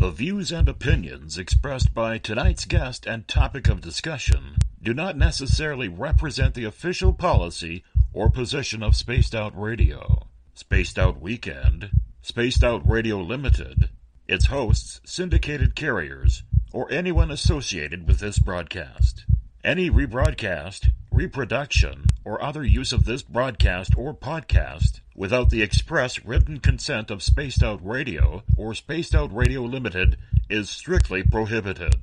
The views and opinions expressed by tonight's guest and topic of discussion do not necessarily represent the official policy or position of Spaced Out Radio, Spaced Out Weekend, Spaced Out Radio Limited, its hosts, syndicated carriers, or anyone associated with this broadcast. Any rebroadcast, reproduction, or other use of this broadcast or podcast without the express written consent of Spaced Out Radio or Spaced Out Radio Limited is strictly prohibited.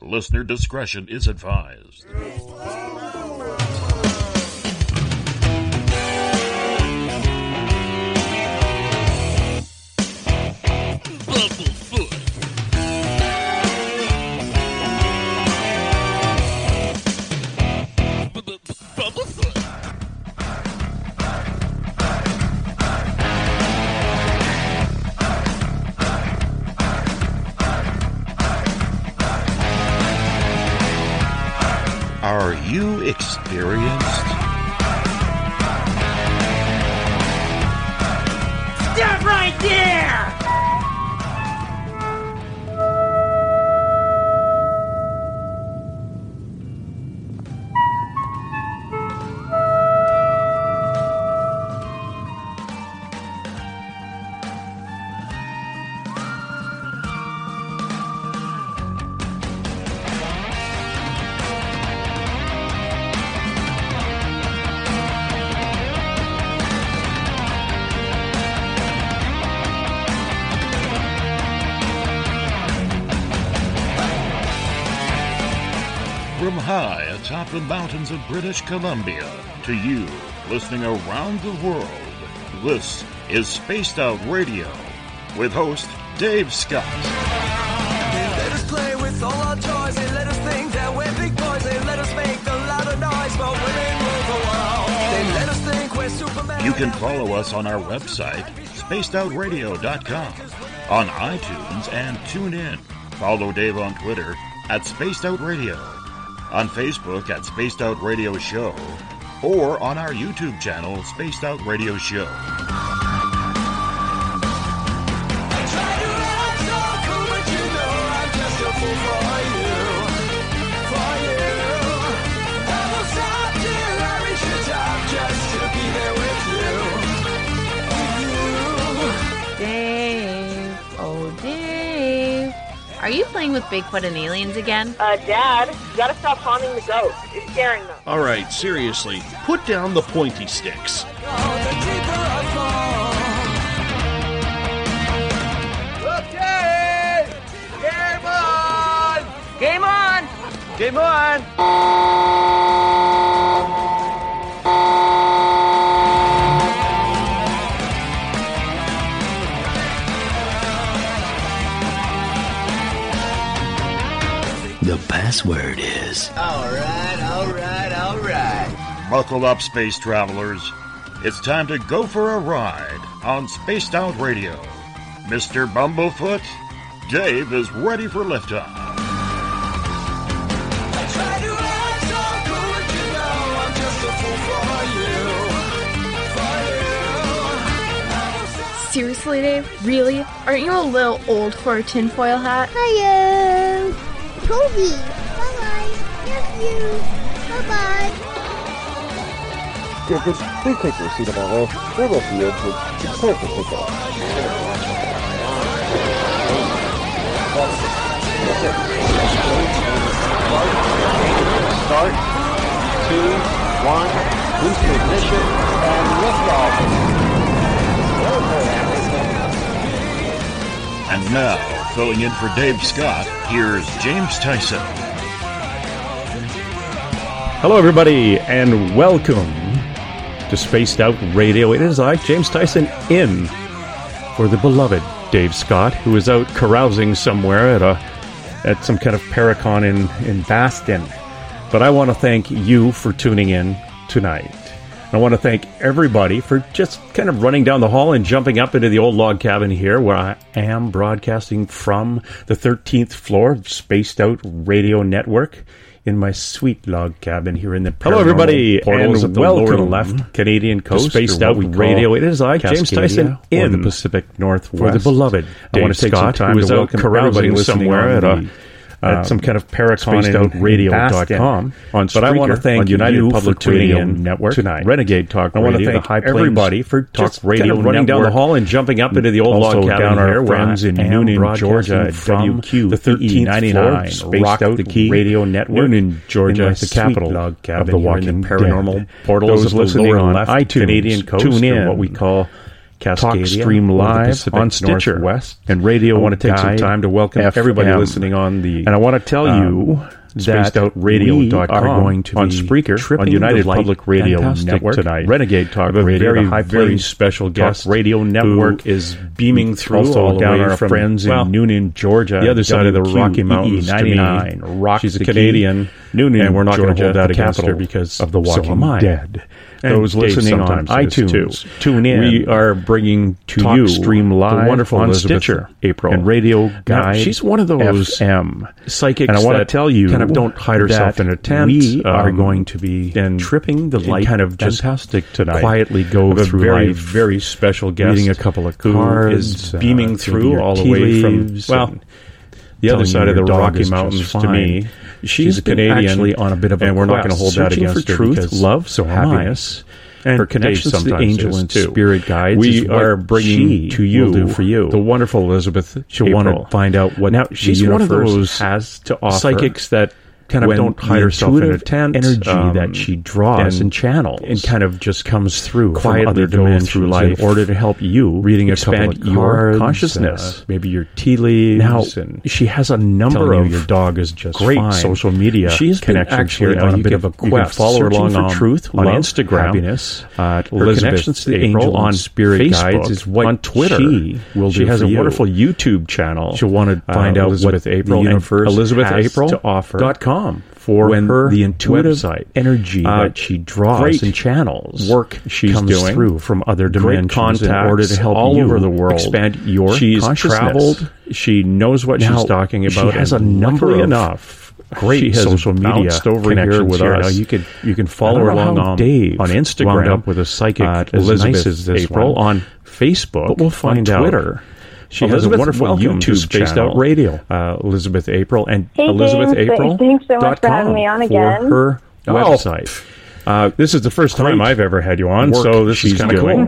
Listener discretion is advised. Are you experienced? Stop right there. Atop the mountains of British Columbia, to you, listening around the world, this is Spaced Out Radio, with host Dave Scott. They let us play with all our toys, they let us think that we're big boys, they let us make a lot of noise, but women rule the world. They let us think we're Superman. You can follow us on our website, spacedoutradio.com, on iTunes and TuneIn. Follow Dave on Twitter at Spaced Out Radio, on Facebook at Spaced Out Radio Show, or on our YouTube channel, Spaced Out Radio Show. Dave, oh Dave. Are you playing with Bigfoot and aliens again? Dad, you gotta stop haunting the ghost. It's scaring them. Alright, seriously, put down the pointy sticks. Okay! Game on! Game on! Game on! The password is... All right. Buckle up, space travelers. It's time to go for a ride on Spaced Out Radio. Mr. Bumblefoot, Dave is ready for liftoff. Seriously, Dave? Really? Aren't you a little old for a tinfoil hat? Hiyo! Toby, bye-bye, love you, bye-bye. Griffith, please take your seat tomorrow. We're with you to support the kickoff. Start, 2, 1, boost ignition, and liftoff. And now, filling in for Dave Scott, here's James Tyson. Hello, everybody, and welcome to Spaced Out Radio. It is I, James Tyson, in for the beloved Dave Scott, who is out carousing somewhere at some kind of Paracon in Boston. But I want to thank you for tuning in tonight. I want to thank everybody for just kind of running down the hall and jumping up into the old log cabin here where I am broadcasting from the 13th floor of Spaced Out Radio Network in my sweet log cabin here in the Paranormal. Hello, everybody, portals and of the lower left Canadian coast, Spaced Out Radio. It is I, Cascadia, James Tyson, in the Pacific Northwest. For the beloved Dave I want to take Scott, some time who is out carousing somewhere at some kind of paraconradio.com. But I want to thank you for tuning in tonight. Renegade Talk Radio. I want to thank everybody for Talk Radio running down the hall and jumping up into the old log cabin here. Friends in Noonan, Georgia, at WQ 99, Spaced Out Radio Network. Noonan, Georgia, the capital of the walking paranormal portals. Those listening on iTunes, Canadian coast, tune in what we call Cascadia, Talk Stream Live on Stitcher Northwest, and Radio. I want to take some time to welcome everybody listening on the and I want to tell you that we are going to be on Spreaker on United Public Radio Network tonight. Renegade Talk Radio, very very special guest. Radio Network is beaming through all the way from friends in Noonan, Georgia, the other side of the Rocky Mountains. 99. She's a Canadian, Noonan, and we're not going to hold that against her because of the Walking Dead. Those listening on iTunes, tune in. We are bringing to you Stream Live, the wonderful on Elizabeth Stitcher, April, and Radio Guide. Now, she's one of those psychics, and I want to tell you, kind of don't hide herself in a tent. We are going to be tripping the light, kind of just fantastic tonight. Quietly go through very life, very special guest, reading a couple of cards, beaming through all the way from the other side of the Rocky Mountains to me. She's a Canadian, actually on a bit of a and we're not going to hold that against her truth, because love, so happiness, and her connections to angel and spirit guides. We are bringing to you, do for you, the wonderful Elizabeth. She'll want to find out what now. She's one of those has to offer psychics that kind of don't hide herself in a tent. Energy that she draws and channels and kind of just comes through quietly going through life in order to help you reading expand your consciousness, maybe your tea leaves. Now, and she has a number of your dog is just great fine. Social media. She's connections here on a bit of a quest. You can follow along for truth on Instagram, happiness, Elizabeth April on Spirit Facebook, Guides is what on Twitter. She has a wonderful YouTube channel. She'll want to find out what April to offer.com. For when her the intuitive website, energy that she draws and channels, work she's comes doing through from other dimensions contacts in order to help all you over the world expand your she's consciousness. Traveled. She knows what now, she's talking about. She has a number of great social media over here with us. Now you can follow her along on Instagram. Wound up with a psychic Elizabeth nice as this April on Facebook, but we'll find on Twitter. She has a wonderful YouTube Spaced Out Radio, Elizabeth April, and ElizabethApril.com thanks so much for having me on again. For her website. This is the first time I've ever had you on, so this is kind of cool.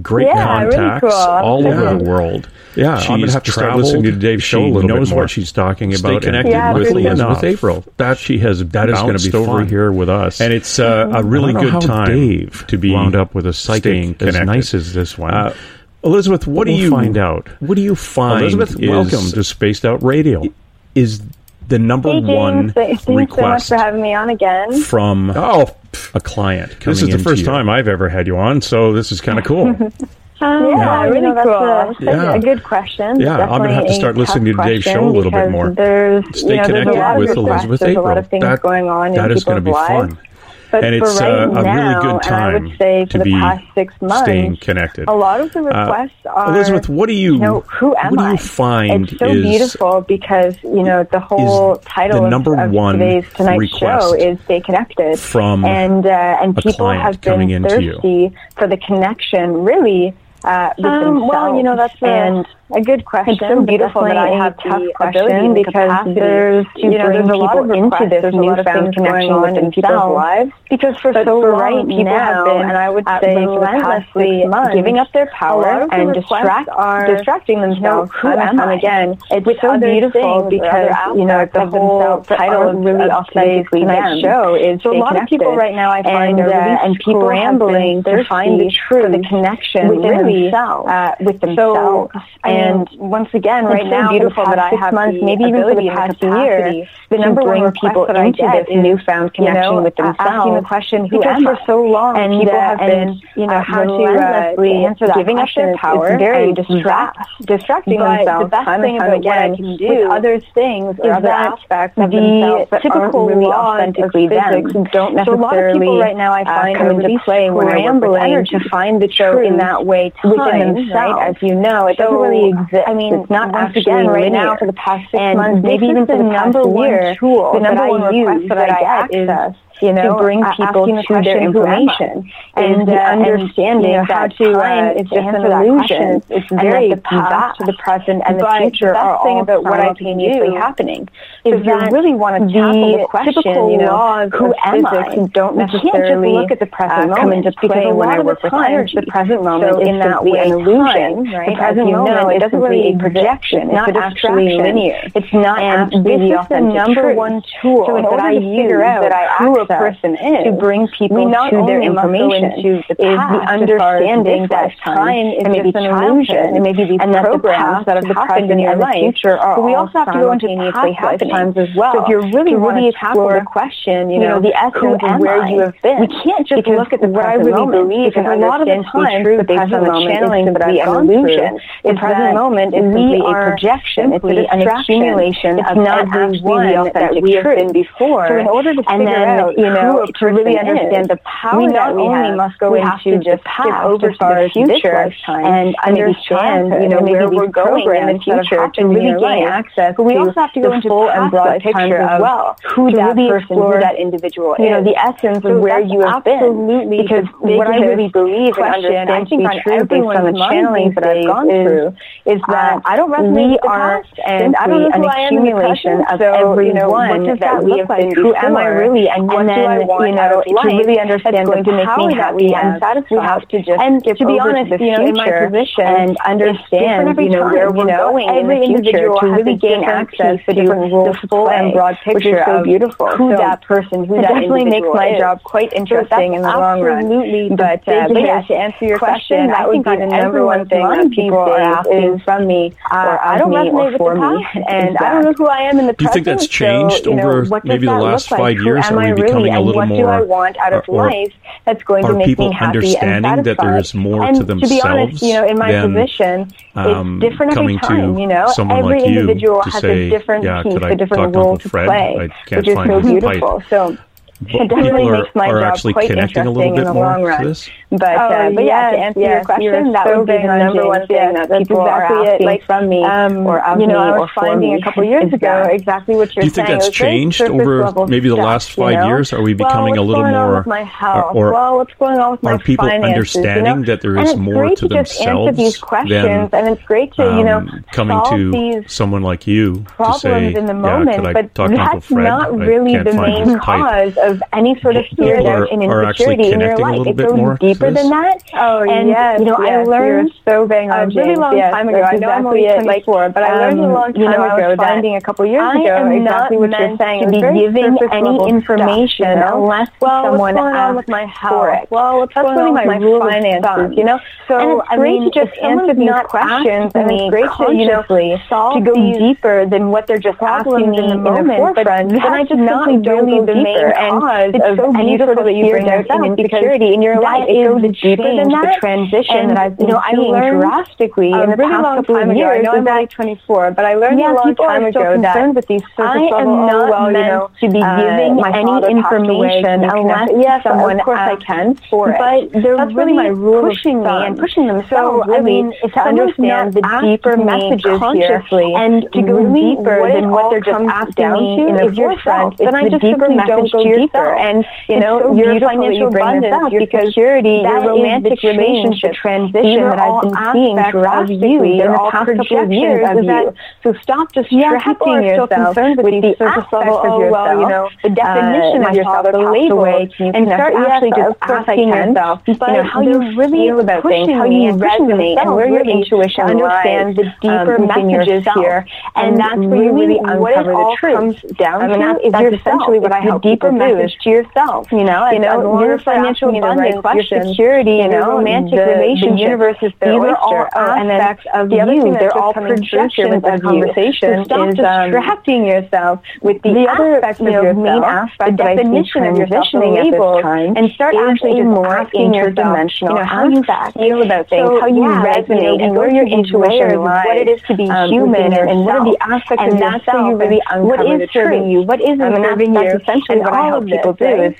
Great contacts really cool. All over the world. Yeah, she's I'm going to have to start listening to Dave's show a little bit more. She knows what she's talking about. Stay connected with Elizabeth April. That she has that is going to be over here with us. And it's a really good time Dave to be wound up with a psychic as nice as this one. Elizabeth, what do you find out? What do you find? Elizabeth, welcome to Spaced Out Radio. Is the number one request? Thanks so much for having me on again. From a client. This is the first time I've ever had you on, so this is kind of cool. Really cool. A good question. Yeah, I'm going to have to start listening to Dave's show a little bit more. Stay connected with Elizabeth April. There's a lot of things going on in people's lives. That is going to be fun. But and it's a really good time I would say to the be past 6 months, staying connected. A lot of the requests are, Elizabeth, what do you, who am what do you find it's so is, beautiful because, the whole title the number one of tonight's show is Stay Connected. From and people have been thirsty for the connection, really, with themselves. Well, that's and a good question. It's so beautiful that I have tough question because there's there's a lot of into this newfound connection within people's lives. Because for so long, people have been, and I would say, relentlessly giving up their power and distracting themselves time and time again. It's so beautiful because the whole title of really tonight's show is so a lot of people right now I find and people rambling to find the truth, the connection really with themselves. And once again, right now, beautiful that I have months, maybe even for the past year, the number one people into this newfound connection with themselves. Asking the question, who am I? Because for so long, people have been, how to answer that giving up their power and distracting themselves time and time again with other things or other aspects of themselves that aren't really authentically them. Don't necessarily come into play when rambling to find the truth in that way within themselves. As you know, it doesn't really they exist. I mean, it's not once again right linear. Now for the past 6 months, maybe even for the number one tool, the number one request that I get is, you know, to bring people to their information and understanding that time is just an illusion. It's very the past, the present, and the future are all simultaneously happening. If you really want to tackle the question, you know, who am I? You don't necessarily look at the present moment because a lot of the time the present moment is simply an illusion. The present moment, it doesn't really a projection. It's not actually linear. It's not the authentic number one tool that I figure out that I actually person is to bring people to their information into the past, is the understanding that time is maybe an illusion, and maybe these and programs that have happened in your life. Future are we also have to go into past times as well. So if you're really explore the question, you know the essence of where you have been, we can't just look at the present moment because a lot of the time the present moment is simply an illusion. The present moment is simply a projection. It's an accumulation of not actually the authentic truth. So in order to figure out, you know, to really understand the power that we have, must go into just skip over to the future and understand, you know, where we're going in the future to really gain access. But we also have to go into full and broad picture as well, who that person, who that individual is, you know, the essence of where you have been. Because what I really believe and understand, I think on everyone's channeling that I've gone through, is that we are simply an accumulation of everyone that we have been. Who am I really? And then, you know, to really understand the power that we have, we have to just skip over to the future and understand, you know, where we're going in the future to really gain access to the full and broad picture of who that person, who that individual is. It definitely makes my job quite interesting in the long run. But yeah, to answer your question, that would be the number one thing that people are asking from me or of me or for me. And I don't know who I am in the present. Do you think that's changed over maybe the last 5 years? Are we becoming a little more? What do I want out of life that's going to make me happy and satisfied? Are people understanding that there is more to themselves? To be honest, you know, in my position, it's different every time. You know, every individual has a different piece, a different role to play, which is so beautiful. So it definitely makes my job quite interesting in the long run. But yeah, to answer your question, that would be the number one thing that people are asking from me or of me or for me. A couple years ago, exactly what you're saying. Do you think that's changed over maybe the last 5 years? Are we becoming a little more? Well, what's going on with my health? Are people understanding that there is more to themselves than coming to someone like you to say, could I talk to Uncle Fred? That's not really the main cause of any sort of fear and insecurity in your life. It goes deeper than that. I learned so bang on, James. Really long time ago. I know I'm only 24, but I learned a long time ago that a couple years ago exactly what you're saying. To be giving any information unless someone asks for it. Well, what's going on with my finances? You know, so I mean, just answer these questions and it's great to solve to go deeper than what they're just asking me in the moment. But then I just not really the main cause of any sort of fear and insecurity in your life. It goes deeper than that. The transition that I've been seeing drastically in the past couple of years. I know I'm only 24, but I learned a long time ago that I am not meant to be giving any information unless someone asks for it. But they're really pushing me and pushing themselves to understand the deeper messages here and to go deeper than what they're just asking me in the forefront. Then I just simply don't go deeper. And your financial abundance, your security, that your romantic relationship transition that I've been seeing drastically in the past couple of years of you. So stop distracting yourself with the surface level of yourself, the definition of yourself, the label, and start actually just asking yourself, how you really feel about things, how you resonate, and where your intuition understands the deeper messages here. And that's where you really uncover the truth. I mean, that's essentially what I help people do, to yourself. Your financial abundance, security, romantic relationship. The universe is their oyster. These are all aspects of the you. They're all projections of conversation. So stop distracting yourself with the other aspects of yourself, the definition of yourself, the label, and start actually just asking interdimensional how you feel about things, how you resonate, and where your intuition lies, what it is to be human, and what are the aspects of yourself, what is serving you, what isn't serving you. That's essentially what I help people do.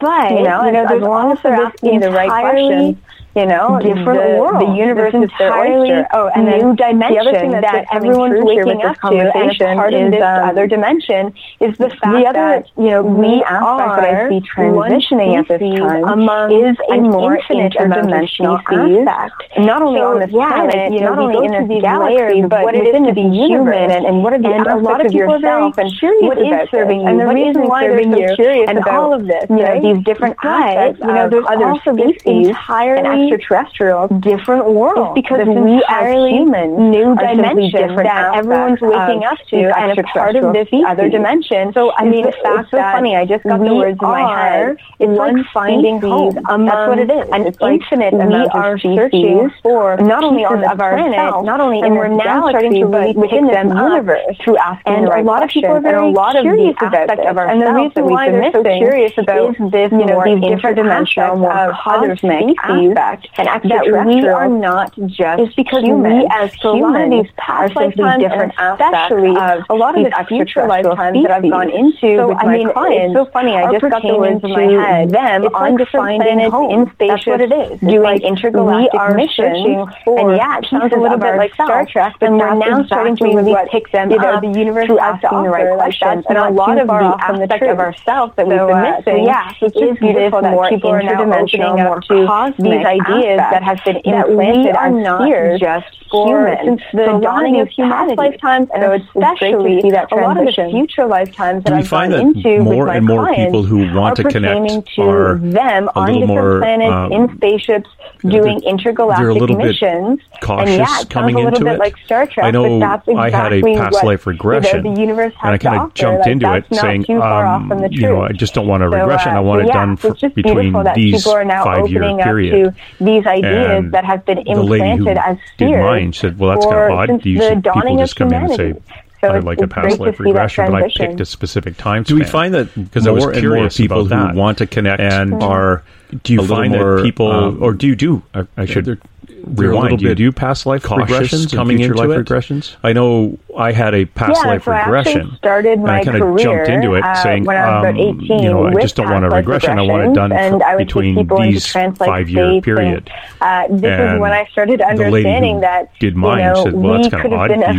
But there's also this entirely You know, the universe is entirely new dimension that everyone's waking up to, and part of this other dimension is the fact that, you know, we are transitioning at this time is a more interdimensional aspect. Not only on this planet, you know, not only in these layers, but what it is to be human, and what are the aspects of yourself, and what is serving you, and the reason why they're so curious about all of this, you know, these different aspects. You know, there's other species, entirely extraterrestrial, different world. It's because we are human, new dimension that everyone's waking up to, and a part of this other dimension. So I mean, it's so funny. I just got the words in my head. It's like finding home. That's what it is. An infinite amount of species, for not only on the planet, not only in the galaxy, but within this universe. Through asking the right questions, and a lot of people are very curious about this. And the reason why they're so curious about this, you know, these different dimensions of cosmic aspect and that we are not just is because humans. We as humans are simply different aspects of a lot of the future lifetimes that I've gone into with my clients. It's so funny. I just got the words in my head. Them it's on like finding home. In that's what it is. Doing like intergalactic missions, and yeah, it sounds a little bit like Star Trek, but we're now starting to really pick them up through asking the right questions. And a lot of the aspect of ourselves that we've been missing. Yeah, it is beautiful that people are now opening up to these ideas that have been implanted on here just for since the dawning of humanity. Lifetimes, and so especially a lot of the future lifetimes that I've gone into with my clients. Do we find that more and more people who want to connect are them on different planets, in spaceships, doing intergalactic missions? Cautious and yeah, coming into it. A little bit like Star Trek. I know, but that's exactly I had a past life regression, the universe has and I kind of jumped into it, saying, you know, I just don't want a regression. I want it done for between these 5-year period. These ideas that have been implanted as fears said, well, that's kind of odd. These people just come in and say, so I like a past life regression, but I picked a specific time span. Do we find that because I was curious people who want to connect and are? Do you find that people, or do you do? I should. We're a little bit do past life regressions coming into life regressions. I know I had a past life regression. And I kind of jumped into it, saying, you know, I just don't want a regression. I want it done between these 5-year period. This is when I started understanding that did mine. Said, well, that's kind of odd. People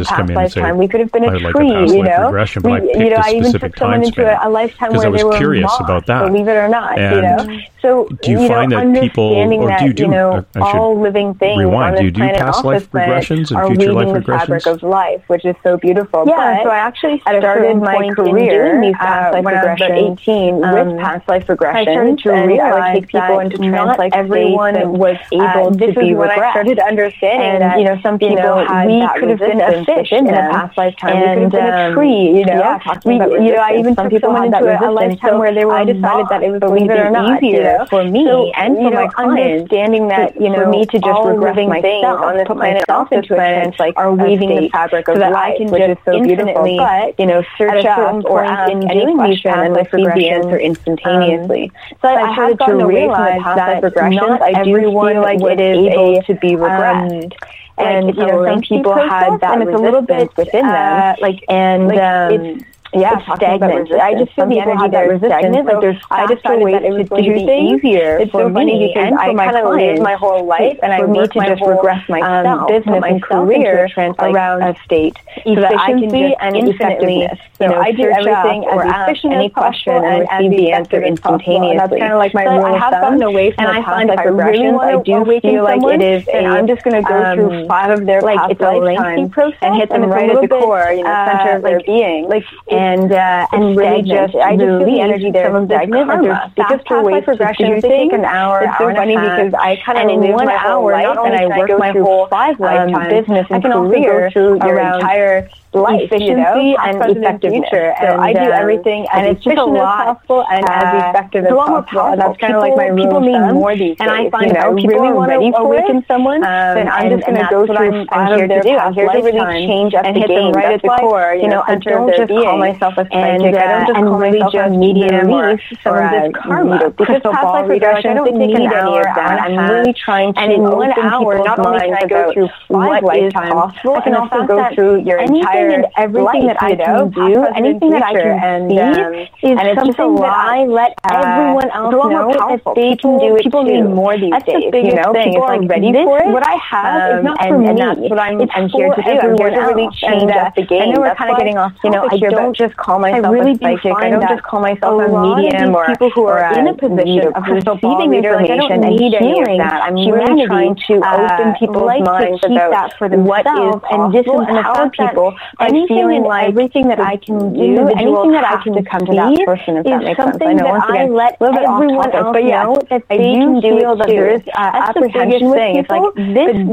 just come in and say, we could have been a tree. You know, I even took someone into a lifetime where they were curious about that. Believe it or not, you know. So do you find that people, or do you do? I should. Living things on this planet, past life regressions and future life regressions? The fabric of life, which is so beautiful. Yeah, but so I actually started my career in when I was about 18 with past life regressions. I started to realize take people into trans life everyone was able to be when I started understanding that, you know, some people had we could have been a fish in a past lifetime. We could have been a tree, you know. You know, I even took someone into a lifetime where they were decided that it was going to be easier for me and for my clients. Understanding that, you know, me to just living things on this planet, into a sense, like are weaving the fabric of so that life, I can which is so beautiful. But you know, search up or ask in doing these and see the answer instantaneously. So I started to realize that regressions, I do feel like it is able to be regressed. And you know, some people had that, and it's a little bit within them, like and. Yeah, stagnant. I just feel the energy there is stagnant. Like there's I just decided that it was going to be easier. It's so funny because I kind of lived my whole life and I need to just regress myself, business and career around a state so that I can just and effectiveness. You know, I do everything as efficient as possible and receive the answer instantaneously. That's kind of like my rule of thumb. And I find if I really want to do feel like it is, and I'm just going to go through 5 of their past lifetimes and hit them right at the core, you know, center of their being. And really just, I just feel the energy there. Some of this karma. Because for weight regressions, they take an hour, it's so funny because I kind of live my whole life and I work my whole 5 lifetime business and career around entire life, efficiency, you know, and effectiveness. So I do everything as efficient as possible and as effective as possible. That's kind of like my rule of thumb. And I find out people are ready to awaken someone, then I'm just going to go through 5 of their past lifetimes and hit them right at the core, you know, until their being. myself a psychic. I don't just call myself a medium or someone does karma. Because past life regression, I don't need any of that. I'm really trying to open people's minds about what is possible. I can also go through your entire everything that I can do, anything that I can see, is something that I let everyone else know that they can do it too. People need more these days. You know, people are ready for it. What I have is not for me. That's what I'm here to do. I'm here to really change up the game. I know we're kind of getting off topic here, but I don't just call myself a psychic. I don't just call myself a medium or people who are in a position of receiving information and healing. I'm really trying to open people's minds about what is and disempower people by feeling like everything that I can do, anything that I can become to that person, if that makes sense. I know, once again, a little bit off topic, but yeah, I do feel that there is apprehension with people.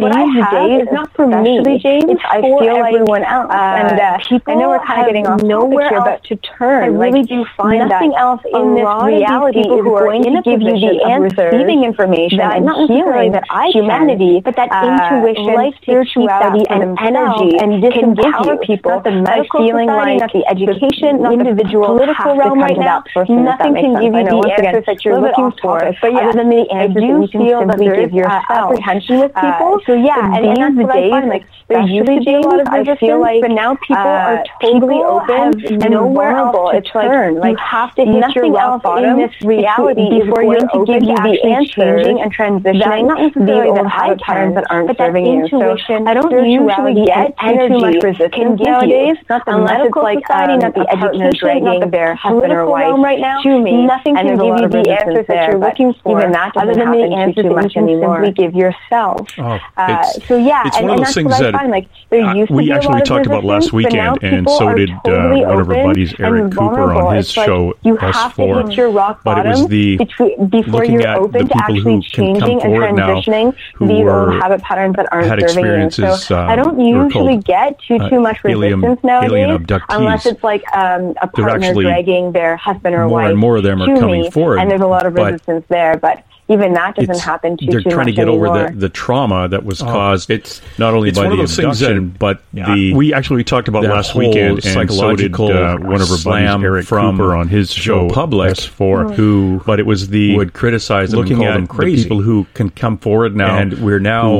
What I have is not for me. It's for everyone else. And people, I know we're kind of getting off topic here, but to turn, I really do find nothing else in this reality is going to give you the answer, receiving information and healing that humanity, but that intuition, spirituality, and energy can give people. Not the medical feeling, not the education, not the individual political realm right now. Nothing can give you the answers that you're looking for. But yeah, other than the answers you can simply give yourself. Apprehension with people. So yeah, and in the days, like there used to be a lot of resistance, but now people are totally open and nowhere else to turn. Like you have to hit your rock bottom in this reality before you're going to give you the answers and transitioning the old habit patterns that aren't serving you. So I don't usually get too much resistance nowadays. Not the medical society, not the education, dragging their husband or wife right now to me. Nothing can give you the answers that you're looking for. Even that doesn't happen too much anymore. Give yourself. So yeah, it's one of those things that we actually talked about last weekend, and so did one of our buddies, Eric Cooper, on his show S4. But it was the looking at the people who can come forward now who were had experiences. I don't usually get too much resistance nowadays, unless it's like a partner dragging their husband or wife. More and more of them are coming forward, and there's a lot of resistance there, but. Even that doesn't happen too much anymore. They're trying to get over the trauma that was caused not only by the abduction, but we actually talked about last weekend, and so did one of our buddies, Eric Cooper, on his show Public, but it was the would criticize them and call them crazy. The people who can come forward now, and we're now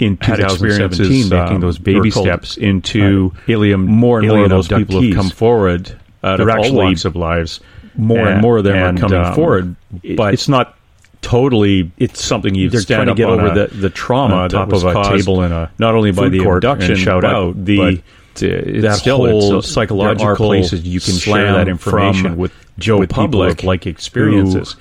in 2017 making those baby steps into helium. More and more of those people have come forward out of all walks of lives. More and more of them are coming forward, but it's not. Totally, it's something you stand up to get over the trauma on top of a table in a not only by the abduction, shout out the that whole psychological places you can share that information with Joe Public like experiences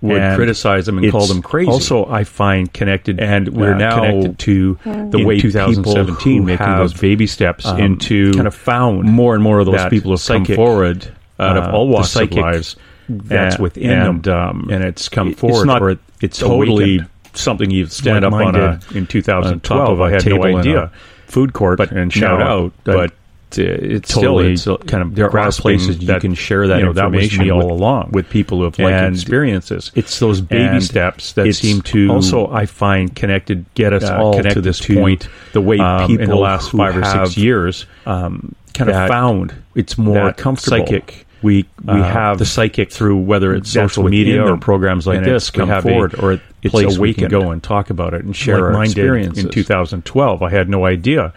would criticize them and call them crazy. Also, I find connected, and we're now connected to the way 2017 making those baby steps into kind of found more and more of those people have come forward out of all walks of lives. That's within them, and it's come forward. It's not, it's totally awakened. Something you stand up on in 2012. I had no idea. Food court but, and shout out, but it's totally kind of there are places you can share that information that was all along with people who have like experiences. It's those baby steps that seem to also I find connected get us all to this point. The way people in the last 5 or 6 years kind of found it's more comfortable. Psychic. We have the psychic through whether it's social media or programs like this come forward or a place we can go and talk about it and share our experiences. In 2012, I had no idea.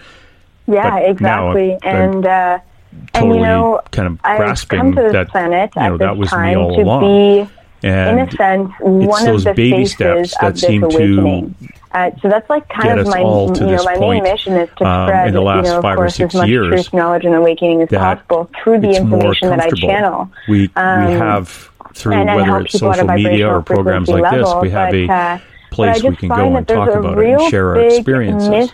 Yeah, exactly. Totally kind of grasping that planet that was me all along. And in a sense, one of the baby steps that seem to so that's like kind of my main mission is to spread in the last 5 or 6 years truth, knowledge, and awakening as possible through the information that I channel. We have through whether it's social media or programs like this, we have a place we can go and talk about it and share our experiences.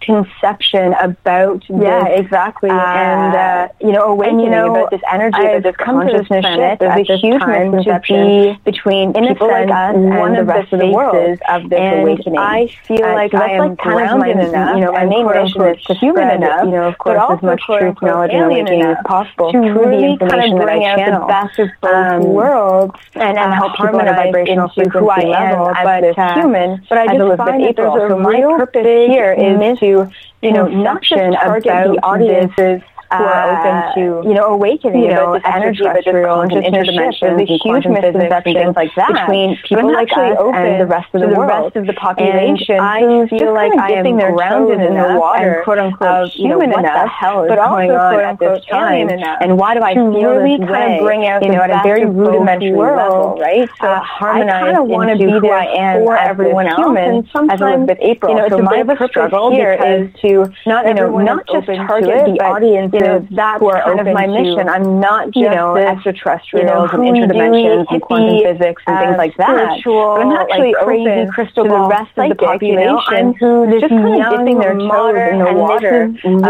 Conception about this, exactly, and awakening about this energy, about this consciousness shift. There's a huge misconception between people like us and the rest of the world of this awakening. I feel like I am grounded enough, my main mission is to human enough, of course, as much truth, knowledge, and awakening as possible through the information that I channel, the best of both worlds, and help people on a vibrational frequency level. But as human, as Elizabeth April, so my purpose here is to not just target the audiences who are open to, awakening, about this energy, about this quantum interdimension, these huge misconceptions like that between people like us and the rest of the world, the rest of the population. And I feel like I am grounded in the water, quote unquote, human enough, but also quote unquote alien enough. And why do I feel this way? You know, at a very rudimentary level, right? So I kind of want to be who I am for everyone else. As Elizabeth April, so my struggle here is to not just target the audience. That's kind of my mission. I'm not just extraterrestrials and interdimensions and quantum physics and things like that. I'm actually crazy crystal to the rest of the population who just kind of dipping their toes in the water of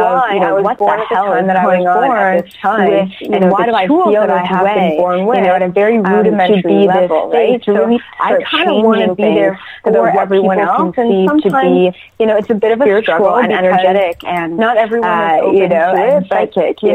what the hell is going on at this time, and why do I feel that I have been born with? At a very rudimentary level, right? So I kind of want to be there for everyone else, and sometimes it's a bit of a struggle and energetic, and not everyone is open to it. Psychic, I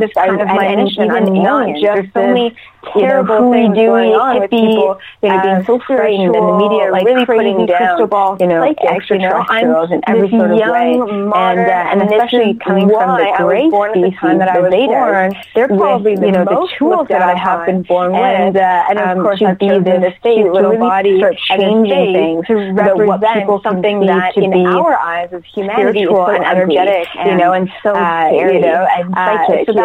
just kind of my mission. I'm not just this terrible thing going on with people, being so frightened, and the media really putting down, extraterrestrials in every sort of way, and especially coming from the great species, the Vedas. They're probably the tools that I have been born with, and of course to be this cute little body changing things to represent something that in our eyes is humanity, and energetic, and so scary. And psychic, I'm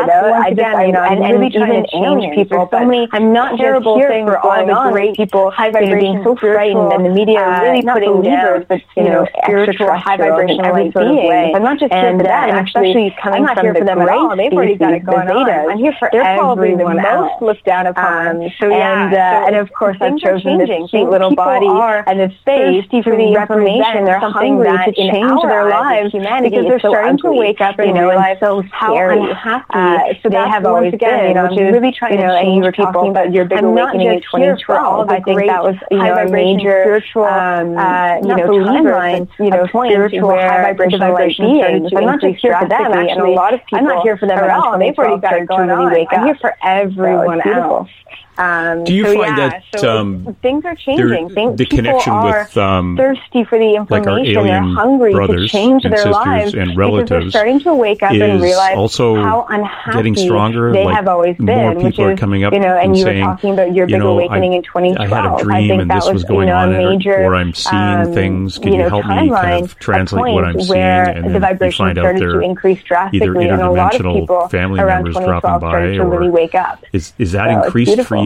really trying to change people, but I'm not terrible thing for all the great people, high vibration, being so frightened, and the media really putting down, but spiritual, high vibration, every sort of way. I'm not just here for that, and especially coming from the great they've already got it going on. I'm here for everyone else. Most looked down upon. And of course, I've chosen this cute little body and this space for the information. They're hungry to change their lives because they're starting to wake up and realize how unhappy they have always been. Which is really trying to change people. About your big awakening in 2012. I think that was a major spiritual timeline. Spiritual high vibrational beings. I'm not just here for them. Actually, a lot of people. I'm not here for them at all. They've already got it going on. I'm here for everyone else. Do you find that things are changing? The connection with thirsty for the information, like our alien hungry brothers to change and their sisters lives and relatives, starting to wake up and realize also how unhappy getting stronger. They have always been. More people are coming up and you saying, were talking about your big awakening in 2012. I had a dream and this was going on, or I'm seeing things. Can you help me kind of translate what I'm seeing? And then you find out there are either interdimensional family members dropping by, or is that increased for you?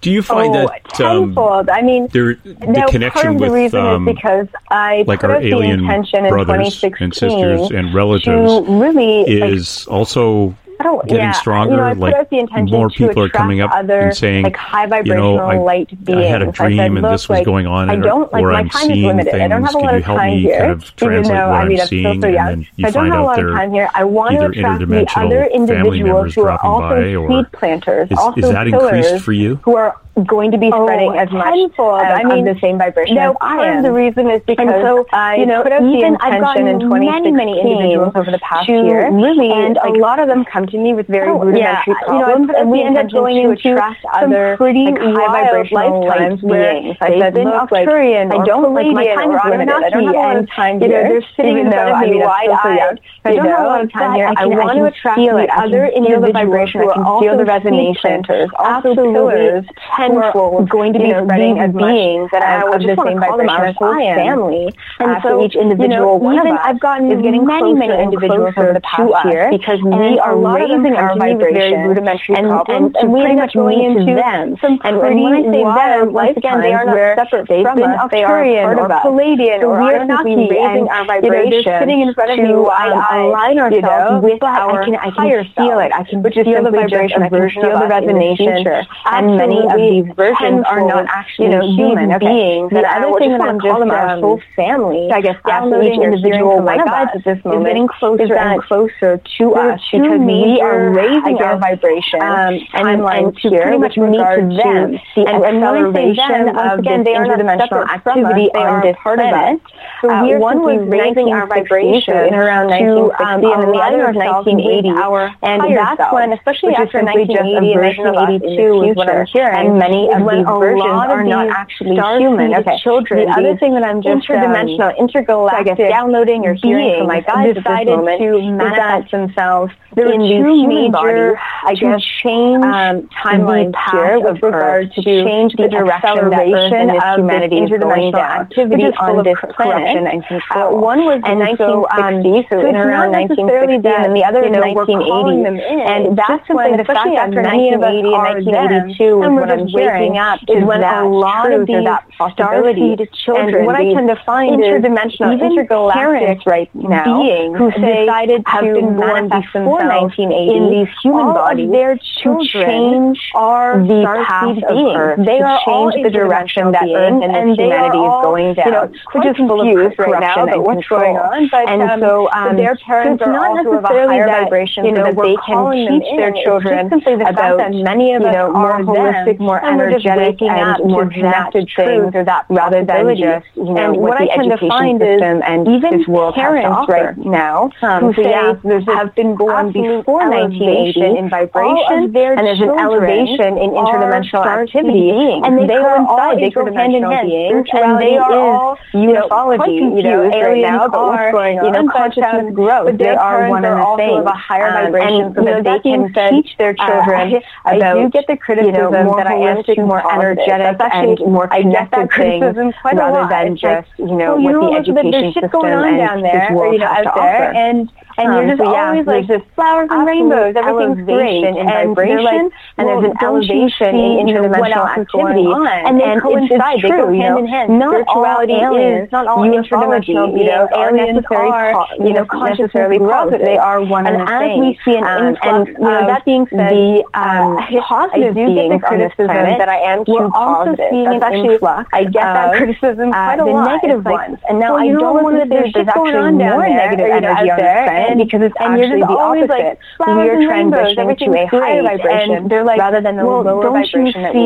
Do you find that the connection with because I like our alien brothers and sisters and relatives really, is also getting stronger? More people are coming up and saying, high vibrational light beings. I had a dream and this was going on, or I'm seeing things. Can you help me kind of translate what I'm seeing? And then you find out there are either interdimensional family members dropping by, or is that increased for you? Going to be spreading as much the same vibration as I am. The reason is because I put out the intention in 2016 many individuals over the past year, and a lot of them come to me with very rudimentary problems, and we end up going into other pretty high vibrational lifetimes where they've been Octurian or Pleiadian or Anunnaki, and they're sitting in front of me wide-eyed. I don't have a lot of time here. I want to attract the other individuals who can feel the resonation, also pillars, we're going to be spreading as beings that I would just same vibration as I am. Family, and so each individual one of us I've gotten is getting many individuals over the past year because we are raising our vibration and we end up going into them. And when I say them, once again, they are not separate from us. They are part of us. Palladian or Anunnaki, raising our vibration sitting in front of you, align ourselves with our higher self, which is the vibration. I can feel the resonation, and many of these versions are not actually human beings. The other thing that I'm just calling our whole family, I guess, downloading individual like us at this moment, is getting closer and closer to us because we are raising our vibration and to pretty much meet them. The acceleration of this interdimensional activity on this planet. So one was raising our vibration in around 1960 and then the other of 1980. And that's when, especially after 1980 and 1982 is what I'm hearing, and many of these versions are not actually human. Okay. Children. The other thing that I'm just interdimensional, intergalactic, downloading or hearing from my guides decided to manifest themselves in these human bodies to change timeline path with regard to change the direction that Earth and its humanity is going down, which is full of corruption and control. One was in 1960s, so in around 1960, and the other in 1980. And that's when, especially after 1980 and 1982, is what I'm hearing up is when a lot of these possibility to children, and what I tend to find interdimensional, is intergalactic right now who say have been born before 1980 in these human bodies, their children are the path of Earth. They are all the direction that Earth and humanity is going down, which is full of corruption and control. And so their parents are also of a higher vibration that they can teach their children about many of more holistic, more energetic, and more connected things, or that rather than just what the education system and even parents right now who say have been born before 1980 in vibration, and there's an elevation in interdimensional activity, and they are all interdimensional beings, and they are all ufology, aliens are consciousness growth. They are one and the same, of a higher vibration, so that they can teach their children about. I do get the criticism that I am too more energetic and more connected things, rather than just what the education system and this world has to offer. And you're just always like just flowers and rainbows, everything's great, and vibration, and there's an elevation in interdimensional activity, and they coincide, they go hand in hand. Not spirituality is, not all interdimensional beings are necessarily positive. They are one and the same. And as we see an influx that being said, I do get the criticism that I am too positive. That's actually influx. I get that criticism quite a lot. The negative ones. And now I don't want to say there's actually more negative energy out there. Because it's actually the opposite. We are transitioning to a higher vibration rather than the lower vibration that we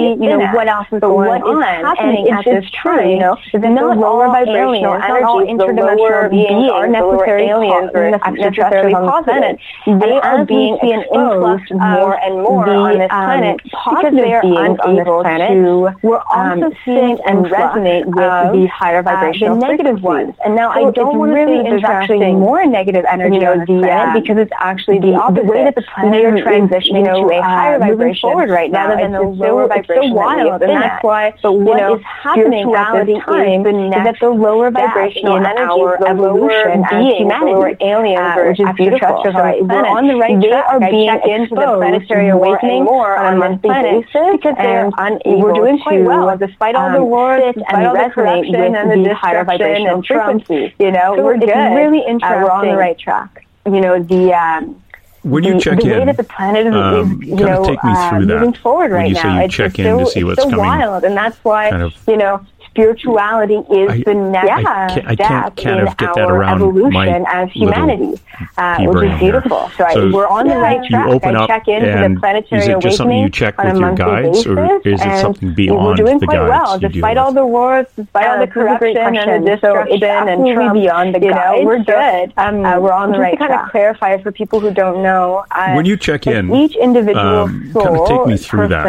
what else is going on. Happening at this time, is that the lower vibrational energy, the lower beings are necessary aliens or extraterrestrials on the planet. They are being exposed more and more on this planet because they are unable to sit and resonate with the higher vibrational negative ones. And now I don't want to say there's actually more negative energy because it's actually the opposite. The way that the planet is transitioning to a higher vibration forward right now rather than the lower vibration that we have. That's why what is happening at this time is that the lower vibrational energy, the lower being, the lower aliens, which is beautiful. So we're on the right track. They are being exposed to the planetary awakening on a monthly basis because they're unable. We're doing quite well despite all the wars and resonate with the higher vibrational frequencies. We're good. It's really interesting. We're on the right track. When you check in, the planet is, kind of take me through that. Moving forward right when you say you check in to see what's coming. It's so wild, and that's why, spirituality is the next step in our evolution as humanity, which is beautiful. So we're on the right track. You open up I check into the planetary awakening. Is it just something you check with your guides, or is it something beyond the guides? We're doing quite well, despite all the wars, despite all the corruption and the destruction and Trump. Beyond the guides, we're good. We're on the right track. Just to kind of clarify for people who don't know, when you check in, each individual soul, kind of take me through that.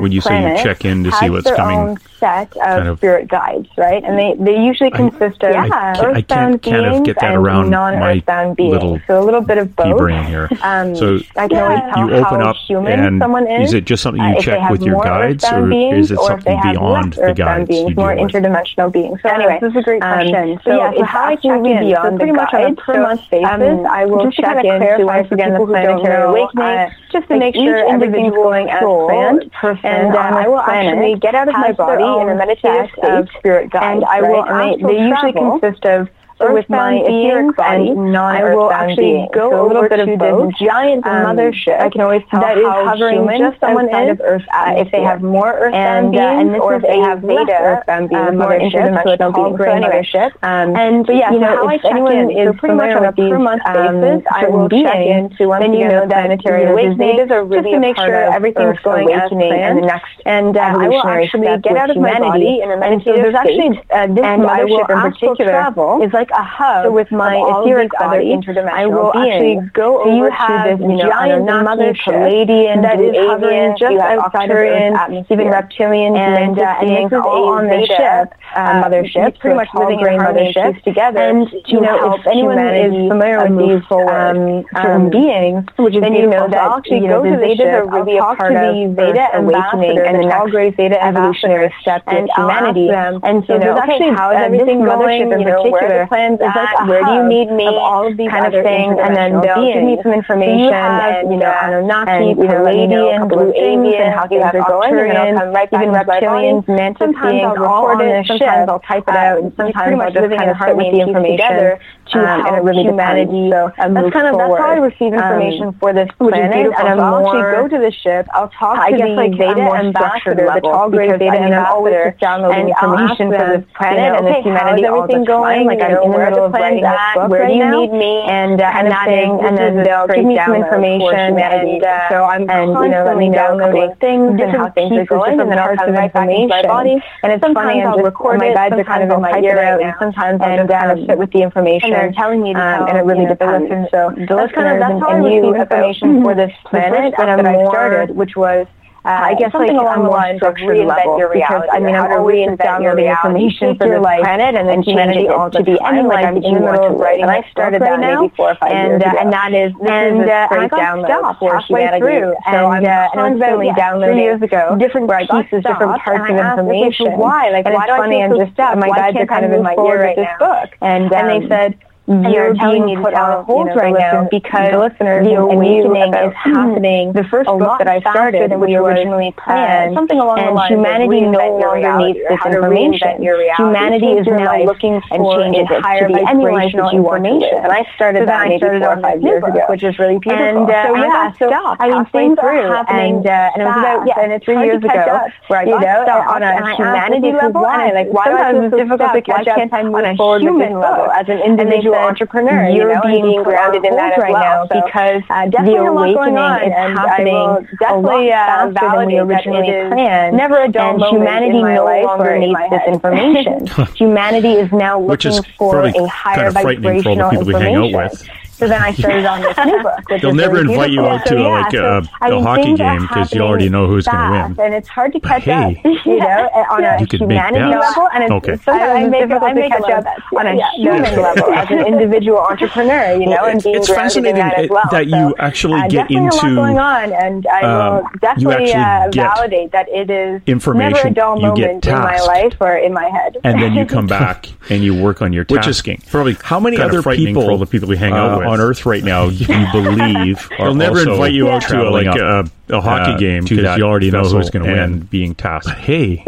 When you say you check in to see what's coming, set of spirit guides, right? And they usually consist of earthbound beings and non-earthbound beings. So a little bit of both. So I can always tell how human someone is. Is it just something you check with your guides, or is it something beyond the guides? More interdimensional beings. So anyway, this is a great question. So how I check in, pretty much on a per-month basis, I will check in to once again the planetary awakening, just to make sure everything's going as planned. And I will actually get out of my body in a meditative state of spirit guides, and I will. They usually consist of with my etheric body, I will actually go a little bit of both. Giant mothership. I can always tell that how is hovering just someone is Earth, if they have more earthbound beings, or if they have less earthbound beings, more interdimensional beings. So anyway, and yeah, you know, if anyone is familiar with these certain beings, then you know that planetary awakening just to make sure everything's going as planned. And I will actually get out of my body in a meditative state, and I will also travel. It's like a hub. So with my etheric body, I will actually go over to this giant mothership, Pleiadian, that is Avian, just Octurian, even Reptilian, and Mantis, all on this ship, mothership, pretty much living in harmony together. And you know, if anyone is familiar with these certain beings, then you know that actually go to the Zeta, really a part of the Zeta awakening and the next great Zeta evolutionary step in humanity. And so there's actually how is everything going, in particular. Plans it's like where do you need me of all of these kind of things, and then they'll give me some information, and you know, Anunnaki, Pleiadian, Blue Avian, how things are going, and then I'll come right back. Even reptilians, Mantis beings, all on this ship. Sometimes I'll type it out, and sometimes I'll just kind of start with the information to help humanity. So that's kind of that's how I receive information for this planet, and I'll actually go to the ship. I'll talk to the Zeta ambassador, the tall gray Zeta ambassador, and information for this planet and this humanity all the time. Like I'm in the middle of writing this book where do you need me, and that thing, and then they'll give me some information, and so I'm constantly downloading things and how things are going, and then I'll have my body. And it's funny, I'll record my guides are kind of in my ear out, and sometimes I'll just kind of sit with the information, and they're telling me, and it really depends. So that's kind of that's how I receive information for this planet, and I'm started, which was. I guess like on a more structured level, your reality, because I mean I'm always downloading information for your life planet and then humanity all to be any life that you want to write. And I started that maybe 4 or 5 years ago. And that is this is a download for humanity. So I'm constantly downloading different pieces, different parts of information. Why? Like why do I feel so stuck? My guides are kind of in my ear right now. And they said. You're being put on hold right now because the awakening is happening. The first book that I started than we originally planned, something along the lines, humanity no longer needs this information. Humanity is now looking for and changes it to be any life that you want to live. And I started that maybe 4 or 5 years ago, which is really beautiful. So yeah, so I mean things are happening, and it was about 3 years ago, where I got stuck on a humanity level, and like why sometimes it's difficult to catch up on a human level as an individual. Entrepreneur, you're being grounded in that right now because the awakening is happening definitely faster than we originally planned. Never a dull moment in my life or in my head. Humanity no longer needs this information. Humanity is now looking for a higher vibrational information. So then I started on this new book. They'll never invite you out to a hockey game because you already know who's going to win. And it's hard to catch up, you know, on a humanity level. And it's sometimes difficult to catch up on a human level as an individual entrepreneur, you know, and being grounded in that as well. It's fascinating that you actually get into... There's definitely a lot going on, and I will definitely validate that it is never a dull moment in my life or in my head. And then you come back and you work on your tasking. Probably how many other people for all the people we hang out with on Earth right now, you believe. They'll never invite you out to a hockey game because you already know who's going to win. And being tasked, hey,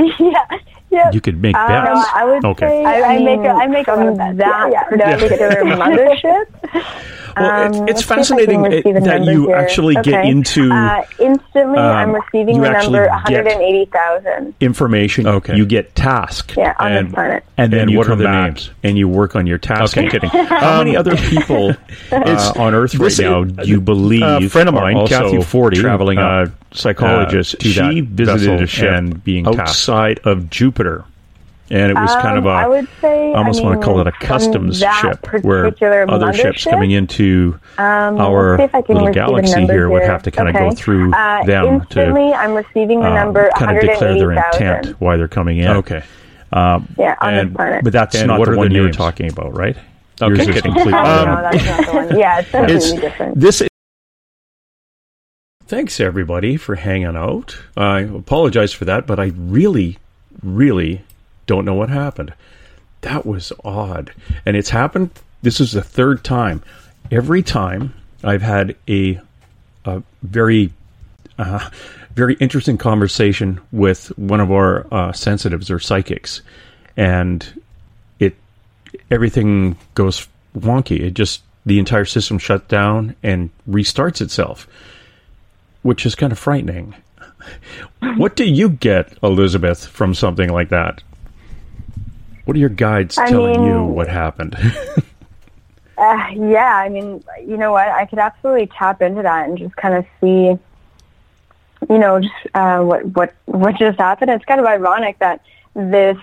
yep. You could make bets. I would say I make a particular mothership. Well, it's fascinating that you actually get into... instantly, I'm receiving the number 180,000. Information. Okay. You get tasked. Yeah, on this planet. And then you come back and you work on your task. Okay, I'm kidding. How many other people on Earth right now do you believe... A friend of mine, Kathy Forti, traveling psychologist, she visited a ship being outside of Jupiter. And it was kind of a, I would say, want to call it a customs ship, where other ships coming into our little galaxy here would have to kind of go through them to I'm receiving the number kind of declare their intent, why they're coming in. Okay. On this planet. But that's not the one you were talking about, right? Okay. Yours is completely no, that's not the one. Yeah, it's completely different. Thanks, everybody, for hanging out. I apologize for that, but I really, really... don't know what happened. That was odd. And it's happened, this is the third time. Every time I've had a very very interesting conversation with one of our sensitives or psychics, and it everything goes wonky. It just, the entire system shuts down and restarts itself, which is kind of frightening. What do you get, Elizabeth, from something like that? What are your guides telling you what happened? Yeah, I mean, you know what? I could absolutely tap into that and just kind of see, you know, just, what just happened. It's kind of ironic that this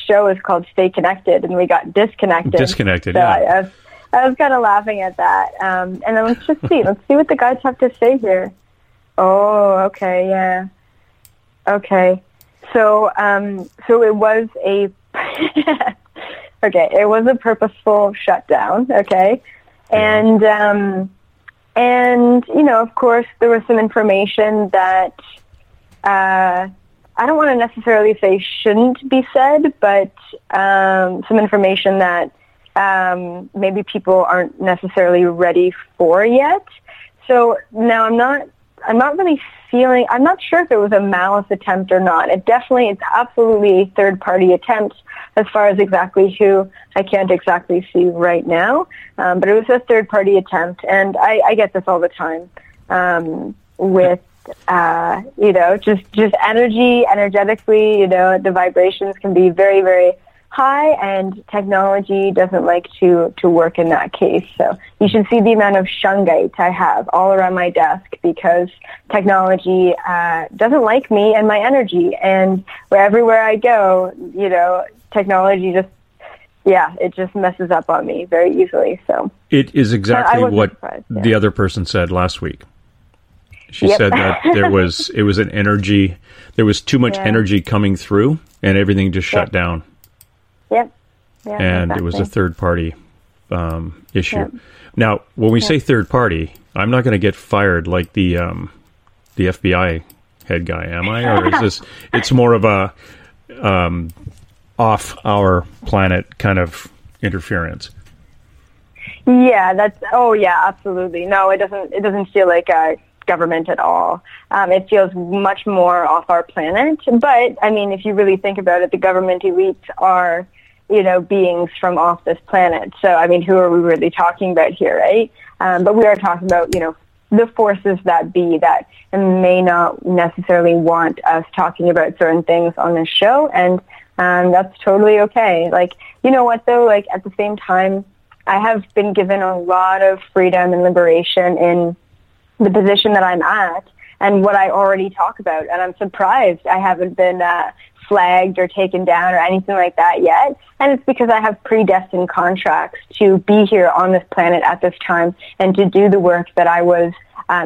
show is called Stay Connected, and we got disconnected. Disconnected, so yeah. I was kind of laughing at that. And then let's just see. Let's see what the guys have to say here. Oh, okay, yeah. Okay. So it was a... okay, it was a purposeful shutdown, okay? And you know, of course, there was some information that... I don't want to necessarily say shouldn't be said, but some information that maybe people aren't necessarily ready for yet. So now I'm not really feeling, I'm not sure if it was a malice attempt or not. It's absolutely a third-party attempt as far as exactly who, I can't exactly see right now. But it was a third-party attempt, and I get this all the time with, you know, just energy, energetically, you know, the vibrations can be very, very high, and technology doesn't like to work in that case. So you should see the amount of shungite I have all around my desk, because technology doesn't like me and my energy, and everywhere I go, you know, technology just, yeah, it just messes up on me very easily. So it is exactly what the other person said last week. She said that it was an energy, there was too much energy coming through, and everything just shut down. Yep. Yep. And exactly. It was a third-party issue. Yep. Now, when we say third-party, I'm not going to get fired like the FBI head guy, am I? Or is this? It's more of a off our planet kind of interference. Yeah. That's. Oh, yeah. Absolutely. No, it doesn't. It doesn't feel like a government at all. It feels much more off our planet. But, I mean, if you really think about it, the government elites are, you know, beings from off this planet. So, I mean, who are we really talking about here, right? But we are talking about, you know, the forces that be that may not necessarily want us talking about certain things on this show. And that's totally okay. Like, you know what, though? Like, at the same time, I have been given a lot of freedom and liberation in the position that I'm at and what I already talk about. And I'm surprised I haven't been flagged or taken down or anything like that yet. And it's because I have predestined contracts to be here on this planet at this time and to do the work that I was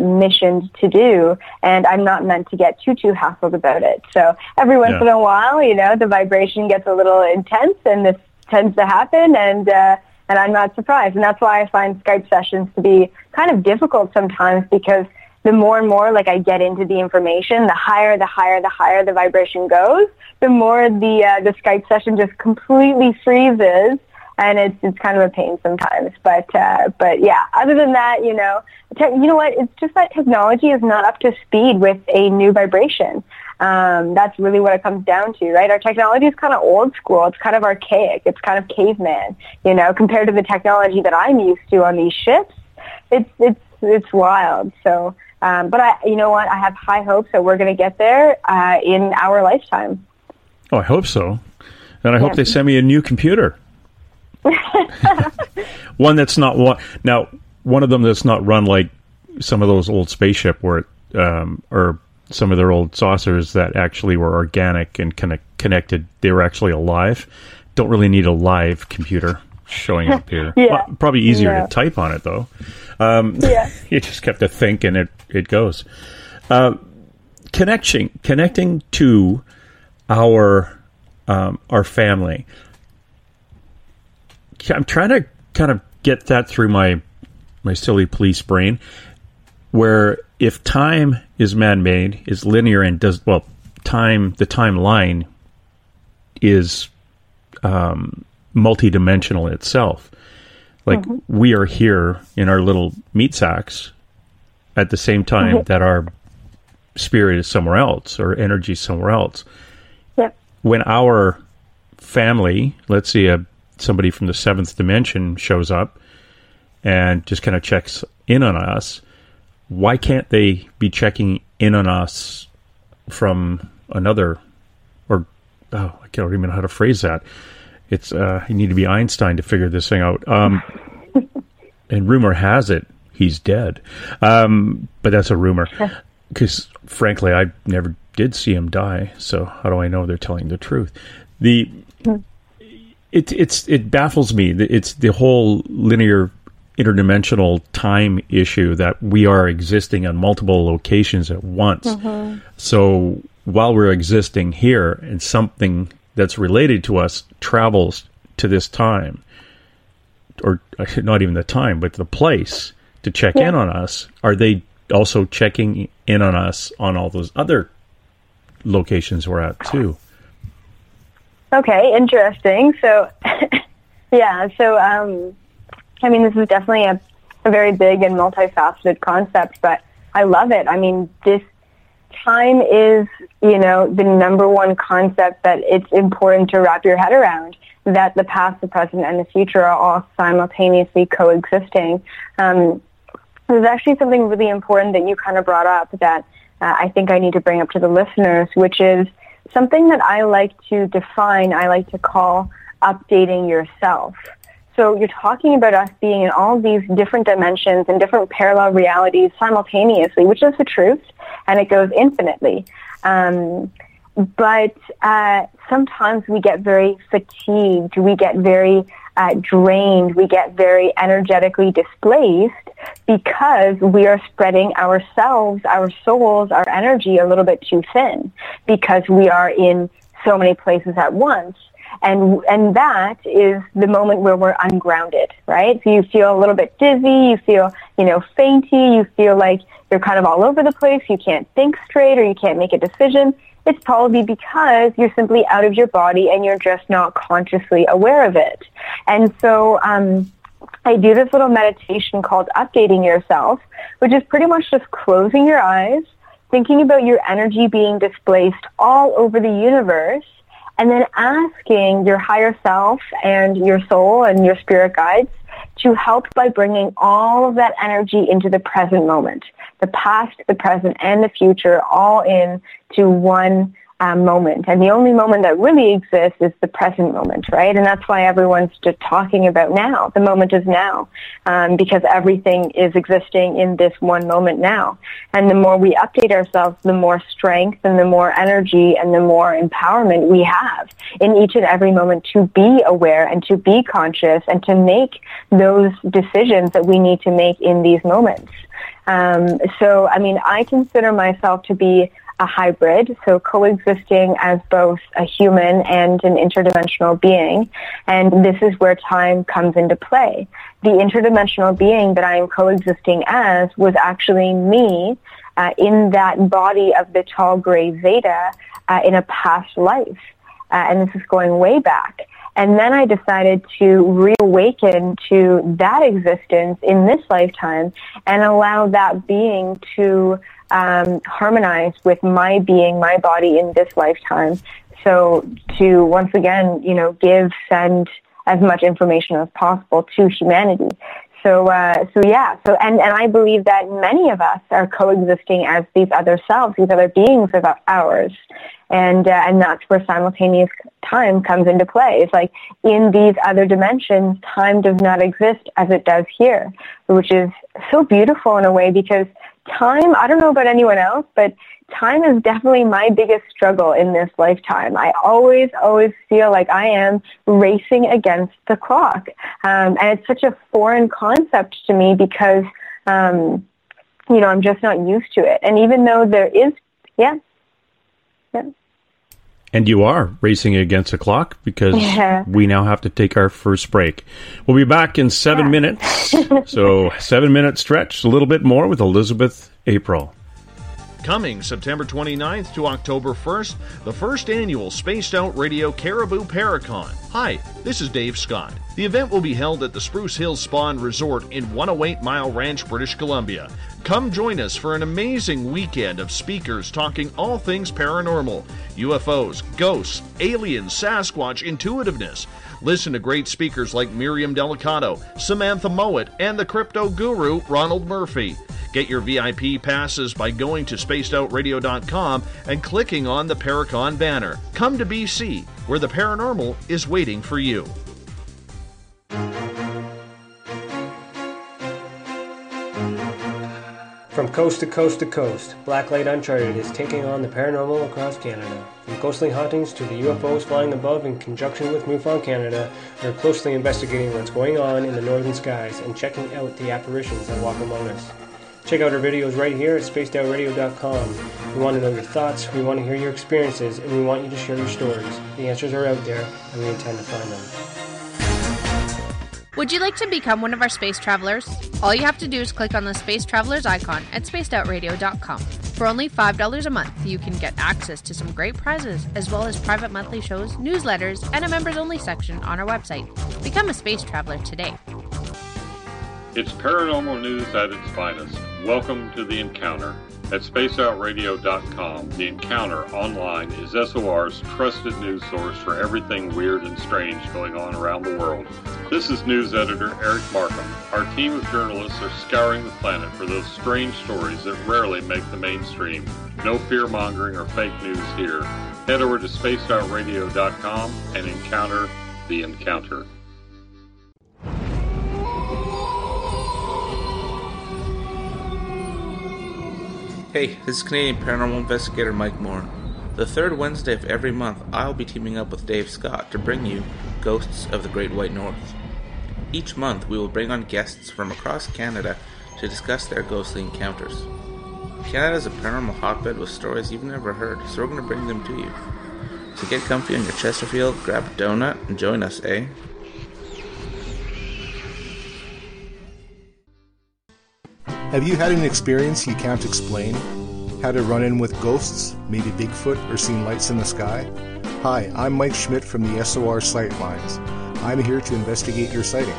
missioned to do. And I'm not meant to get too hassled about it. So every once in a while, you know, the vibration gets a little intense, and this tends to happen. And I'm not surprised. And that's why I find Skype sessions to be kind of difficult sometimes, because the more and more like I get into the information, the higher the vibration goes, the more the Skype session just completely freezes. And it's kind of a pain sometimes. But yeah, other than that, you know what? It's just that technology is not up to speed with a new vibration. That's really what it comes down to, right? Our technology is kind of old school. It's kind of archaic. It's kind of caveman, you know, compared to the technology that I'm used to on these ships. It's wild. So, but you know what? I have high hopes that we're going to get there in our lifetime. Oh, I hope so. And I hope they send me a new computer. One that's not one of them that's not run like some of those old spaceship where or some of their old saucers that actually were organic and kind of connected. They were actually alive. Don't really need a live computer showing up here. Well, probably easier to type on it though. You just have to think, and it goes. Connecting to our family. I'm trying to kind of get that through my silly police brain, where if time is man-made, is linear, and the timeline is multidimensional itself. Like we are here in our little meat sacks at the same time that our spirit is somewhere else, or energy somewhere else. When our family, let's see, a somebody from the seventh dimension shows up and just kind of checks in on us, why can't they be checking in on us from another, or, oh, I can't remember how to phrase that. It's, you need to be Einstein to figure this thing out. And rumor has it, he's dead. But that's a rumor. Because, frankly, I never did see him die, so how do I know they're telling the truth? It baffles me. It's the whole linear interdimensional time issue that we are existing on multiple locations at once. Mm-hmm. So while we're existing here and something that's related to us travels to this time, or not even the time, but the place to check in on us, are they also checking in on us on all those other locations we're at too? Okay, interesting. So, yeah, so, I mean, this is definitely a very big and multifaceted concept, but I love it. I mean, this time is, you know, the number one concept that it's important to wrap your head around, that the past, the present, and the future are all simultaneously coexisting. There's actually something really important that you kind of brought up that I think I need to bring up to the listeners, which is something that I like to define, I like to call updating yourself. So you're talking about us being in all these different dimensions and different parallel realities simultaneously, which is the truth, and it goes infinitely. But sometimes we get very fatigued, we get very drained, we get very energetically displaced because we are spreading ourselves, our souls, our energy a little bit too thin because we are in so many places at once. And that is the moment where we're ungrounded, right? So you feel a little bit dizzy, you feel, you know, fainty, you feel like you're kind of all over the place, you can't think straight or you can't make a decision. It's probably because you're simply out of your body and you're just not consciously aware of it. And so I do this little meditation called Updating Yourself, which is pretty much just closing your eyes, thinking about your energy being displaced all over the universe, and then asking your higher self and your soul and your spirit guides to help by bringing all of that energy into the present moment, the past, the present, and the future, all in to one moment. And the only moment that really exists is the present moment, right? And that's why everyone's just talking about now. The moment is now, because everything is existing in this one moment now. And the more we update ourselves, the more strength and the more energy and the more empowerment we have in each and every moment to be aware and to be conscious and to make those decisions that we need to make in these moments. So, I mean, I consider myself to be a hybrid, so coexisting as both a human and an interdimensional being. And this is where time comes into play. The interdimensional being that I am coexisting as was actually me in that body of the tall gray Zeta in a past life. And this is going way back. And then I decided to reawaken to that existence in this lifetime and allow that being to harmonize with my being, my body in this lifetime. So to, once again, you know, send as much information as possible to humanity. So and I believe that many of us are coexisting as these other selves, these other beings of ours, and that's where simultaneous time comes into play. It's like in these other dimensions, time does not exist as it does here, which is so beautiful in a way because time, I don't know about anyone else, but time is definitely my biggest struggle in this lifetime. I always feel like I am racing against the clock. And it's such a foreign concept to me because, you know, I'm just not used to it. And even though there is, And you are racing against the clock because we now have to take our first break. We'll be back in 7 minutes. So 7-minute stretch, a little bit more with Elizabeth April. Coming September 29th to October 1st, the first annual Spaced Out Radio Caribou Paracon. Hi, this is Dave Scott. The event will be held at the Spruce Hills Spa and Resort in 108 Mile Ranch, British Columbia. Come join us for an amazing weekend of speakers talking all things paranormal, UFOs, ghosts, aliens, Sasquatch, intuitiveness. Listen to great speakers like Miriam Delicato, Samantha Mowat, and the crypto guru Ronald Murphy. Get your VIP passes by going to spacedoutradio.com and clicking on the Paracon banner. Come to BC, where the paranormal is waiting for you. From coast to coast to coast, Blacklight Uncharted is taking on the paranormal across Canada. From ghostly hauntings to the UFOs flying above in conjunction with MUFON Canada, they're closely investigating what's going on in the northern skies and checking out the apparitions that walk among us. Check out our videos right here at spacedoutradio.com. We want to know your thoughts, we want to hear your experiences, and we want you to share your stories. The answers are out there, and we intend to find them. Would you like to become one of our space travelers? All you have to do is click on the Space Travelers icon at spacedoutradio.com. For only $5 a month, you can get access to some great prizes, as well as private monthly shows, newsletters, and a members-only section on our website. Become a space traveler today. It's paranormal news at its finest. Welcome to The Encounter. At spacedoutradio.com, The Encounter Online is SOR's trusted news source for everything weird and strange going on around the world. This is news editor Eric Markham. Our team of journalists are scouring the planet for those strange stories that rarely make the mainstream. No fear-mongering or fake news here. Head over to spacedoutradio.com and encounter The Encounter. Hey, this is Canadian Paranormal Investigator Mike Moore. The third Wednesday of every month, I'll be teaming up with Dave Scott to bring you Ghosts of the Great White North. Each month, we will bring on guests from across Canada to discuss their ghostly encounters. Canada is a paranormal hotbed with stories you've never heard, so we're going to bring them to you. So get comfy on your Chesterfield, grab a donut, and join us, eh? Have you had an experience you can't explain? Had a run-in with ghosts, maybe Bigfoot, or seen lights in the sky? Hi, I'm Mike Schmidt from the SOR Sightlines. I'm here to investigate your sighting.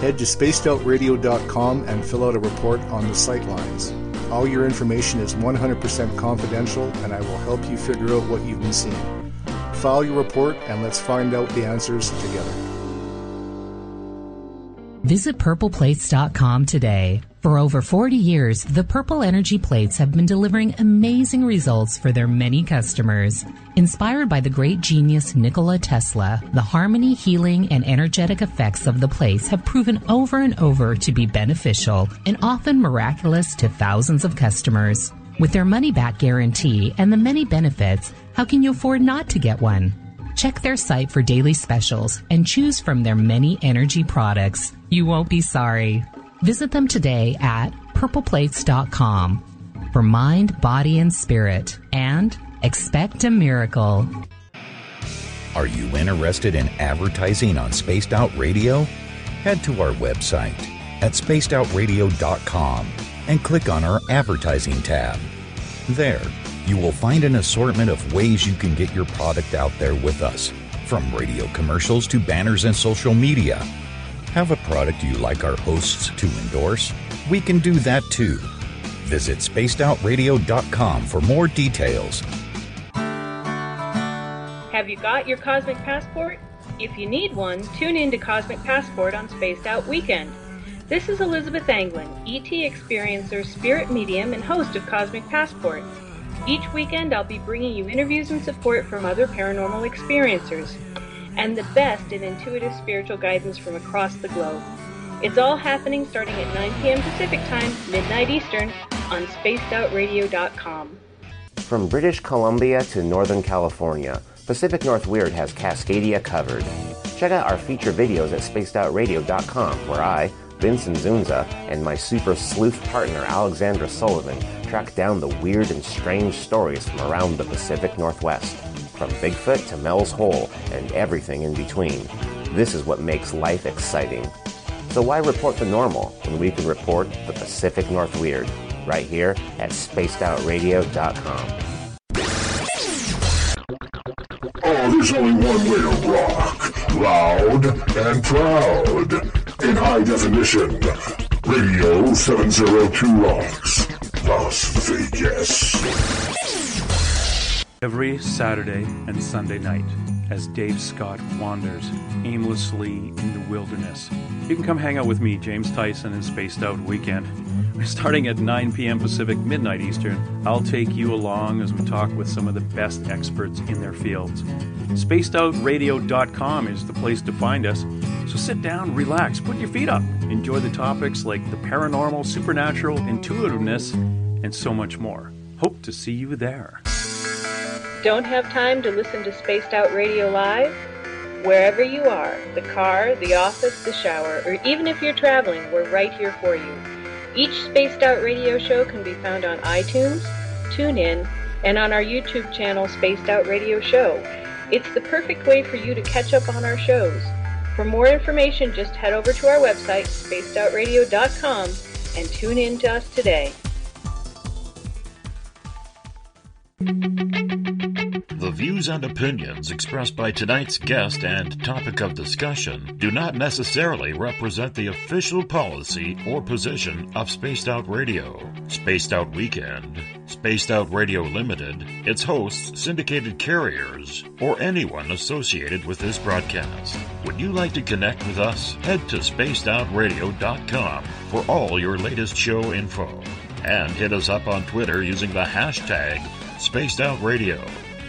Head to spacedoutradio.com and fill out a report on the Sightlines. All your information is 100% confidential, and I will help you figure out what you've been seeing. File your report, and let's find out the answers together. Visit purpleplates.com today. For over 40 years, the Purple Energy Plates have been delivering amazing results for their many customers. Inspired by the great genius Nikola Tesla, the harmony, healing, and energetic effects of the plates have proven over and over to be beneficial and often miraculous to thousands of customers. With their money-back guarantee and the many benefits, how can you afford not to get one? Check their site for daily specials and choose from their many energy products. You won't be sorry. Visit them today at purpleplates.com for mind, body, and spirit, and expect a miracle. Are you interested in advertising on Spaced Out Radio? Head to our website at spacedoutradio.com and click on our advertising tab. There, you will find an assortment of ways you can get your product out there with us, from radio commercials to banners and social media. Have a product you like our hosts to endorse? We can do that too. Visit spacedoutradio.com for more details. Have you got your Cosmic Passport? If you need one, tune in to Cosmic Passport on Spaced Out Weekend. This is Elizabeth Anglin, ET experiencer, spirit medium, and host of Cosmic Passport. Each weekend I'll be bringing you interviews and support from other paranormal experiencers, and the best in intuitive spiritual guidance from across the globe. It's all happening starting at 9 p.m. Pacific Time, midnight Eastern, on spacedoutradio.com. From British Columbia to Northern California, Pacific North Weird has Cascadia covered. Check out our feature videos at spacedoutradio.com, where I, Vincent Zunza, and my super sleuth partner Alexandra Sullivan track down the weird and strange stories from around the Pacific Northwest. From Bigfoot to Mel's Hole and everything in between. This is what makes life exciting. So why report the normal when we can report the Pacific North Weird? right here at spacedoutradio.com. Oh, there's only one way to rock, loud and proud, in high definition. Radio 702 Rocks, Las Vegas. Every Saturday and Sunday night, as Dave Scott wanders aimlessly in the wilderness, you can come hang out with me, James Tyson, and Spaced Out Weekend. Starting at 9 p.m. Pacific, midnight Eastern, I'll take you along as we talk with some of the best experts in their fields. SpacedOutRadio.com is the place to find us, so sit down, relax, put your feet up. Enjoy the topics like the paranormal, supernatural, intuitiveness, and so much more. Hope to see you there. Don't have time to listen to Spaced Out Radio live? Wherever you are, the car, the office, the shower, or even if you're traveling, we're right here for you. Each Spaced Out Radio show can be found on iTunes, TuneIn, and on our YouTube channel, Spaced Out Radio Show. It's the perfect way for you to catch up on our shows. For more information, just head over to our website, spacedoutradio.com, and tune in to us today. The views and opinions expressed by tonight's guest and topic of discussion do not necessarily represent the official policy or position of Spaced Out Radio, Spaced Out Weekend, Spaced Out Radio Limited, its hosts, syndicated carriers, or anyone associated with this broadcast. Would you like to connect with us? Head to spacedoutradio.com for all your latest show info. And hit us up on Twitter using the hashtag #SpacedOutRadio.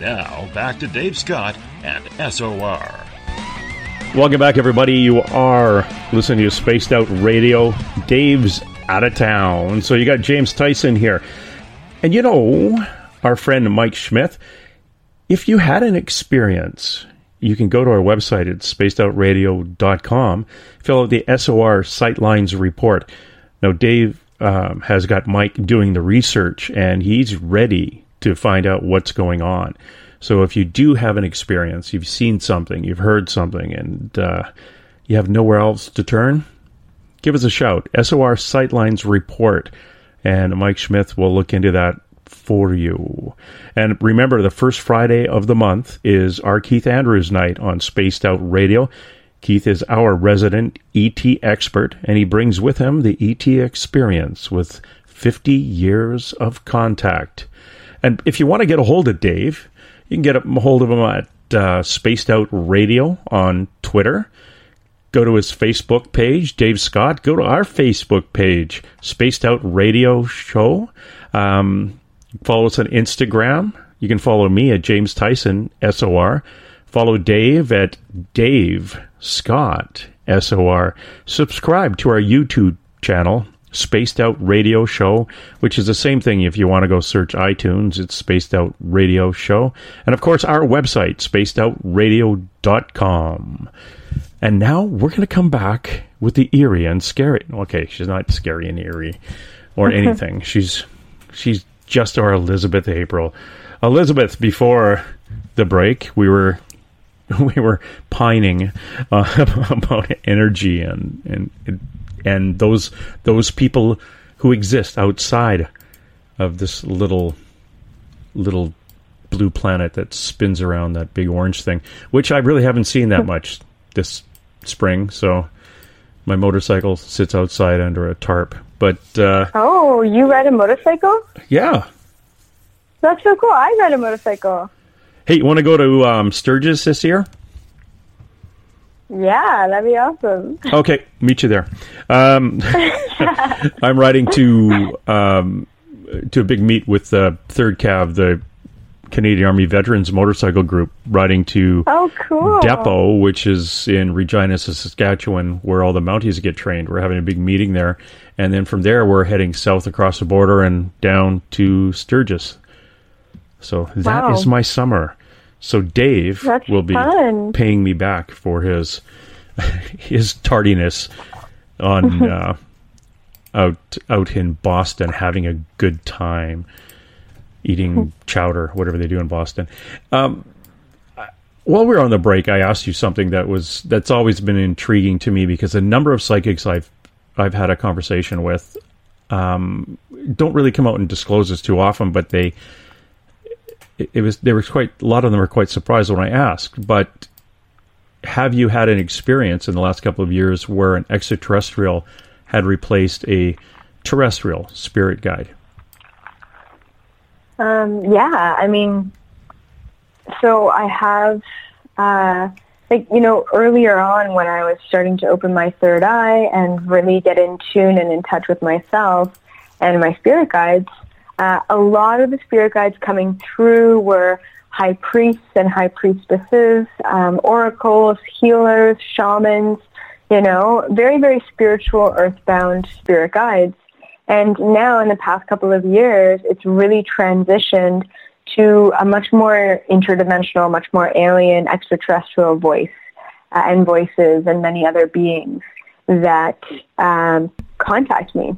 Now, back to Dave Scott and SOR. Welcome back, everybody. You are listening to Spaced Out Radio. Dave's out of town, so you got James Tyson here. And you know, our friend Mike Schmidt, if you had an experience, you can go to our website at spacedoutradio.com, fill out the SOR Sightlines report. Now, Dave has got Mike doing the research, and he's ready to find out what's going on. So if you do have an experience, you've seen something, you've heard something, and you have nowhere else to turn, give us a shout. SOR Sightlines Report, and Mike Schmidt will look into that for you. And remember, the first Friday of the month is our Keith Andrews night on Spaced Out Radio. Keith is our resident ET expert, and he brings with him the ET experience with 50 years of contact. And if you want to get a hold of Dave, you can get a hold of him at Spaced Out Radio on Twitter. Go to his Facebook page, Dave Scott. Go to our Facebook page, Spaced Out Radio Show. Follow us on Instagram. You can follow me at James Tyson, SOR. Follow Dave at Dave Scott, SOR. Subscribe to our YouTube channel, Spaced Out Radio Show, which is the same thing if you want to go search iTunes. It's Spaced Out Radio Show. And, of course, our website, spacedoutradio.com. And now we're going to come back with the eerie and scary. Okay, she's not scary and eerie or anything. She's just our Elizabeth April. Elizabeth, before the break, we were pining about energy and those people who exist outside of this little blue planet that spins around that big orange thing, which I really haven't seen that much this spring. So my motorcycle sits outside under a tarp. But oh, you ride a motorcycle? Yeah, that's so cool. I ride a motorcycle. Hey, you want to go to Sturgis this year? Yeah, that'd be awesome. Okay, meet you there. I'm riding to a big meet with the 3rd Cav, the Canadian Army Veterans Motorcycle Group, riding to Depot, which is in Regina, Saskatchewan, where all the Mounties get trained. We're having a big meeting there. And then from there, we're heading south across the border and down to Sturgis. So that is my summer. So Dave will be paying me back for his tardiness on out in Boston, having a good time eating chowder, whatever they do in Boston. While we were on the break, I asked you something that's always been intriguing to me, because the number of psychics I've had a conversation with don't really come out and disclose this too often, but a lot of them were quite surprised when I asked. But have you had an experience in the last couple of years where an extraterrestrial had replaced a terrestrial spirit guide? Yeah, I mean, so I have, earlier on when I was starting to open my third eye and really get in tune and in touch with myself and my spirit guides, a lot of the spirit guides coming through were high priests and high priestesses, oracles, healers, shamans, very, very spiritual, earthbound spirit guides. And now in the past couple of years, it's really transitioned to a much more interdimensional, much more alien, extraterrestrial voice and voices and many other beings that contact me.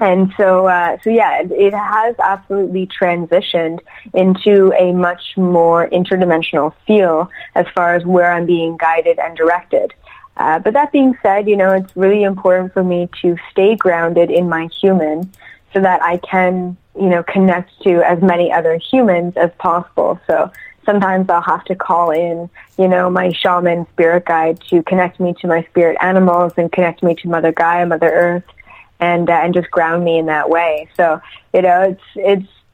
And so it has absolutely transitioned into a much more interdimensional feel as far as where I'm being guided and directed. But that being said, it's really important for me to stay grounded in my human so that I can, connect to as many other humans as possible. So sometimes I'll have to call in, my shaman spirit guide to connect me to my spirit animals and connect me to Mother Gaia, Mother Earth, and just ground me in that way. So, there's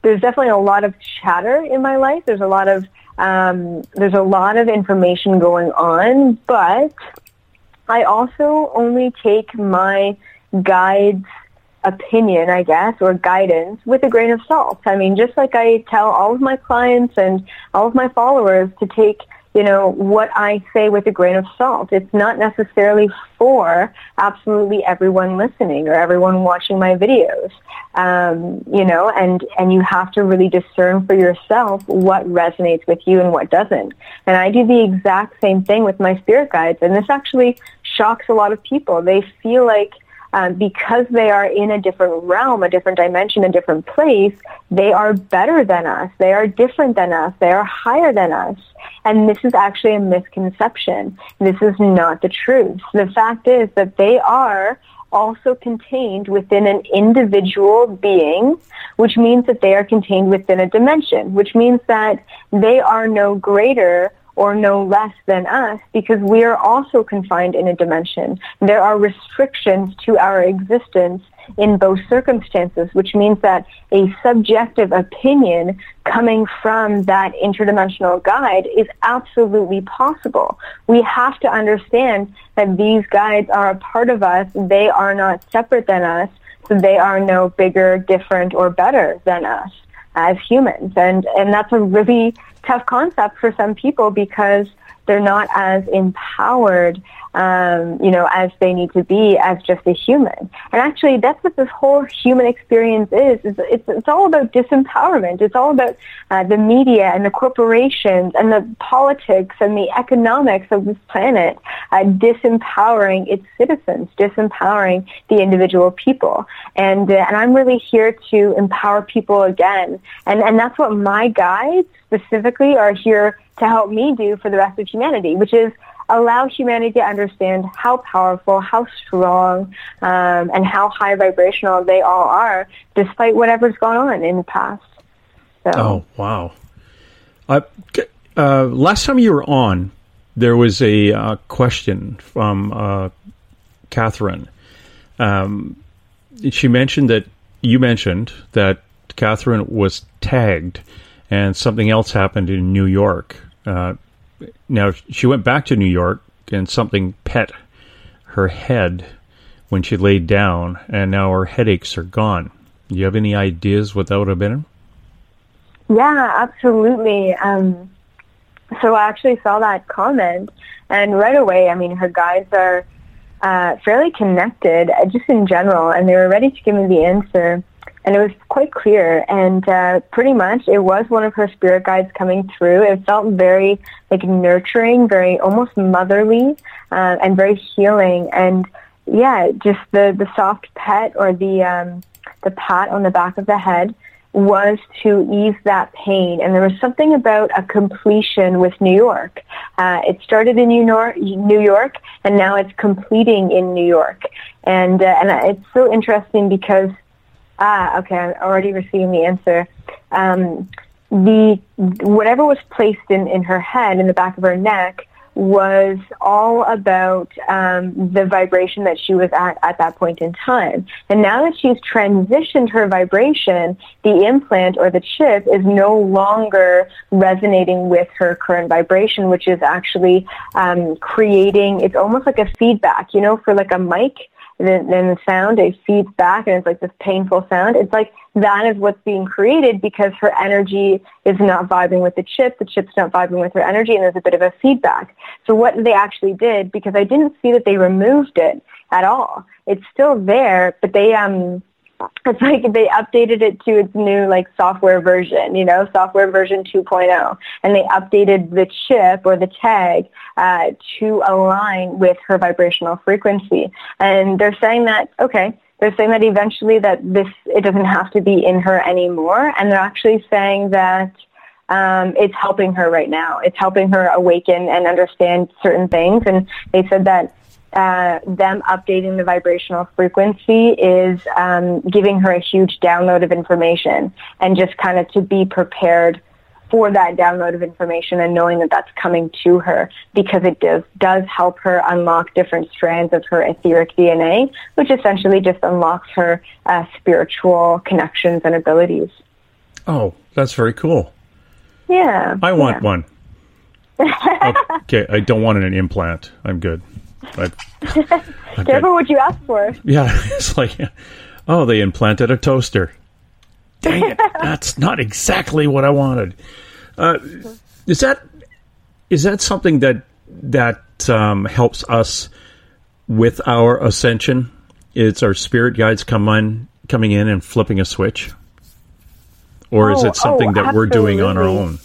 definitely a lot of chatter in my life. There's a lot of, information going on, but I also only take my guide's opinion, I guess, or guidance with a grain of salt. I mean, just like I tell all of my clients and all of my followers to take, what I say with a grain of salt. It's not necessarily for absolutely everyone listening or everyone watching my videos, and you have to really discern for yourself what resonates with you and what doesn't. And I do the exact same thing with my spirit guides, and this actually shocks a lot of people. They feel like because they are in a different realm, a different dimension, a different place, they are better than us. They are different than us. They are higher than us. And this is actually a misconception. This is not the truth. The fact is that they are also contained within an individual being, which means that they are contained within a dimension, which means that they are no greater or no less than us, because we are also confined in a dimension. There are restrictions to our existence in both circumstances, which means that a subjective opinion coming from that interdimensional guide is absolutely possible. We have to understand that these guides are a part of us. They are not separate than us, so they are no bigger, different, or better than us as humans. And that's a really tough concept for some people because they're not as empowered, as they need to be as just a human. And actually, that's what this whole human experience is. It's all about disempowerment. It's all about the media and the corporations and the politics and the economics of this planet disempowering its citizens, disempowering the individual people. And I'm really here to empower people again. And that's what my guides specifically are here to help me do for the rest of humanity, which is allow humanity to understand how powerful, how strong, and how high vibrational they all are, despite whatever's gone on in the past. So. Oh, wow. Last time you were on, there was a question from Catherine. You mentioned that Catherine was tagged and something else happened in New York. Now, she went back to New York and something pet her head when she laid down, and now her headaches are gone. Do you have any ideas what that would have been? Yeah, absolutely. So I actually saw that comment, and right away, I mean, her guides are fairly connected, just in general, and they were ready to give me the answer. And it was quite clear, and pretty much it was one of her spirit guides coming through. It felt very, nurturing, very almost motherly, and very healing. And, yeah, just the soft pet or the pat on the back of the head was to ease that pain. And there was something about a completion with New York. It started in New York, and now it's completing in New York. And it's so interesting because Okay, I already received the answer. Whatever was placed in her head, in the back of her neck, was all about the vibration that she was at that point in time. And now that she's transitioned her vibration, the implant or the chip is no longer resonating with her current vibration, which is actually creating, it's almost like a feedback, you know, for like a mic, then the sound, it feeds back and it's like this painful sound. It's like that is what's being created because her energy is not vibing with the chip, the chip's not vibing with her energy, and there's a bit of a feedback. So what they actually did, because I didn't see that they removed it at all, it's still there, but they it's like they updated it to its new like software version, you know, software version 2.0, and they updated the chip or the tag to align with her vibrational frequency. And they're saying that, okay, they're saying that eventually that this, it doesn't have to be in her anymore, and they're actually saying that it's helping her right now. It's helping her awaken and understand certain things, and they said that them updating the vibrational frequency is giving her a huge download of information, and just kind of to be prepared for that download of information and knowing that that's coming to her, because it does help her unlock different strands of her etheric DNA, which essentially just unlocks her spiritual connections and abilities. Oh, that's very cool. Yeah. I want one. Okay, I don't want an implant. I'm good. Careful what you ask for. Yeah, it's like, oh, they implanted a toaster. Dang it, that's not exactly what I wanted. Is that something that helps us with our ascension? It's our spirit guides coming in and flipping a switch, or is it something that absolutely. We're doing on our own?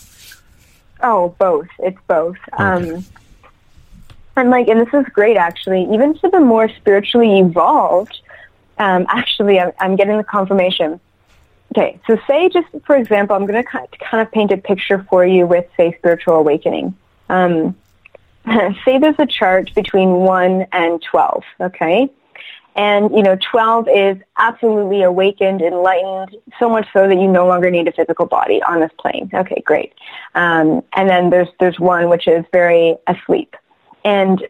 Oh, both. It's both. Okay. And this is great, actually, even to the more spiritually evolved, actually, I'm getting the confirmation. Okay, so say just, for example, I'm going to kind of paint a picture for you with, say, spiritual awakening. Say there's a chart between 1 and 12, okay? And, you know, 12 is absolutely awakened, enlightened, so much so that you no longer need a physical body on this plane. Okay, great. And then there's 1, which is very asleep. And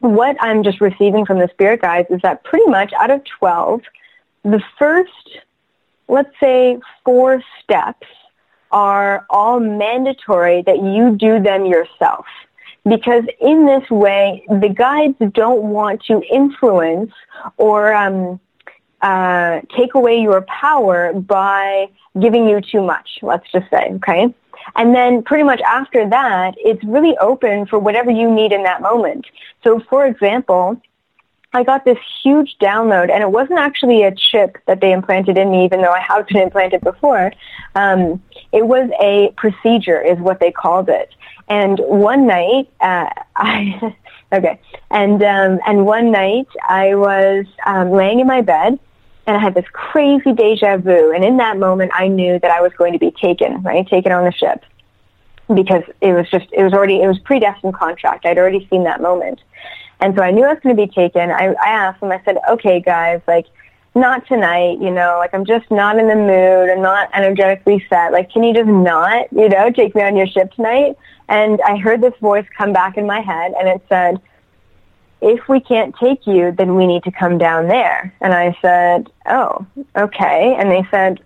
what I'm just receiving from the spirit guides is that pretty much out of 12, the first, let's say, 4 steps are all mandatory that you do them yourself. Because in this way, the guides don't want to influence or take away your power by giving you too much, let's just say, okay? And then pretty much after that, it's really open for whatever you need in that moment. So, for example, I got this huge download, and it wasn't actually a chip that they implanted in me, even though I have been implanted before. It was a procedure, is what they called it. And one night, I was laying in my bed, and I had this crazy deja vu. And in that moment, I knew that I was going to be taken, right? Taken on the ship, because it was predestined contract. I'd already seen that moment. And so I knew I was going to be taken. I asked them, I said, okay, guys, like, not tonight, you know, like, I'm just not in the mood. I'm not energetically set. Like, can you just not, you know, take me on your ship tonight? And I heard this voice come back in my head, and it said, if we can't take you, then we need to come down there. And I said, oh, okay. And they said,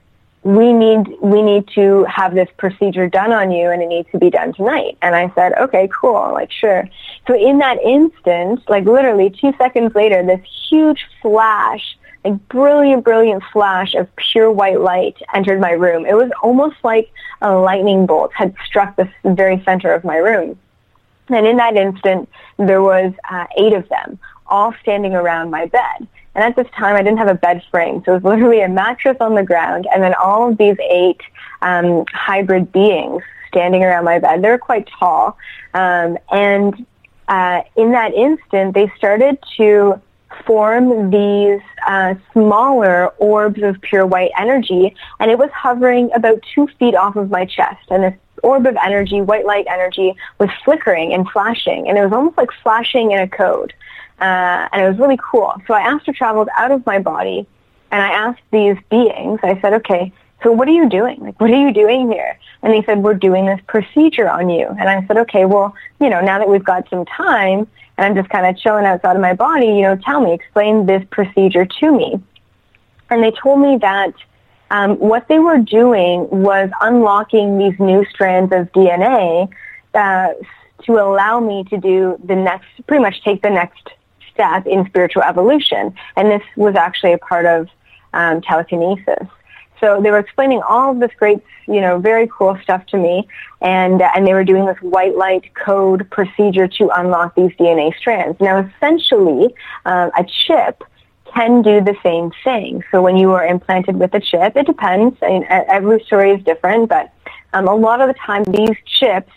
we need to have this procedure done on you, and it needs to be done tonight. And I said, okay, cool, like, sure. So in that instant, like, literally 2 seconds later, this huge flash, like, brilliant flash of pure white light entered my room. It was almost like a lightning bolt had struck the very center of my room. And in that instant, there was 8 of them, all standing around my bed. And at this time, I didn't have a bed frame, so it was literally a mattress on the ground, and then all of these 8 hybrid beings standing around my bed. They were quite tall. In that instant, they started to form these smaller orbs of pure white energy, and it was hovering about 2 feet off of my chest, and this orb of energy, white light energy, was flickering and flashing, and it was almost like flashing in a code, and it was really cool. So I astral traveled out of my body And I asked these beings, I said, okay, so what are you doing? Like, what are you doing here? And they said, we're doing this procedure on you. And I said, okay, well, you know, now that we've got some time and I'm just kind of chilling outside of my body, you know, tell me, explain this procedure to me. And they told me that what they were doing was unlocking these new strands of DNA to allow me to do the next, pretty much take the next step in spiritual evolution. And this was actually a part of telekinesis. So they were explaining all of this great, you know, very cool stuff to me, and they were doing this white light code procedure to unlock these DNA strands. Now, essentially, a chip can do the same thing. So when you are implanted with a chip, it depends. I mean, every story is different, but a lot of the time, these chips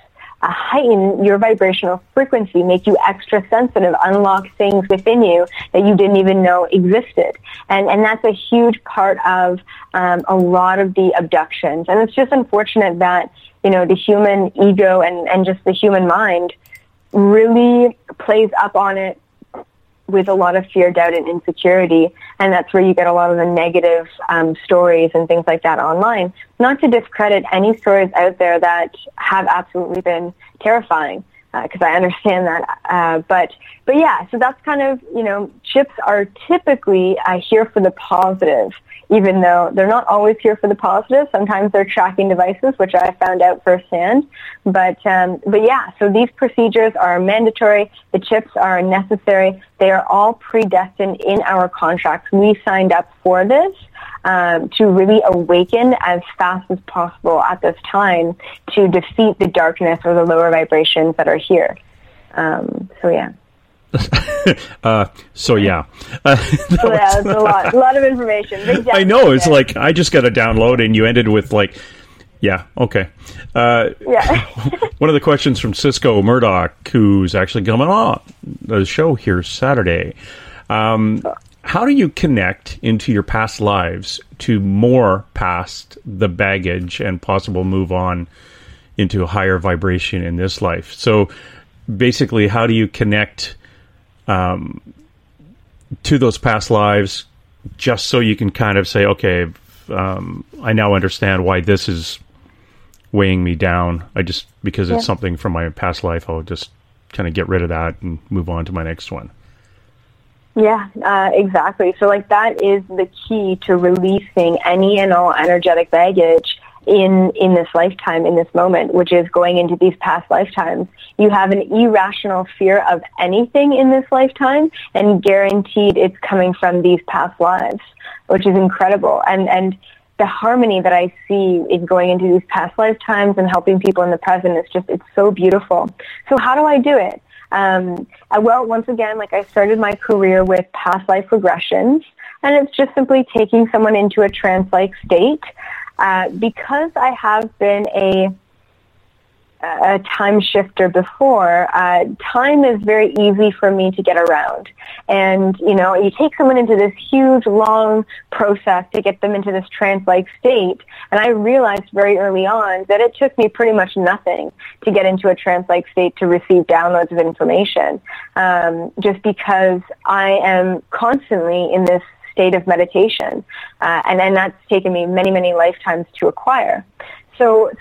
heighten your vibrational frequency, make you extra sensitive, unlock things within you that you didn't even know existed. And that's a huge part of a lot of the abductions. And it's just unfortunate that, you know, the human ego and just the human mind really plays up on it with a lot of fear, doubt, and insecurity. And that's where you get a lot of the negative stories and things like that online. Not to discredit any stories out there that have absolutely been terrifying, because I understand that. But yeah, so that's kind of, you know, chips are typically here for the positive, even though they're not always here for the positive. Sometimes they're tracking devices, which I found out firsthand. But yeah, so these procedures are mandatory. The chips are necessary. They are all predestined in our contracts. We signed up for this to really awaken as fast as possible at this time to defeat the darkness or the lower vibrations that are here. So yeah. That was a lot of information. I know, it's like I just got a download and you ended with like, yeah, okay. Yeah. One of the questions from Cisco Murdoch, who's actually coming on the show here Saturday. How do you connect into your past lives to more past the baggage and possible move on into a higher vibration in this life? So basically, how do you connect to those past lives, just so you can kind of say, okay, I now understand why this is weighing me down. It's something from my past life, I'll just kind of get rid of that and move on to my next one. Yeah, exactly. So like that is the key to releasing any and all energetic baggage in this lifetime, in this moment, which is going into these past lifetimes. You have an irrational fear of anything in this lifetime, and guaranteed it's coming from these past lives, which is incredible. And the harmony that I see in going into these past lifetimes and helping people in the present is just, it's so beautiful. So how do I do it? Well, once again, like I started my career with past life regressions, and it's just simply taking someone into a trance-like state. Because I have been a time shifter before, time is very easy for me to get around. And, you know, you take someone into this huge, long process to get them into this trance-like state, and I realized very early on that it took me pretty much nothing to get into a trance-like state to receive downloads of information, just because I am constantly in this state of meditation, and that's taken me many, many lifetimes to acquire. So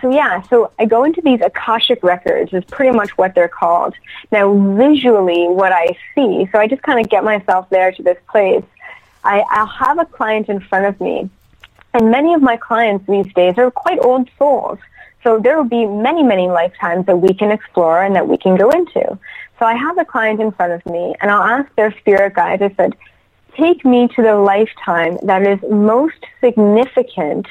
I go into these Akashic Records, is pretty much what they're called. Now, visually, what I see, so I just kind of get myself there to this place. I'll have a client in front of me, and many of my clients these days are quite old souls, so there will be many, many lifetimes that we can explore and that we can go into. So I have a client in front of me, and I'll ask their spirit guide, I said, take me to the lifetime that is most significant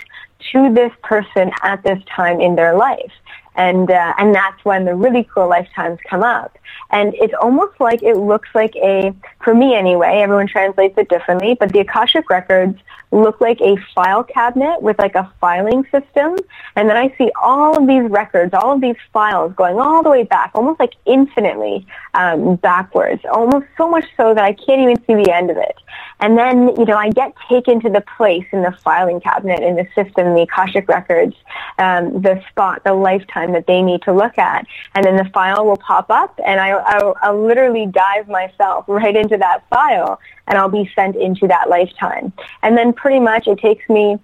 to this person at this time in their life. And that's when the really cool lifetimes come up. And it's almost like, it looks like a, for me anyway, everyone translates it differently, but the Akashic Records look like a file cabinet with like a filing system. And then I see all of these records, all of these files going all the way back, almost like infinitely backwards, almost so much so that I can't even see the end of it. And then, you know, I get taken to the place in the filing cabinet, in the system, the Akashic Records, the spot, the lifetime, and that they need to look at. And then the file will pop up, and I'll literally dive myself right into that file, and I'll be sent into that lifetime. And then pretty much it takes me,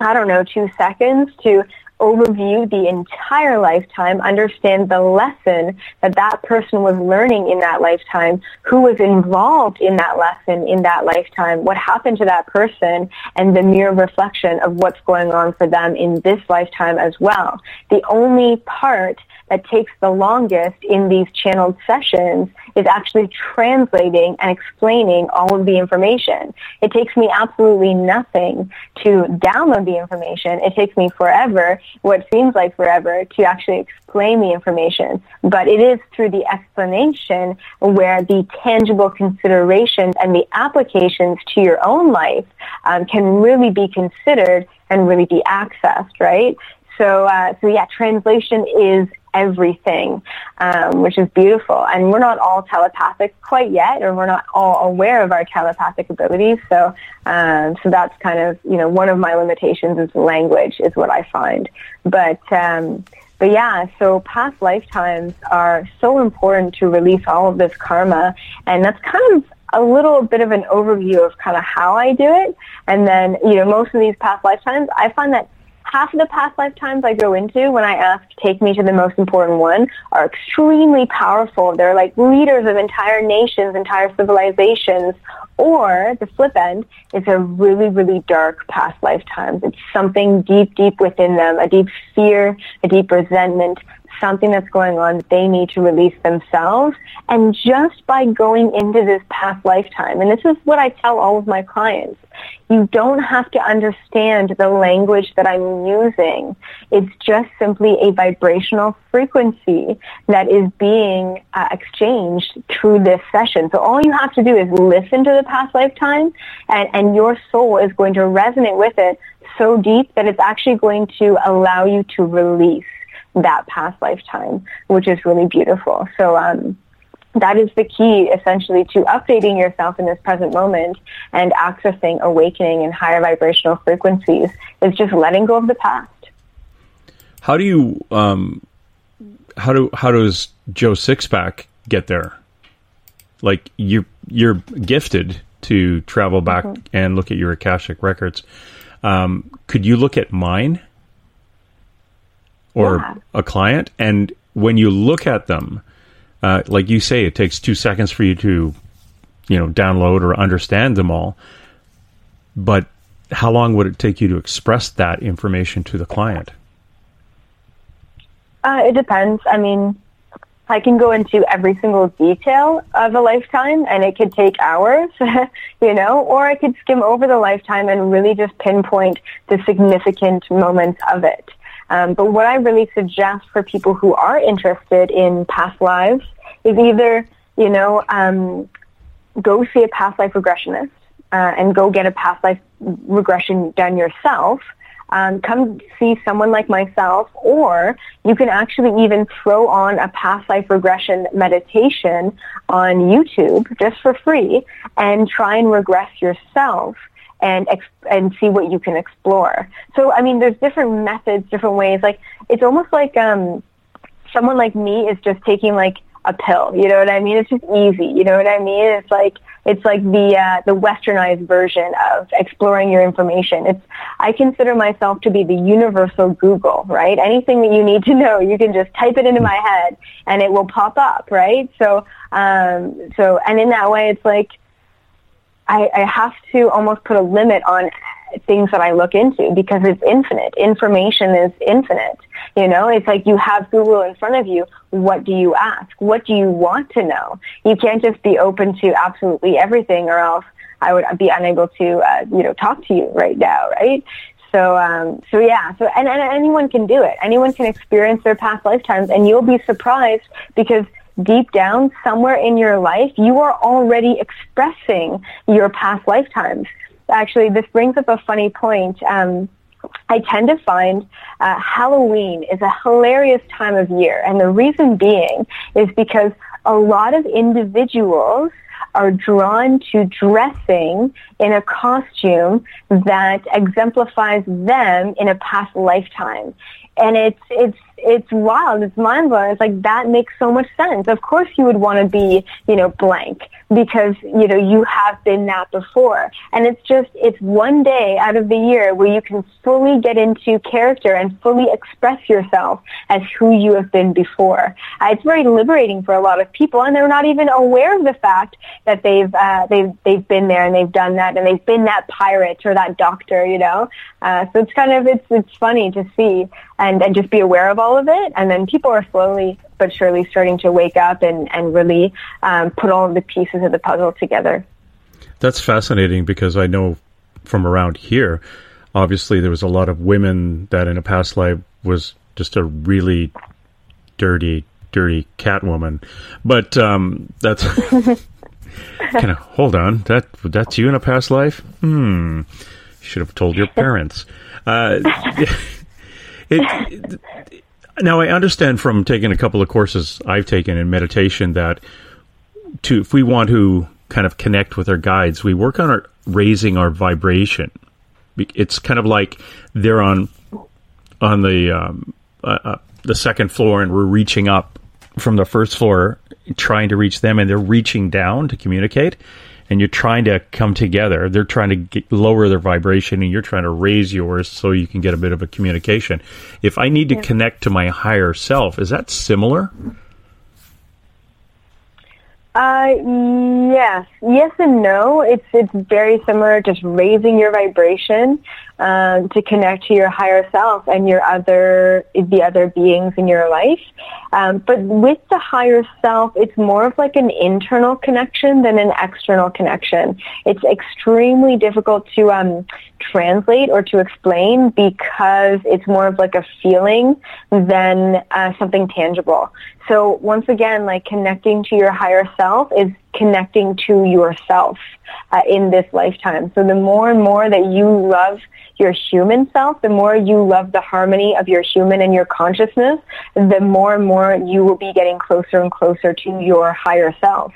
2 seconds to overview the entire lifetime, understand the lesson that that person was learning in that lifetime, who was involved in that lesson in that lifetime, what happened to that person, and the mere reflection of what's going on for them in this lifetime as well. The only part that takes the longest in these channeled sessions is actually translating and explaining all of the information. It takes me absolutely nothing to download the information. It takes me forever, what seems like forever, to actually explain the information. But it is through the explanation where the tangible considerations and the applications to your own life can really be considered and really be accessed, right? So translation is everything, which is beautiful. And we're not all telepathic quite yet, or we're not all aware of our telepathic abilities. So that's kind of, one of my limitations is language, is what I find. But past lifetimes are so important to release all of this karma. And that's kind of a little bit of an overview of kind of how I do it. And then, most of these past lifetimes, I find that half of the past lifetimes I go into when I ask, take me to the most important one, are extremely powerful. They're like leaders of entire nations, entire civilizations. Or the flip end is a really, really dark past lifetimes. It's something deep, deep within them, a deep fear, a deep resentment, something that's going on that they need to release themselves. And just by going into this past lifetime, and this is what I tell all of my clients, you don't have to understand the language that I'm using. It's just simply a vibrational frequency that is being exchanged through this session. So all you have to do is listen to the past lifetime, and your soul is going to resonate with it so deep that it's actually going to allow you to release that past lifetime, which is really beautiful. So that is the key, essentially, to updating yourself in this present moment and accessing awakening and higher vibrational frequencies, is just letting go of the past. How do you, how does Joe Sixpack get there? Like, you're gifted to travel back and look at your Akashic records. Could you look at mine or a client? And when you look at them, like you say, it takes 2 seconds for you to, download or understand them all. But how long would it take you to express that information to the client? It depends. I mean, I can go into every single detail of a lifetime, and it could take hours, or I could skim over the lifetime and really just pinpoint the significant moments of it. But what I really suggest for people who are interested in past lives is either, go see a past life regressionist and go get a past life regression done yourself. Come see someone like myself, or you can actually even throw on a past life regression meditation on YouTube just for free and try and regress yourself and see what you can explore. So, I mean, there's different methods, different ways. Like, it's almost like someone like me is just taking, like, a pill. You know what I mean? It's just easy. You know what I mean? It's like the westernized version of exploring your information. I consider myself to be the universal Google, right? Anything that you need to know, you can just type it into my head and it will pop up, right? So and in that way, it's like, I have to almost put a limit on things that I look into, because it's infinite. Information is infinite. It's like you have Google in front of you. What do you ask? What do you want to know? You can't just be open to absolutely everything, or else I would be unable to, talk to you right now, right? So and anyone can do it. Anyone can experience their past lifetimes, and you'll be surprised, because deep down, somewhere in your life, you are already expressing your past lifetimes. Actually, this brings up a funny point. I tend to find Halloween is a hilarious time of year. And the reason being is because a lot of individuals are drawn to dressing in a costume that exemplifies them in a past lifetime. And it's wild. It's mind blowing. It's like, that makes so much sense. Of course you would want to be, blank, because, you have been that before. And it's one day out of the year where you can fully get into character and fully express yourself as who you have been before. It's very liberating for a lot of people, and they're not even aware of the fact that they've been there and they've done that and they've been that pirate or that doctor, So it's kind of, it's funny to see. And just be aware of all of it. And then people are slowly but surely starting to wake up and really put all of the pieces of the puzzle together. That's fascinating, because I know from around here, obviously there was a lot of women that in a past life was just a really dirty Catwoman. But that's... hold on. That's you in a past life? Should have told your parents. Now, I understand from taking a couple of courses I've taken in meditation that if we want to kind of connect with our guides, we work on raising our vibration. It's kind of like they're on the second floor, and we're reaching up from the first floor, trying to reach them, and they're reaching down to communicate. And you're trying to come together. They're trying to lower their vibration, and you're trying to raise yours so you can get a bit of a communication. If I need to connect to my higher self, is that similar? Yes and no. It's very similar, just raising your vibration to connect to your higher self and the other beings in your life. But with the higher self, it's more of like an internal connection than an external connection. It's extremely difficult to translate or to explain, because it's more of like a feeling than something tangible. So once again, like, connecting to your higher self is connecting to yourself in this lifetime. So the more and more that you love your human self, the more you love the harmony of your human and your consciousness, the more and more you will be getting closer and closer to your higher self.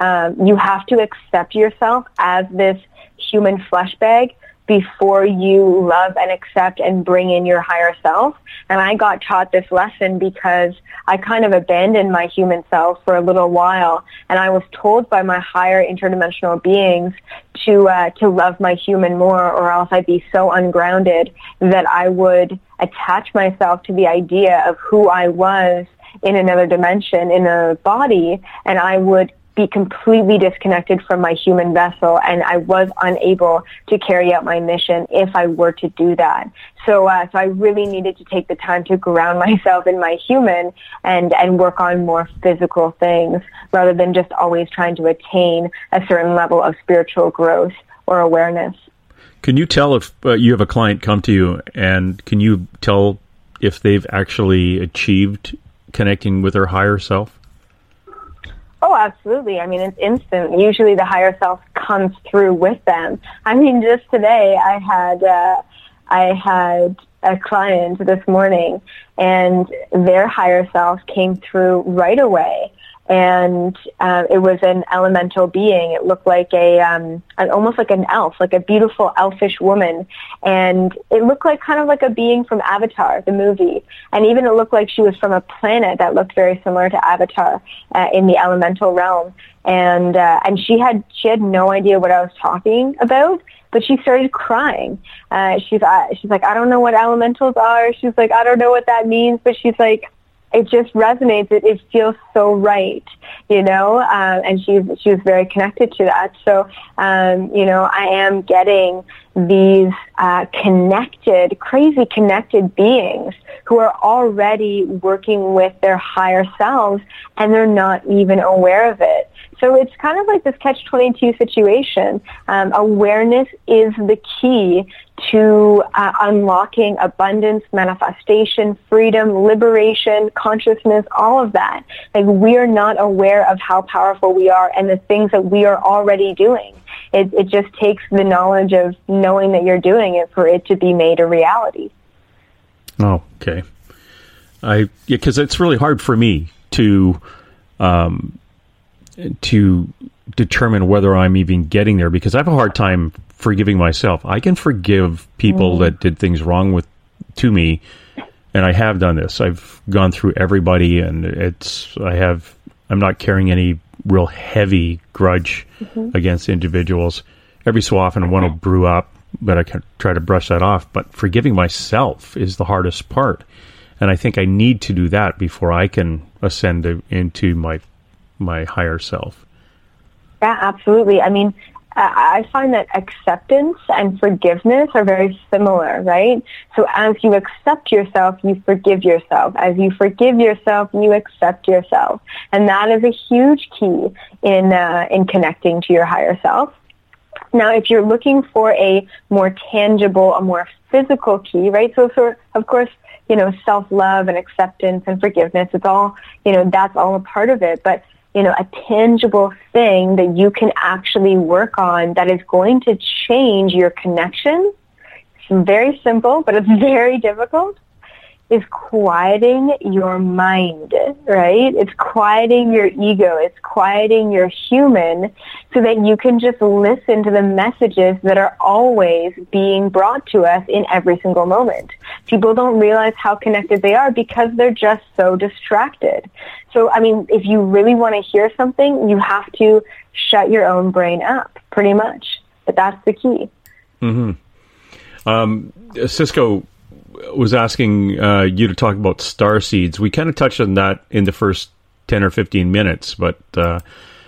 You have to accept yourself as this human flesh bag before you love and accept and bring in your higher self. And I got taught this lesson because I kind of abandoned my human self for a little while, and I was told by my higher interdimensional beings to love my human more, or else I'd be so ungrounded that I would attach myself to the idea of who I was in another dimension, in a body, and I would be completely disconnected from my human vessel, and I was unable to carry out my mission if I were to do that. So I really needed to take the time to ground myself in my human and work on more physical things, rather than just always trying to attain a certain level of spiritual growth or awareness. Can you tell if you have a client come to you, and can you tell if they've actually achieved connecting with their higher self? Oh, absolutely. I mean, it's instant. Usually the higher self comes through with them. I mean, just today I had a client this morning, and their higher self came through right away. And it was an elemental being. It looked like almost like an elf, like a beautiful elfish woman. And it looked like kind of like a being from Avatar, the movie. And even it looked like she was from a planet that looked very similar to Avatar in the elemental realm. And she had no idea what I was talking about, but she started crying. She's like, I don't know what elementals are. She's like, I don't know what that means. But she's like, it just resonates. It feels so right, and she was very connected to that. So, I am getting these crazy connected beings who are already working with their higher selves, and they're not even aware of it. So it's kind of like this catch-22 situation. Awareness is the key to unlocking abundance, manifestation, freedom, liberation, consciousness, all of that. Like, we are not aware of how powerful we are and the things that we are already doing. It just takes the knowledge of knowing that you're doing it for it to be made a reality. Oh, okay. Because it's really hard for me to determine whether I'm even getting there, because I have a hard time forgiving myself. I can forgive people that did things wrong to me, and I have done this. I've gone through everybody, and I'm not carrying any real heavy grudge against individuals. Every so often one will brew up, but I can try to brush that off. But forgiving myself is the hardest part, and I think I need to do that before I can ascend into my higher self. Yeah, absolutely. I mean, I find that acceptance and forgiveness are very similar, right? So as you accept yourself, you forgive yourself. As you forgive yourself, you accept yourself. And that is a huge key in connecting to your higher self. Now, if you're looking for a more tangible, a more physical key, right? So of course, you know, self-love and acceptance and forgiveness, it's all, you know, that's all a part of it. But you know, a tangible thing that you can actually work on that is going to change your connection. It's very simple, but it's very difficult, is quieting your mind, right? It's quieting your ego. It's quieting your human so that you can just listen to the messages that are always being brought to us in every single moment. People don't realize how connected they are because they're just so distracted. So, I mean, if you really want to hear something, you have to shut your own brain up, pretty much. But that's the key. Mm-hmm. Cisco was asking you to talk about star seeds. We kind of touched on that in the first 10 or 15 minutes, but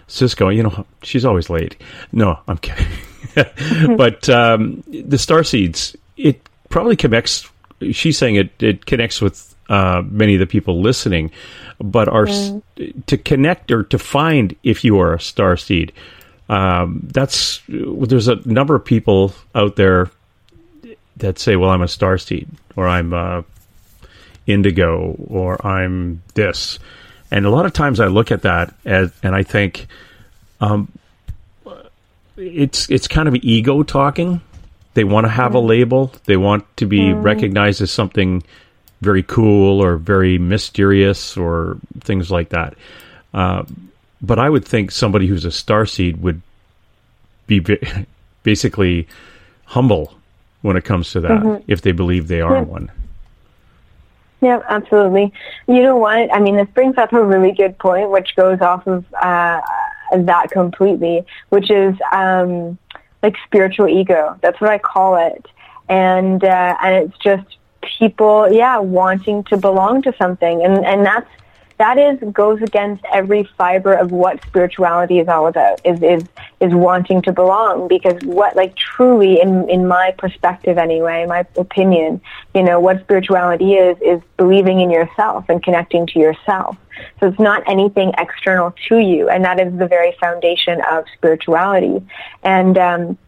Cisco, you know, she's always late. No, I'm kidding. But the star seeds, it probably connects, she's saying it connects with many of the people listening, but to connect or to find if you are a star seed, there's a number of people out there that say, well, I'm a star seed, or I'm indigo, or I'm this. And a lot of times I look at that and I think it's kind of ego talking. They want to have a label. They want to be recognized as something very cool or very mysterious or things like that. But I would think somebody who's a star seed would be basically humble when it comes to that, if they believe they are one. Yeah, absolutely. You know what? I mean, this brings up a really good point, which goes off of that completely, which is like spiritual ego. That's what I call it. And it's just people, wanting to belong to something. And goes against every fiber of what spirituality is all about, is wanting to belong, because what, like, truly in my perspective anyway, my opinion, you know, what spirituality is believing in yourself and connecting to yourself. So it's not anything external to you, and that is the very foundation of spirituality. And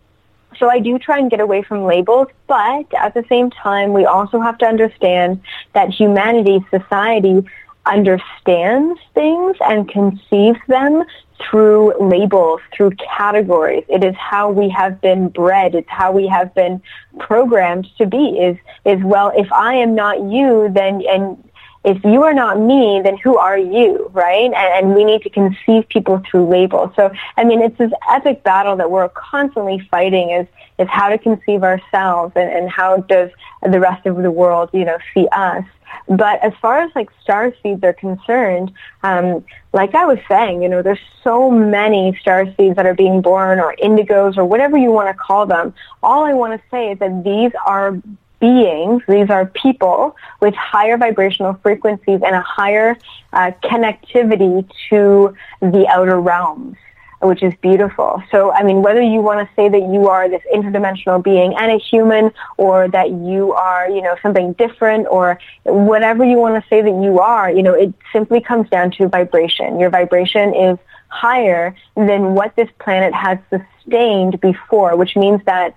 so I do try and get away from labels, but at the same time, we also have to understand that humanity, society, understands things and conceives them through labels, through categories. It is how we have been bred. It's how we have been programmed to be. Is well, if I am not you, then, and if you are not me, then who are you, right? And we need to conceive people through labels. So, I mean, it's this epic battle that we're constantly fighting is how to conceive ourselves and how does the rest of the world, you know, see us. But as far as, like, star seeds are concerned, like I was saying, you know, there's so many star seeds that are being born, or indigos, or whatever you want to call them. All I want to say is that these are beings, these are people with higher vibrational frequencies and a higher connectivity to the outer realms, which is beautiful. So, I mean, whether you want to say that you are this interdimensional being and a human, or that you are, you know, something different, or whatever you want to say that you are, you know, it simply comes down to vibration. Your vibration is higher than what this planet has sustained before, which means that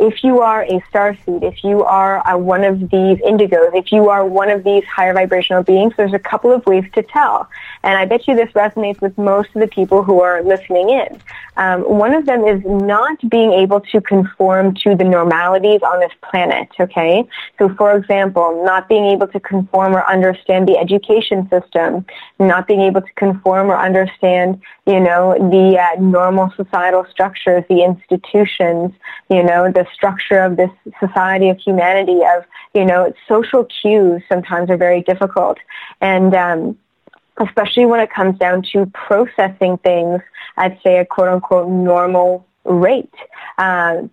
If you are a starseed, if you are one of these indigos, if you are one of these higher vibrational beings, there's a couple of ways to tell. And I bet you this resonates with most of the people who are listening in. One of them is not being able to conform to the normalities on this planet, okay? So, for example, not being able to conform or understand the education system, not being able to conform or understand, you know, the normal societal structures, the institutions, you know, the structure of this society of humanity, of, you know, social cues sometimes are very difficult. And especially when it comes down to processing things, I'd say a quote-unquote normal rate.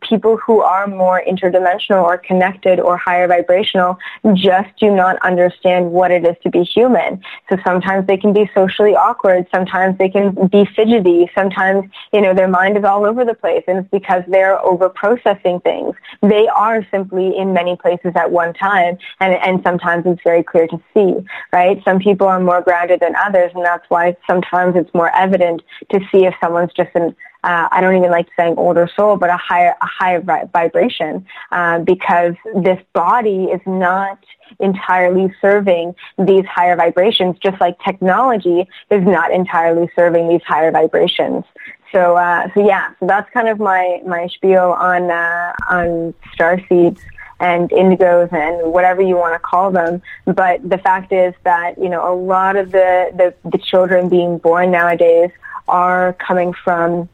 People who are more interdimensional or connected or higher vibrational just do not understand what it is to be human. So sometimes they can be socially awkward. Sometimes they can be fidgety. Sometimes, you know, their mind is all over the place, and it's because they're over processing things. They are simply in many places at one time, and sometimes it's very clear to see, right? Some people are more grounded than others, and that's why sometimes it's more evident to see if someone's just an I don't even like saying older soul, but a higher vibration, because this body is not entirely serving these higher vibrations, just like technology is not entirely serving these higher vibrations. So that's kind of my spiel on starseeds and indigos and whatever you want to call them. But the fact is that, you know, a lot of the children being born nowadays are coming from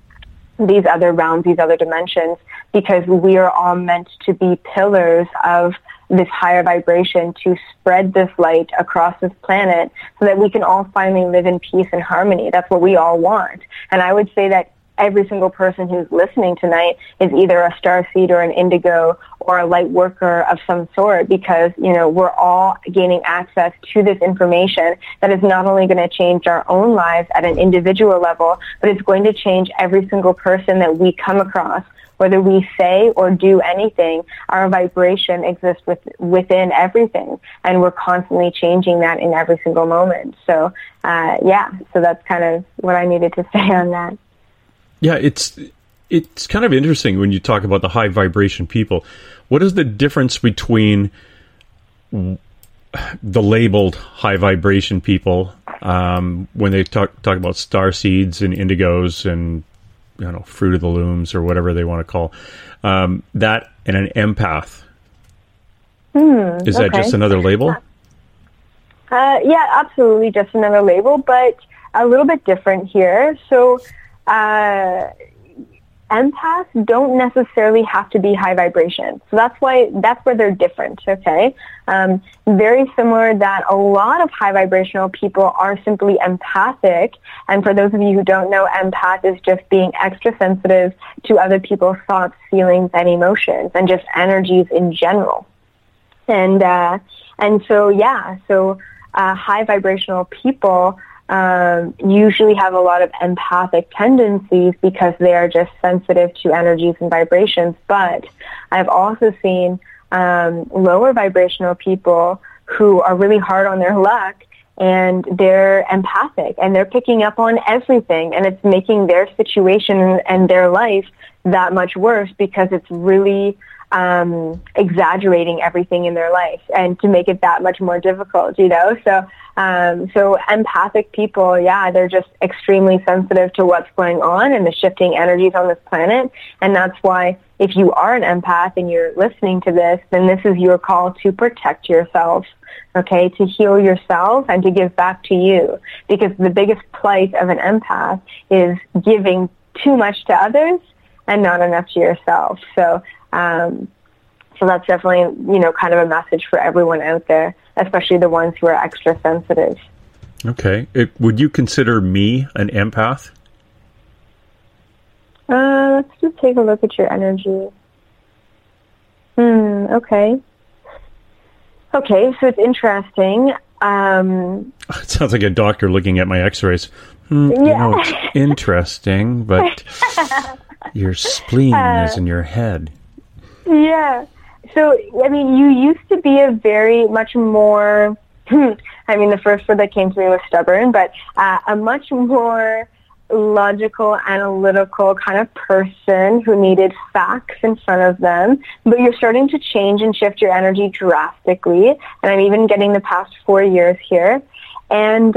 these other realms, these other dimensions, because we are all meant to be pillars of this higher vibration, to spread this light across this planet so that we can all finally live in peace and harmony. That's what we all want. And I would say that every single person who's listening tonight is either a starseed or an indigo or a light worker of some sort, because, you know, we're all gaining access to this information that is not only going to change our own lives at an individual level, but it's going to change every single person that we come across. Whether we say or do anything, our vibration exists within everything, and we're constantly changing that in every single moment. So that's kind of what I needed to say on that. Yeah, it's kind of interesting when you talk about the high vibration people. What is the difference between the labeled high vibration people when they talk about star seeds and indigos and, you know, fruit of the looms or whatever they want to call that, and an empath? Is that just another label? Yeah, absolutely, just another label, but a little bit different here. So. Empaths don't necessarily have to be high vibration. So that's where they're different, okay? Very similar that a lot of high vibrational people are simply empathic. And for those of you who don't know, empath is just being extra sensitive to other people's thoughts, feelings, and emotions, and just energies in general. And so high vibrational people usually have a lot of empathic tendencies because they are just sensitive to energies and vibrations. But I've also seen lower vibrational people who are really hard on their luck, and they're empathic, and they're picking up on everything, and it's making their situation and their life that much worse because it's really exaggerating everything in their life and to make it that much more difficult, you know? So empathic people, yeah, they're just extremely sensitive to what's going on and the shifting energies on this planet. And that's why if you are an empath and you're listening to this, then this is your call to protect yourself, okay, to heal yourself and to give back to you. Because the biggest plight of an empath is giving too much to others and not enough to yourself. So that's definitely, you know, kind of a message for everyone out there, especially the ones who are extra sensitive. Okay. Would you consider me an empath? Let's just take a look at your energy. Okay. Okay, so it's interesting. It sounds like a doctor looking at my x-rays. Yeah. You know, it's interesting, but... Your spleen is in your head. Yeah. So, I mean, you used to be a very much more, I mean, the first word that came to me was stubborn, but a much more logical, analytical kind of person who needed facts in front of them, but you're starting to change and shift your energy drastically. And I'm even getting the past 4 years here. And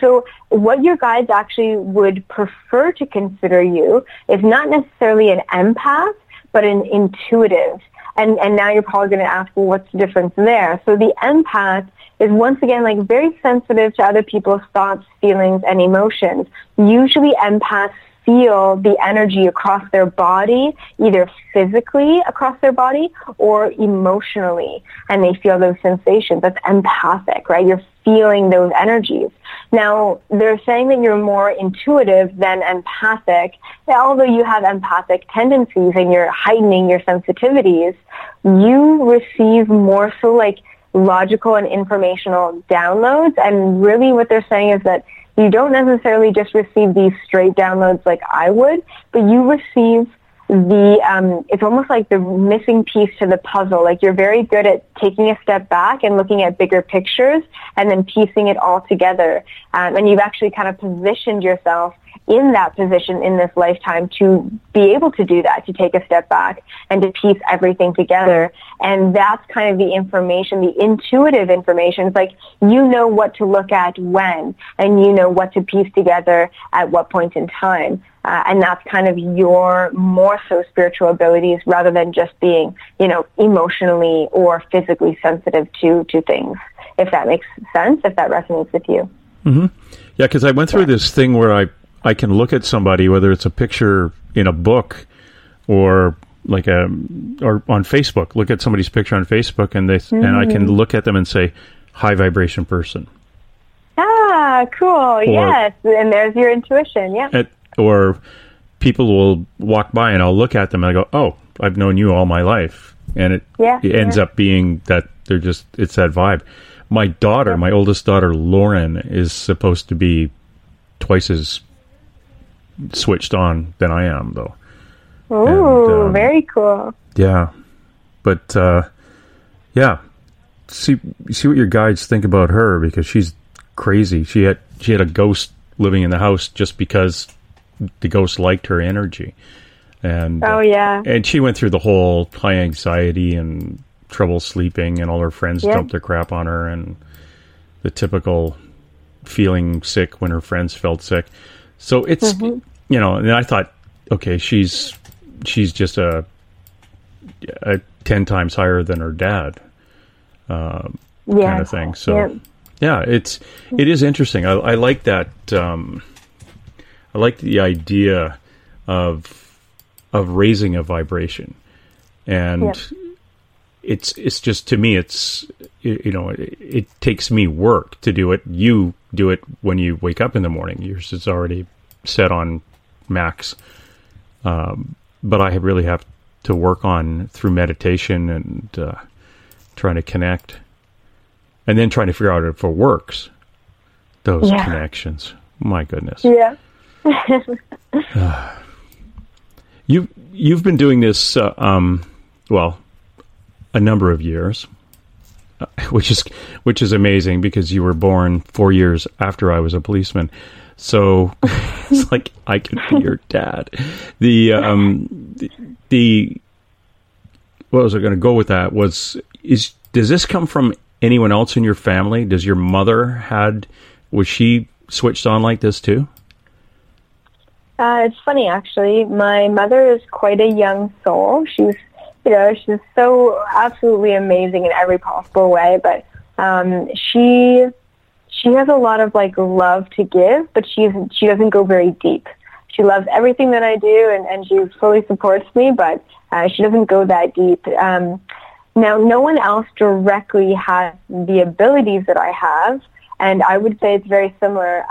so what your guides actually would prefer to consider you is not necessarily an empath, but an intuitive. And now you're probably going to ask, well, what's the difference there? So the empath is once again like very sensitive to other people's thoughts, feelings, and emotions. Usually empaths feel the energy across their body, either physically across their body or emotionally, and they feel those sensations. That's empathic, right? You're feeling those energies. Now, they're saying that you're more intuitive than empathic. Although you have empathic tendencies and you're heightening your sensitivities, you receive more so like logical and informational downloads. And really what they're saying is that you don't necessarily just receive these straight downloads like I would, but you receive the, it's almost like the missing piece to the puzzle. Like you're very good at taking a step back and looking at bigger pictures and then piecing it all together. And you've actually kind of positioned yourself in that position in this lifetime to be able to do that, to take a step back and to piece everything together. And that's kind of the information, the intuitive information. It's like you know what to look at when, and you know what to piece together at what point in time. And that's kind of your more so spiritual abilities rather than just being, you know, emotionally or physically sensitive to things, if that makes sense, if that resonates with you. Mm-hmm. Yeah, because I went through this thing where I can look at somebody, whether it's a picture in a book or like or on Facebook, look at somebody's picture on Facebook, and they and I can look at them and say, high vibration person. Ah, cool. Or, yes. And there's your intuition. Yeah. Or people will walk by and I'll look at them and I go, oh, I've known you all my life. And it ends up being that they're just, it's that vibe. My daughter, my oldest daughter, Lauren, is supposed to be twice as switched on than I am, though. Oh, very cool. Yeah. But, yeah. See what your guides think about her, because she's crazy. She had a ghost living in the house just because the ghost liked her energy. And and she went through the whole high anxiety and trouble sleeping, and all her friends dumped their crap on her, and the typical feeling sick when her friends felt sick. So it's, you know, and I thought, okay, she's just a 10 times higher than her dad, kind of thing. So, it is interesting. I like that. I like the idea of raising a vibration, and it's just, to me, it takes me work to do it. You do it when you wake up in the morning. Yours is already set on max. But I really have to work on through meditation and trying to connect, and then trying to figure out if it works, those connections. My goodness. Yeah. You've been doing this, a number of years, which is amazing, because you were born 4 years after I was a policeman. So it's like, I could be your dad. What was I going to go with that does this come from anyone else in your family? Does your mother was she switched on like this too? It's funny, actually. My mother is quite a young soul. She's so absolutely amazing in every possible way, but she has a lot of like love to give, but she doesn't go very deep. She loves everything that I do, and she fully supports me, but she doesn't go that deep. Now, no one else directly has the abilities that I have, and I would say it's very similar.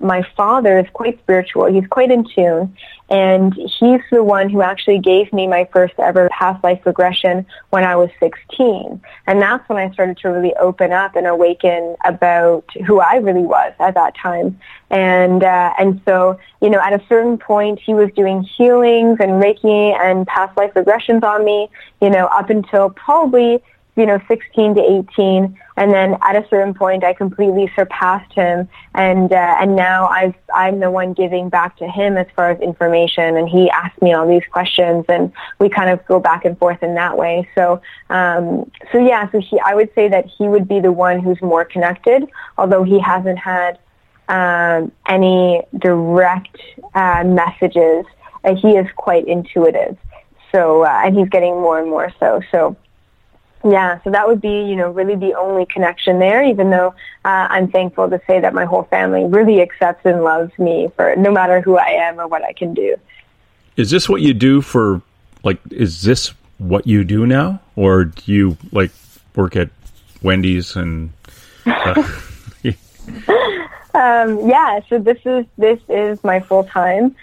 My father is quite spiritual. He's quite in tune. And he's the one who actually gave me my first ever past life regression when I was 16. And that's when I started to really open up and awaken about who I really was at that time. And so, you know, at a certain point, he was doing healings and Reiki and past life regressions on me, you know, up until probably you know, 16 to 18. And then at a certain point, I completely surpassed him. And now I'm the one giving back to him as far as information. And he asked me all these questions, and we kind of go back and forth in that way. So, I would say that he would be the one who's more connected, although he hasn't had any direct messages. He is quite intuitive. So, and he's getting more and more so. So, yeah, so that would be, you know, really the only connection there, even though I'm thankful to say that my whole family really accepts and loves me for no matter who I am or what I can do. Is this what you do for, like, is this what you do now? Or do you, like, work at Wendy's and... so this is my full-time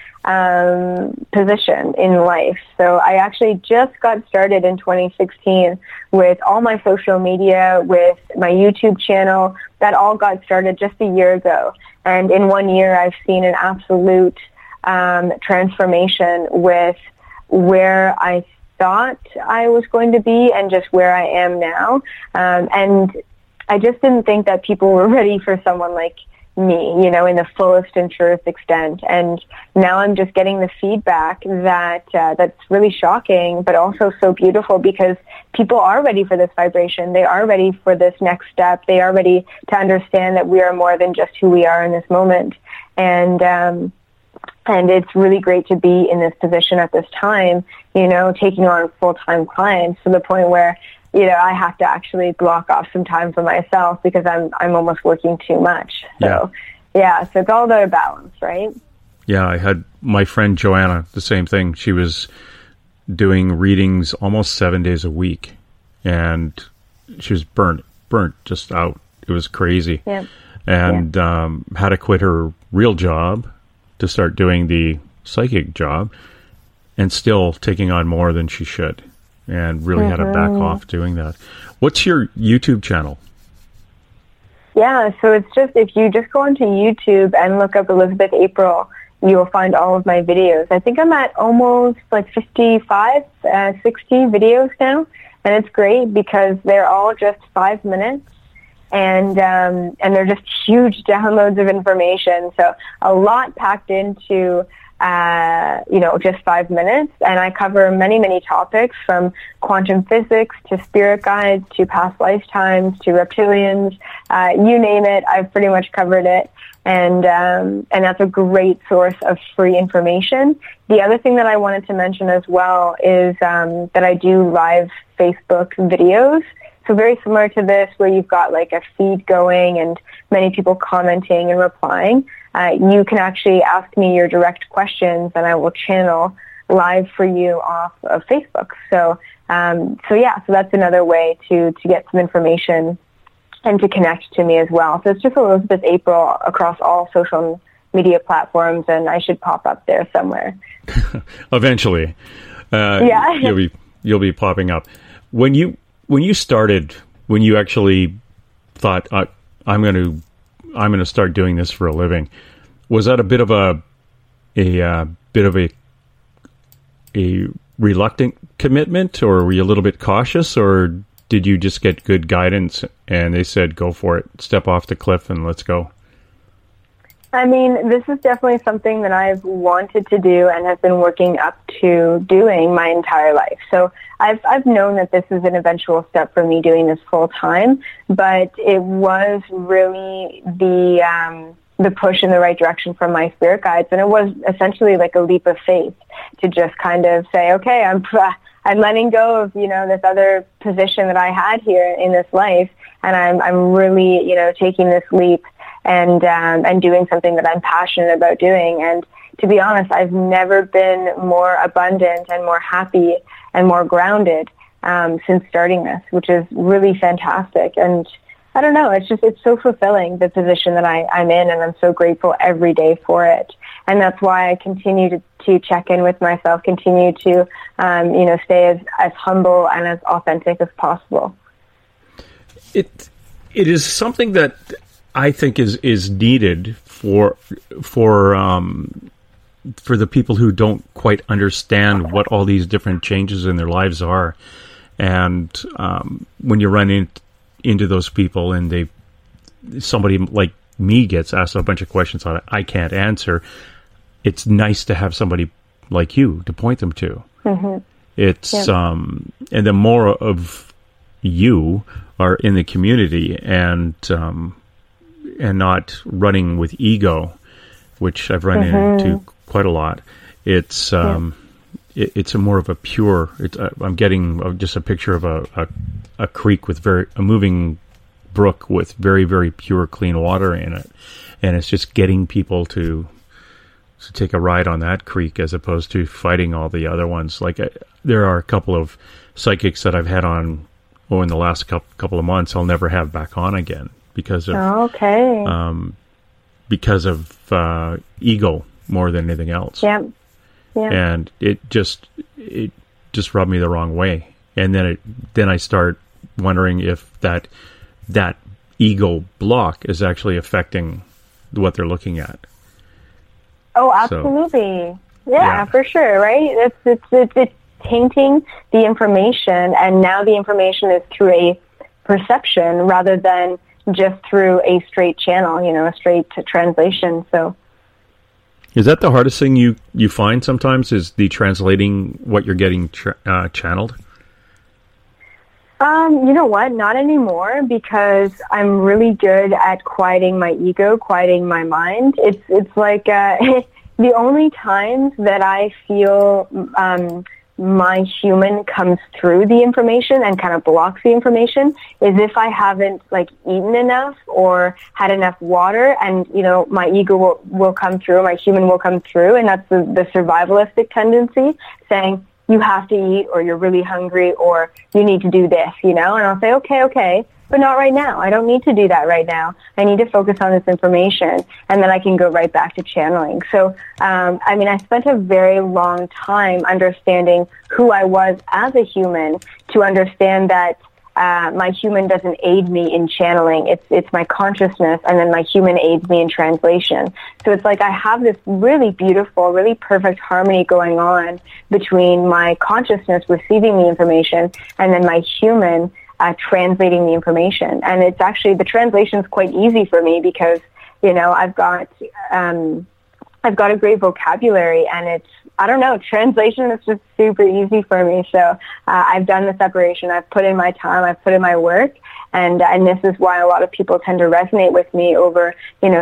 position in life. So I actually just got started in 2016 with all my social media, with my YouTube channel. That all got started just a year ago. And in 1 year, I've seen an absolute transformation with where I thought I was going to be and just where I am now. And I just didn't think that people were ready for someone like me, you know, in the fullest and truest extent. And now I'm just getting the feedback that that's really shocking, but also so beautiful, because people are ready for this vibration. They are ready for this next step. They are ready to understand that we are more than just who we are in this moment. And it's really great to be in this position at this time, you know, taking on full-time clients to the point where, you know, I have to actually block off some time for myself because I'm almost working too much. So, so it's all about a balance, right? Yeah, I had my friend Joanna, the same thing. She was doing readings almost 7 days a week, and she was burnt just out. It was crazy. Yeah. And had to quit her real job to start doing the psychic job and still taking on more than she should. And really had to back off doing that. What's your YouTube channel? Yeah, so it's just, if you just go onto YouTube and look up Elizabeth April, you'll find all of my videos. I think I'm at almost like 60 videos now. And it's great because they're all just 5 minutes. And they're just huge downloads of information. So a lot packed into... just 5 minutes, and I cover many, many topics, from quantum physics to spirit guides to past lifetimes to reptilians, you name it, I've pretty much covered it. And that's a great source of free information. The other thing that I wanted to mention as well is that I do live Facebook videos. So very similar to this, where you've got like a feed going and many people commenting and replying, you can actually ask me your direct questions, and I will channel live for you off of Facebook. So, so that's another way to get some information and to connect to me as well. So it's just Elizabeth April across all social media platforms, and I should pop up there somewhere. Eventually, you'll be popping up. When you actually thought, I'm going to start doing this for a living, was that a bit of a reluctant commitment, or were you a little bit cautious, or did you just get good guidance and they said, go for it, step off the cliff and let's go? I mean, this is definitely something that I've wanted to do and have been working up to doing my entire life. So I've known that this is an eventual step for me doing this full time, but it was really the push in the right direction from my spirit guides, and it was essentially like a leap of faith to just kind of say, okay, I'm letting go of, you know, this other position that I had here in this life, and I'm really, you know, taking this leap and doing something that I'm passionate about doing. And to be honest, I've never been more abundant and more happy and more grounded since starting this, which is really fantastic. And I don't know, it's so fulfilling, the position that I'm in, and I'm so grateful every day for it. And that's why I continue to check in with myself, continue to stay as humble and as authentic as possible. It is something that I think is needed for the people who don't quite understand what all these different changes in their lives are, And when you run into those people and somebody like me gets asked a bunch of questions on it, I can't answer. It's nice to have somebody like you to point them to. Mm-hmm. It's and the more of you are in the community and not running with ego, which I've run mm-hmm. into quite a lot. It's it's a more of a pure. I'm getting just a picture of a creek with a moving brook with very, very pure, clean water in it, and it's just getting people to take a ride on that creek as opposed to fighting all the other ones. Like there are a couple of psychics that I've had on in the last couple of months I'll never have back on again because of ego more than anything else. Yep. Yeah. And it just rubbed me the wrong way, and then I start wondering if that ego block is actually affecting what they're looking at. Oh, absolutely! So, yeah, for sure, right? It's tainting the information, and now the information is through a perception rather than just through a straight channel, a straight translation. So. Is that the hardest thing you find sometimes, is the translating what you're getting channeled? You know what? Not anymore, because I'm really good at quieting my ego, quieting my mind. It's like the only times that I feel my human comes through the information and kind of blocks the information is if I haven't eaten enough or had enough water, and my ego will come through, my human will come through, and that's the survivalistic tendency saying you have to eat or you're really hungry or you need to do this, and I'll say okay, but not right now. I don't need to do that right now. I need to focus on this information, and then I can go right back to channeling. So, I spent a very long time understanding who I was as a human to understand that my human doesn't aid me in channeling. It's my consciousness, and then my human aids me in translation. So it's like I have this really beautiful, really perfect harmony going on between my consciousness receiving the information and then my human translating the information. And it's actually, the translation's quite easy for me because, I've got a great vocabulary, and translation is just super easy for me. So I've done the separation, I've put in my time, I've put in my work, and this is why a lot of people tend to resonate with me over,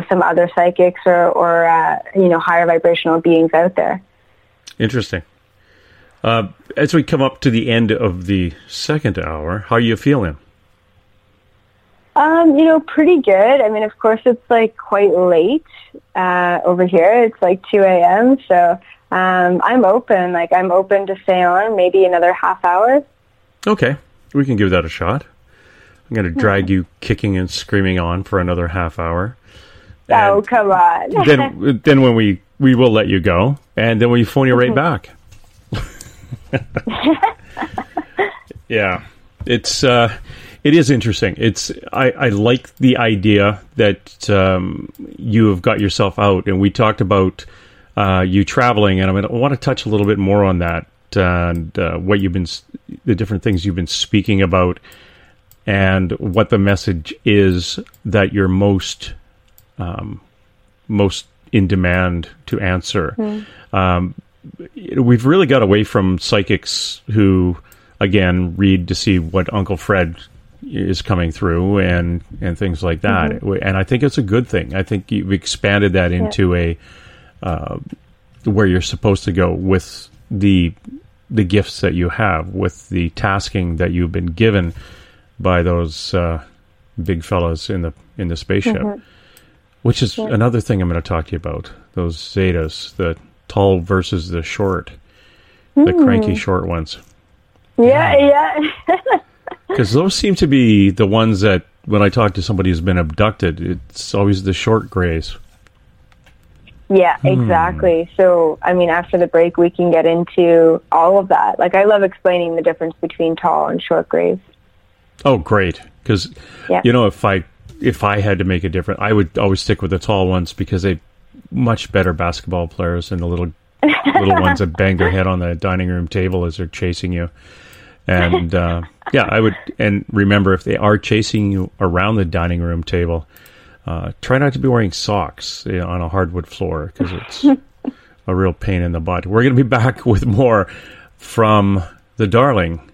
some other psychics or higher vibrational beings out there. Interesting. As we come up to the end of the second hour, how are you feeling? Pretty good. I mean, of course, it's quite late over here. It's 2 a.m., so I'm open. I'm open to stay on maybe another half hour. Okay, we can give that a shot. I'm going to drag you kicking and screaming on for another half hour. Oh, and come on. then when we will let you go, and then we phone you right back. Yeah, it is interesting. I like the idea that you have got yourself out, and we talked about you traveling, and I want to touch a little bit more on that and what you've been, the different things you've been speaking about, and what the message is that you're most in demand to answer. Mm-hmm. We've really got away from psychics who, again, read to see what Uncle Fred is coming through and things like that. Mm-hmm. And I think it's a good thing. I think you've expanded that into where you're supposed to go with the gifts that you have, with the tasking that you've been given by those big fellas in the spaceship, mm-hmm. which is another thing I'm going to talk to you about. Those Zetas, the tall versus the short, the cranky short ones. Yeah. Because those seem to be the ones that when I talk to somebody who's been abducted, it's always the short grays. Yeah, exactly. So, after the break, we can get into all of that. I love explaining the difference between tall and short grays. Oh, great. Because, if I had to make a difference, I would always stick with the tall ones because they much better basketball players than the little ones that bang their head on the dining room table as they're chasing you. And yeah, I would. And remember, if they are chasing you around the dining room table, try not to be wearing socks on a hardwood floor, because it's a real pain in the butt. We're going to be back with more from the darling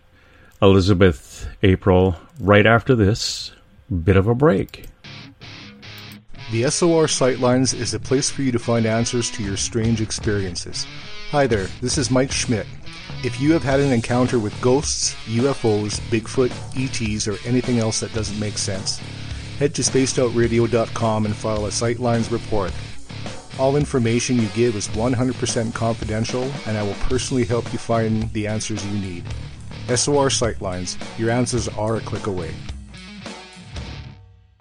Elizabeth April right after this bit of a break. The SOR Sightlines is a place for you to find answers to your strange experiences. Hi there, this is Mike Schmidt. If you have had an encounter with ghosts, UFOs, Bigfoot, ETs, or anything else that doesn't make sense, head to spacedoutradio.com and file a Sightlines report. All information you give is 100% confidential, and I will personally help you find the answers you need. SOR Sightlines, your answers are a click away.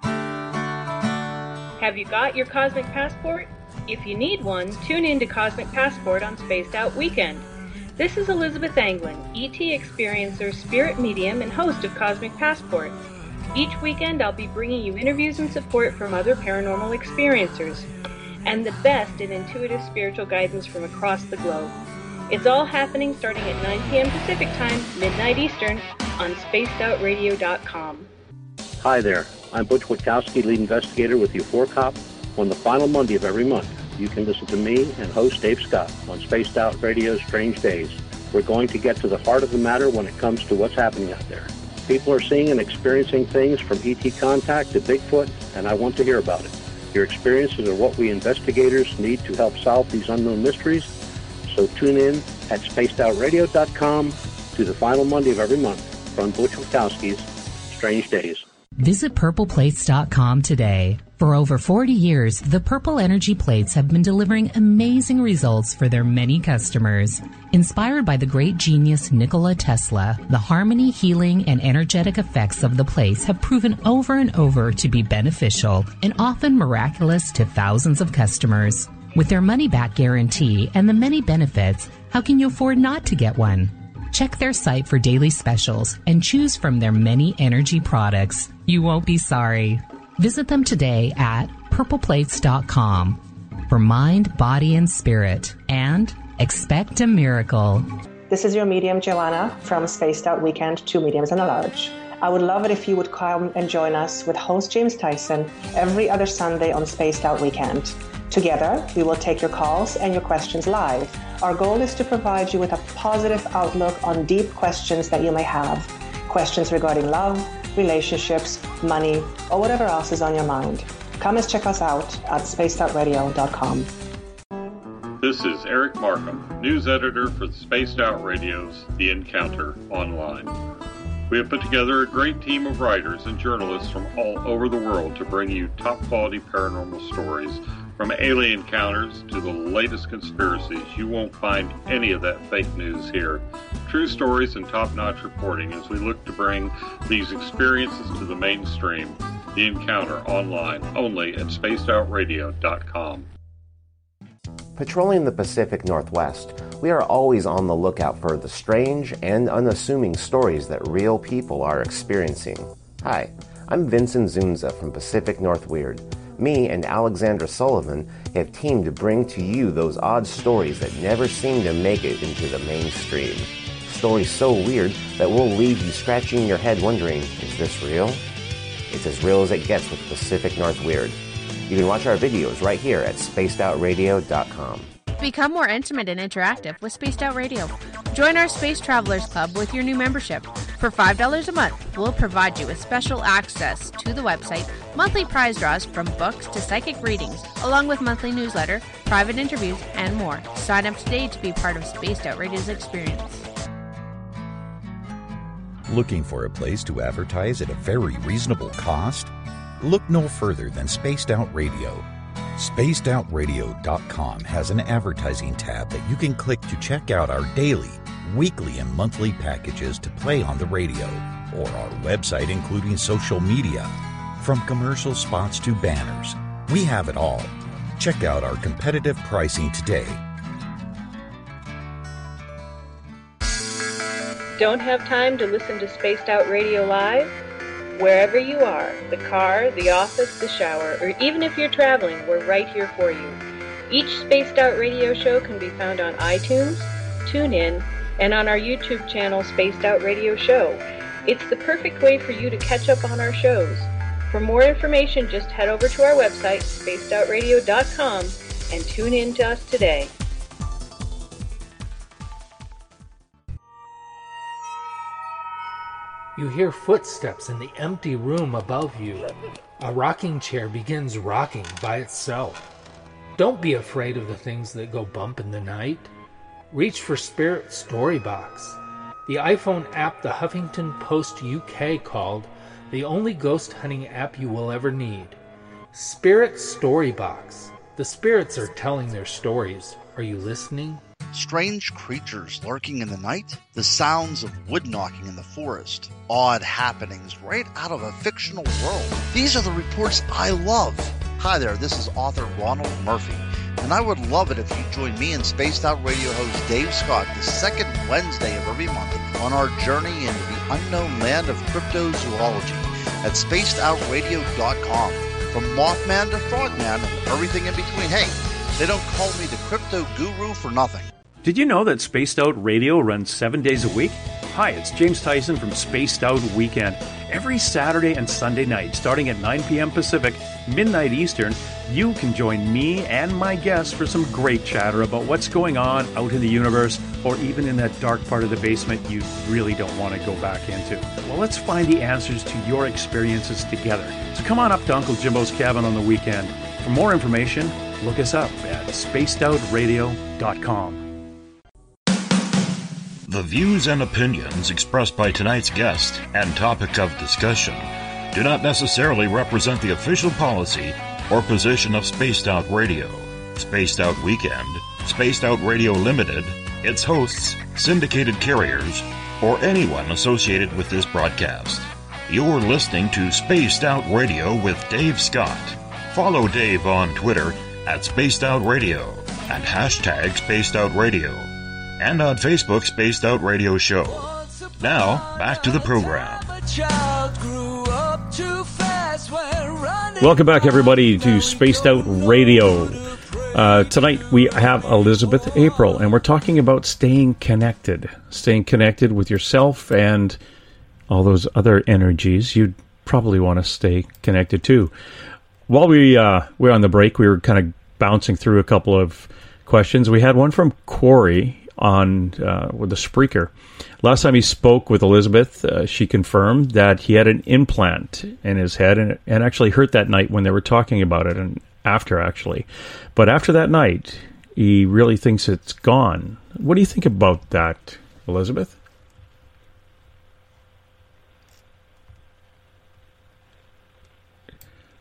Have you got your Cosmic Passport? If you need one, tune in to Cosmic Passport on Spaced Out Weekend. This is Elizabeth Anglin, ET experiencer, spirit medium, and host of Cosmic Passport. Each weekend I'll be bringing you interviews and support from other paranormal experiencers, and the best in intuitive spiritual guidance from across the globe. It's all happening starting at 9 p.m. Pacific Time, midnight Eastern, on spacedoutradio.com. Hi there. I'm Butch Witkowski, lead investigator with the 4 Cop. On the final Monday of every month, you can listen to me and host Dave Scott on Spaced Out Radio's Strange Days. We're going to get to the heart of the matter when it comes to what's happening out there. People are seeing and experiencing things from ET contact to Bigfoot, and I want to hear about it. Your experiences are what we investigators need to help solve these unknown mysteries. So tune in at spacedoutradio.com to the final Monday of every month from Butch Witkowski's Strange Days. Visit purpleplates.com today. For over 40 years, the Purple Energy Plates have been delivering amazing results for their many customers. Inspired by the great genius Nikola Tesla, the harmony, healing, and energetic effects of the plates have proven over and over to be beneficial and often miraculous to thousands of customers. With their money-back guarantee and the many benefits, how can you afford not to get one? Check their site for daily specials and choose from their many energy products. You won't be sorry. Visit them today at purpleplates.com for mind, body, and spirit, and expect a miracle. This is your medium, Joanna, from Spaced Out Weekend, 2 Mediums and a Large. I would love it if you would come and join us with host James Tyson every other Sunday on Spaced Out Weekend. Together, we will take your calls and your questions live. Our goal is to provide you with a positive outlook on deep questions that you may have. Questions regarding love, relationships, money, or whatever else is on your mind. Come and check us out at spacedoutradio.com. This is Eric Markham, news editor for Spaced Out Radio's The Encounter Online. We have put together a great team of writers and journalists from all over the world to bring you top-quality paranormal stories, from alien encounters to the latest conspiracies. You won't find any of that fake news here. True stories and top-notch reporting as we look to bring these experiences to the mainstream. The Encounter Online, only at spacedoutradio.com. Patrolling the Pacific Northwest, we are always on the lookout for the strange and unassuming stories that real people are experiencing. Hi, I'm Vincent Zunza from Pacific North Weird. Me and Alexandra Sullivan have teamed to bring to you those odd stories that never seem to make it into the mainstream. Stories so weird that will leave you scratching your head wondering, is this real? It's as real as it gets with Pacific North Weird. You can watch our videos right here at spacedoutradio.com. Become more intimate and interactive with Spaced Out Radio. Join our Space Travelers Club with your new membership. For $5 a month, we'll provide you with special access to the website, monthly prize draws from books to psychic readings, along with monthly newsletter, private interviews, and more. Sign up today to be part of Spaced Out Radio's experience. Looking for a place to advertise at a very reasonable cost? Look no further than Spaced Out Radio. SpacedOutRadio.com has an advertising tab that you can click to check out our daily, weekly, and monthly packages to play on the radio, or our website including social media. From commercial spots to banners, we have it all. Check out our competitive pricing today. Don't have time to listen to Spaced Out Radio live? Wherever you are, the car, the office, the shower, or even if you're traveling, we're right here for you. Each Spaced Out Radio show can be found on iTunes, TuneIn, and on our YouTube channel, Spaced Out Radio Show. It's the perfect way for you to catch up on our shows. For more information, just head over to our website, spacedoutradio.com, and tune in to us today. You hear footsteps in the empty room above you. A rocking chair begins rocking by itself. Don't be afraid of the things that go bump in the night. Reach for Spirit Storybox, the iPhone app the Huffington Post UK called the only ghost hunting app you will ever need. Spirit Storybox. The spirits are telling their stories. Are you listening? Strange creatures lurking in the night, the sounds of wood knocking in the forest, odd happenings right out of a fictional world. These are the reports I love. Hi there, this is author Ronald Murphy, and I would love it if you join me and Spaced Out Radio host Dave Scott the second Wednesday of every month on our journey into the unknown land of cryptozoology at spacedoutradio.com. From Mothman to Frogman and everything in between. Hey, they don't call me the crypto guru for nothing. Did you know that Spaced Out Radio runs 7 days a week? Hi, it's James Tyson from Spaced Out Weekend. Every Saturday and Sunday night, starting at 9 p.m. Pacific, midnight Eastern, you can join me and my guests for some great chatter about what's going on out in the universe, or even in that dark part of the basement you really don't want to go back into. Well, let's find the answers to your experiences together. So come on up to Uncle Jimbo's cabin on the weekend. For more information, look us up at spacedoutradio.com. The views and opinions expressed by tonight's guest and topic of discussion do not necessarily represent the official policy or position of Spaced Out Radio, Spaced Out Weekend, Spaced Out Radio Limited, its hosts, syndicated carriers, or anyone associated with this broadcast. You're listening to Spaced Out Radio with Dave Scott. Follow Dave on Twitter at Spaced Out Radio and hashtag Spaced Out Radio, and on Facebook, Spaced Out Radio Show. Now, back to the program. Welcome back, everybody, to Spaced Out Radio. Tonight, we have Elizabeth April, and we're talking about staying connected with yourself and all those other energies you'd probably want to stay connected to. While we were on the break, we were kind of bouncing through a couple of questions. We had one from Corey on with the Spreaker. Last time he spoke with Elizabeth, she confirmed that he had an implant in his head and actually hurt that night when they were talking about it, and after actually. But after that night, he really thinks it's gone. What do you think about that, Elizabeth?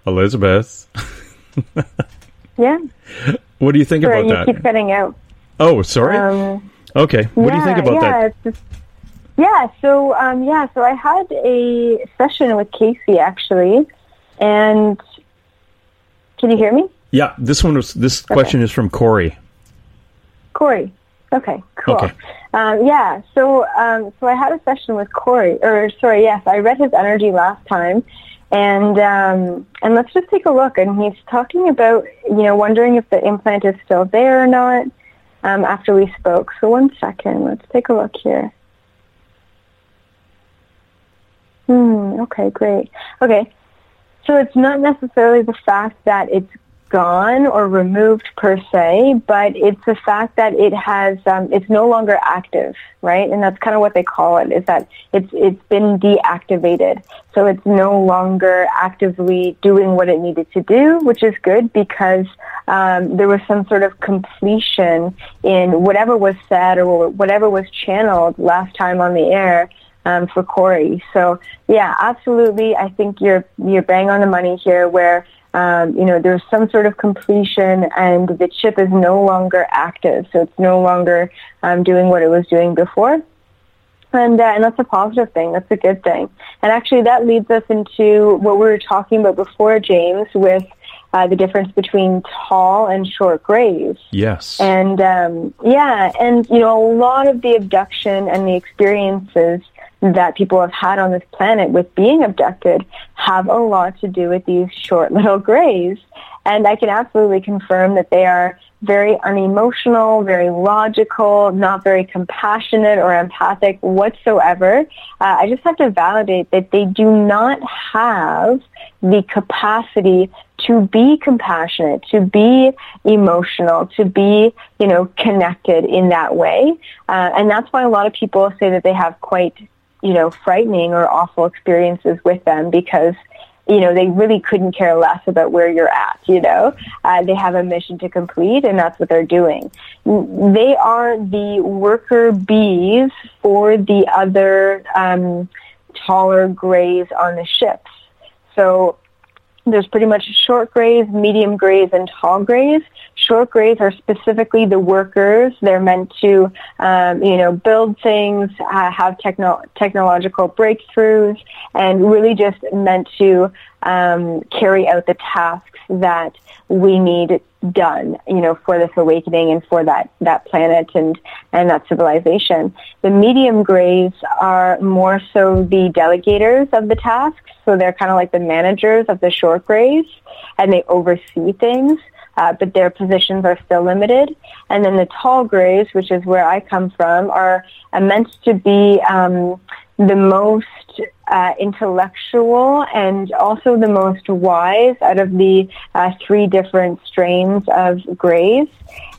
Elizabeth? Yeah. What do you think about that? You keep cutting out. Oh, sorry. Okay. What do you think about that? So I had a session with Casey actually, and can you hear me? Yeah. This question is from Corey. Corey. Okay. Cool. Okay. So I had a session with Corey. I read his energy last time. And let's just take a look. And he's talking about, wondering if the implant is still there or not after we spoke. So one second. Let's take a look here. Okay, great. Okay. So it's not necessarily the fact that it's gone or removed per se, but it's the fact that it has, it's no longer active, right? And that's kind of what they call it, is that it's been deactivated. So it's no longer actively doing what it needed to do, which is good because there was some sort of completion in whatever was said or whatever was channeled last time on the air for Corey. So yeah, absolutely. I think you're bang on the money here where there's some sort of completion and the chip is no longer active. So it's no longer doing what it was doing before. And that's a positive thing. That's a good thing. And actually that leads us into what we were talking about before, James, with the difference between tall and short graves. Yes. And a lot of the abduction and the experiences that people have had on this planet with being abducted have a lot to do with these short little grays. And I can absolutely confirm that they are very unemotional, very logical, not very compassionate or empathic whatsoever. I just have to validate that they do not have the capacity to be compassionate, to be emotional, to be, you know, connected in that way. And that's why a lot of people say that they have quite, you know, frightening or awful experiences with them, because, you know, they really couldn't care less about where you're at, you know. They have a mission to complete, and that's what they're doing. They are the worker bees for the other taller grays on the ships. So there's pretty much short grays, medium grays, and tall grays. Short grays are specifically the workers. They're meant to, you know, build things, have technological breakthroughs, and really just meant to carry out the tasks that we need done, you know, for this awakening and for that planet and that civilization. The medium grays are more so the delegators of the tasks, so they're kind of like the managers of the short grays, and they oversee things. But their positions are still limited. And then the tall grays, which is where I come from, are meant to be the most intellectual and also the most wise out of the three different strains of grays.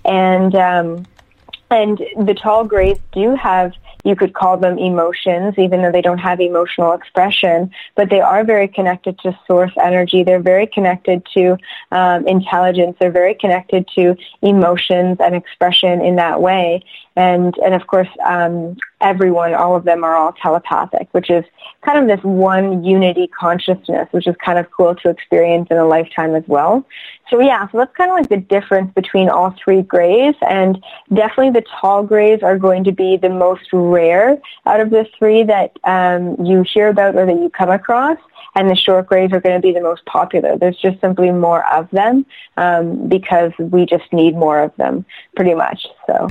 And the tall grays do have, you could call them emotions, even though they don't have emotional expression, but they are very connected to source energy. They're very connected to intelligence. They're very connected to emotions and expression in that way. And of course, everyone, all of them are all telepathic, which is kind of this one unity consciousness, which is kind of cool to experience in a lifetime as well. So yeah, so that's kind of like the difference between all three grays, and definitely the tall grays are going to be the most rare out of the three that you hear about or that you come across, and the short grays are going to be the most popular. There's just simply more of them because we just need more of them, pretty much. So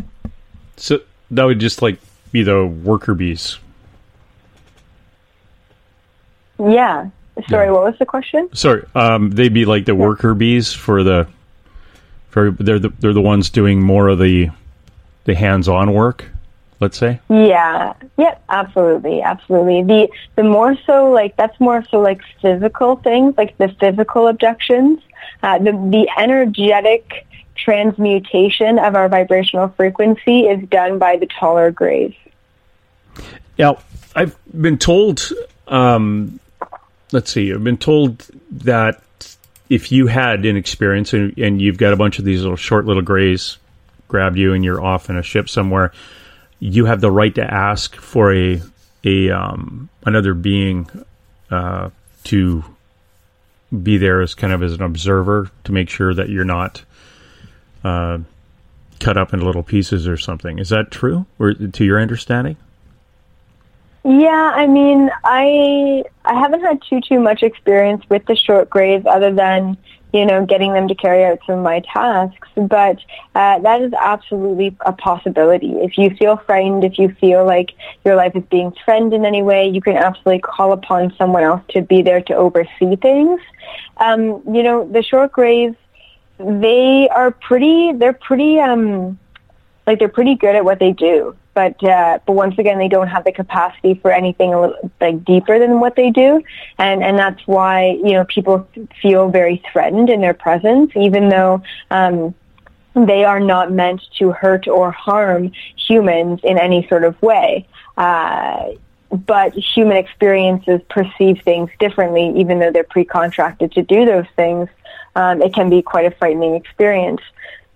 that would just like be the worker bees. Yeah. Sorry, what was the question? Sorry, they'd be like the worker bees they're the ones doing more of the hands-on work, let's say. Yeah. Yep. Absolutely. Absolutely. The more so like that's more so like physical things, like the physical abductions, the energetic transmutation of our vibrational frequency is done by the taller grays. Now, I've been told. I've been told that if you had an experience and you've got a bunch of these little short little grays grabbed you and you're off in a ship somewhere, you have the right to ask for a another being to be there as kind of as an observer to make sure that you're not cut up into little pieces or something. Is that true, or to your understanding? Yeah, I mean, I haven't had too much experience with the short grays other than, you know, getting them to carry out some of my tasks, but that is absolutely a possibility. If you feel frightened, if you feel like your life is being threatened in any way, you can absolutely call upon someone else to be there to oversee things. You know, the short grays, they're pretty good at what they do. But once again, they don't have the capacity for anything a little, like deeper than what they do, and that's why, you know, people feel very threatened in their presence, even though they are not meant to hurt or harm humans in any sort of way. But human experiences perceive things differently, even though they're pre-contracted to do those things. It can be quite a frightening experience.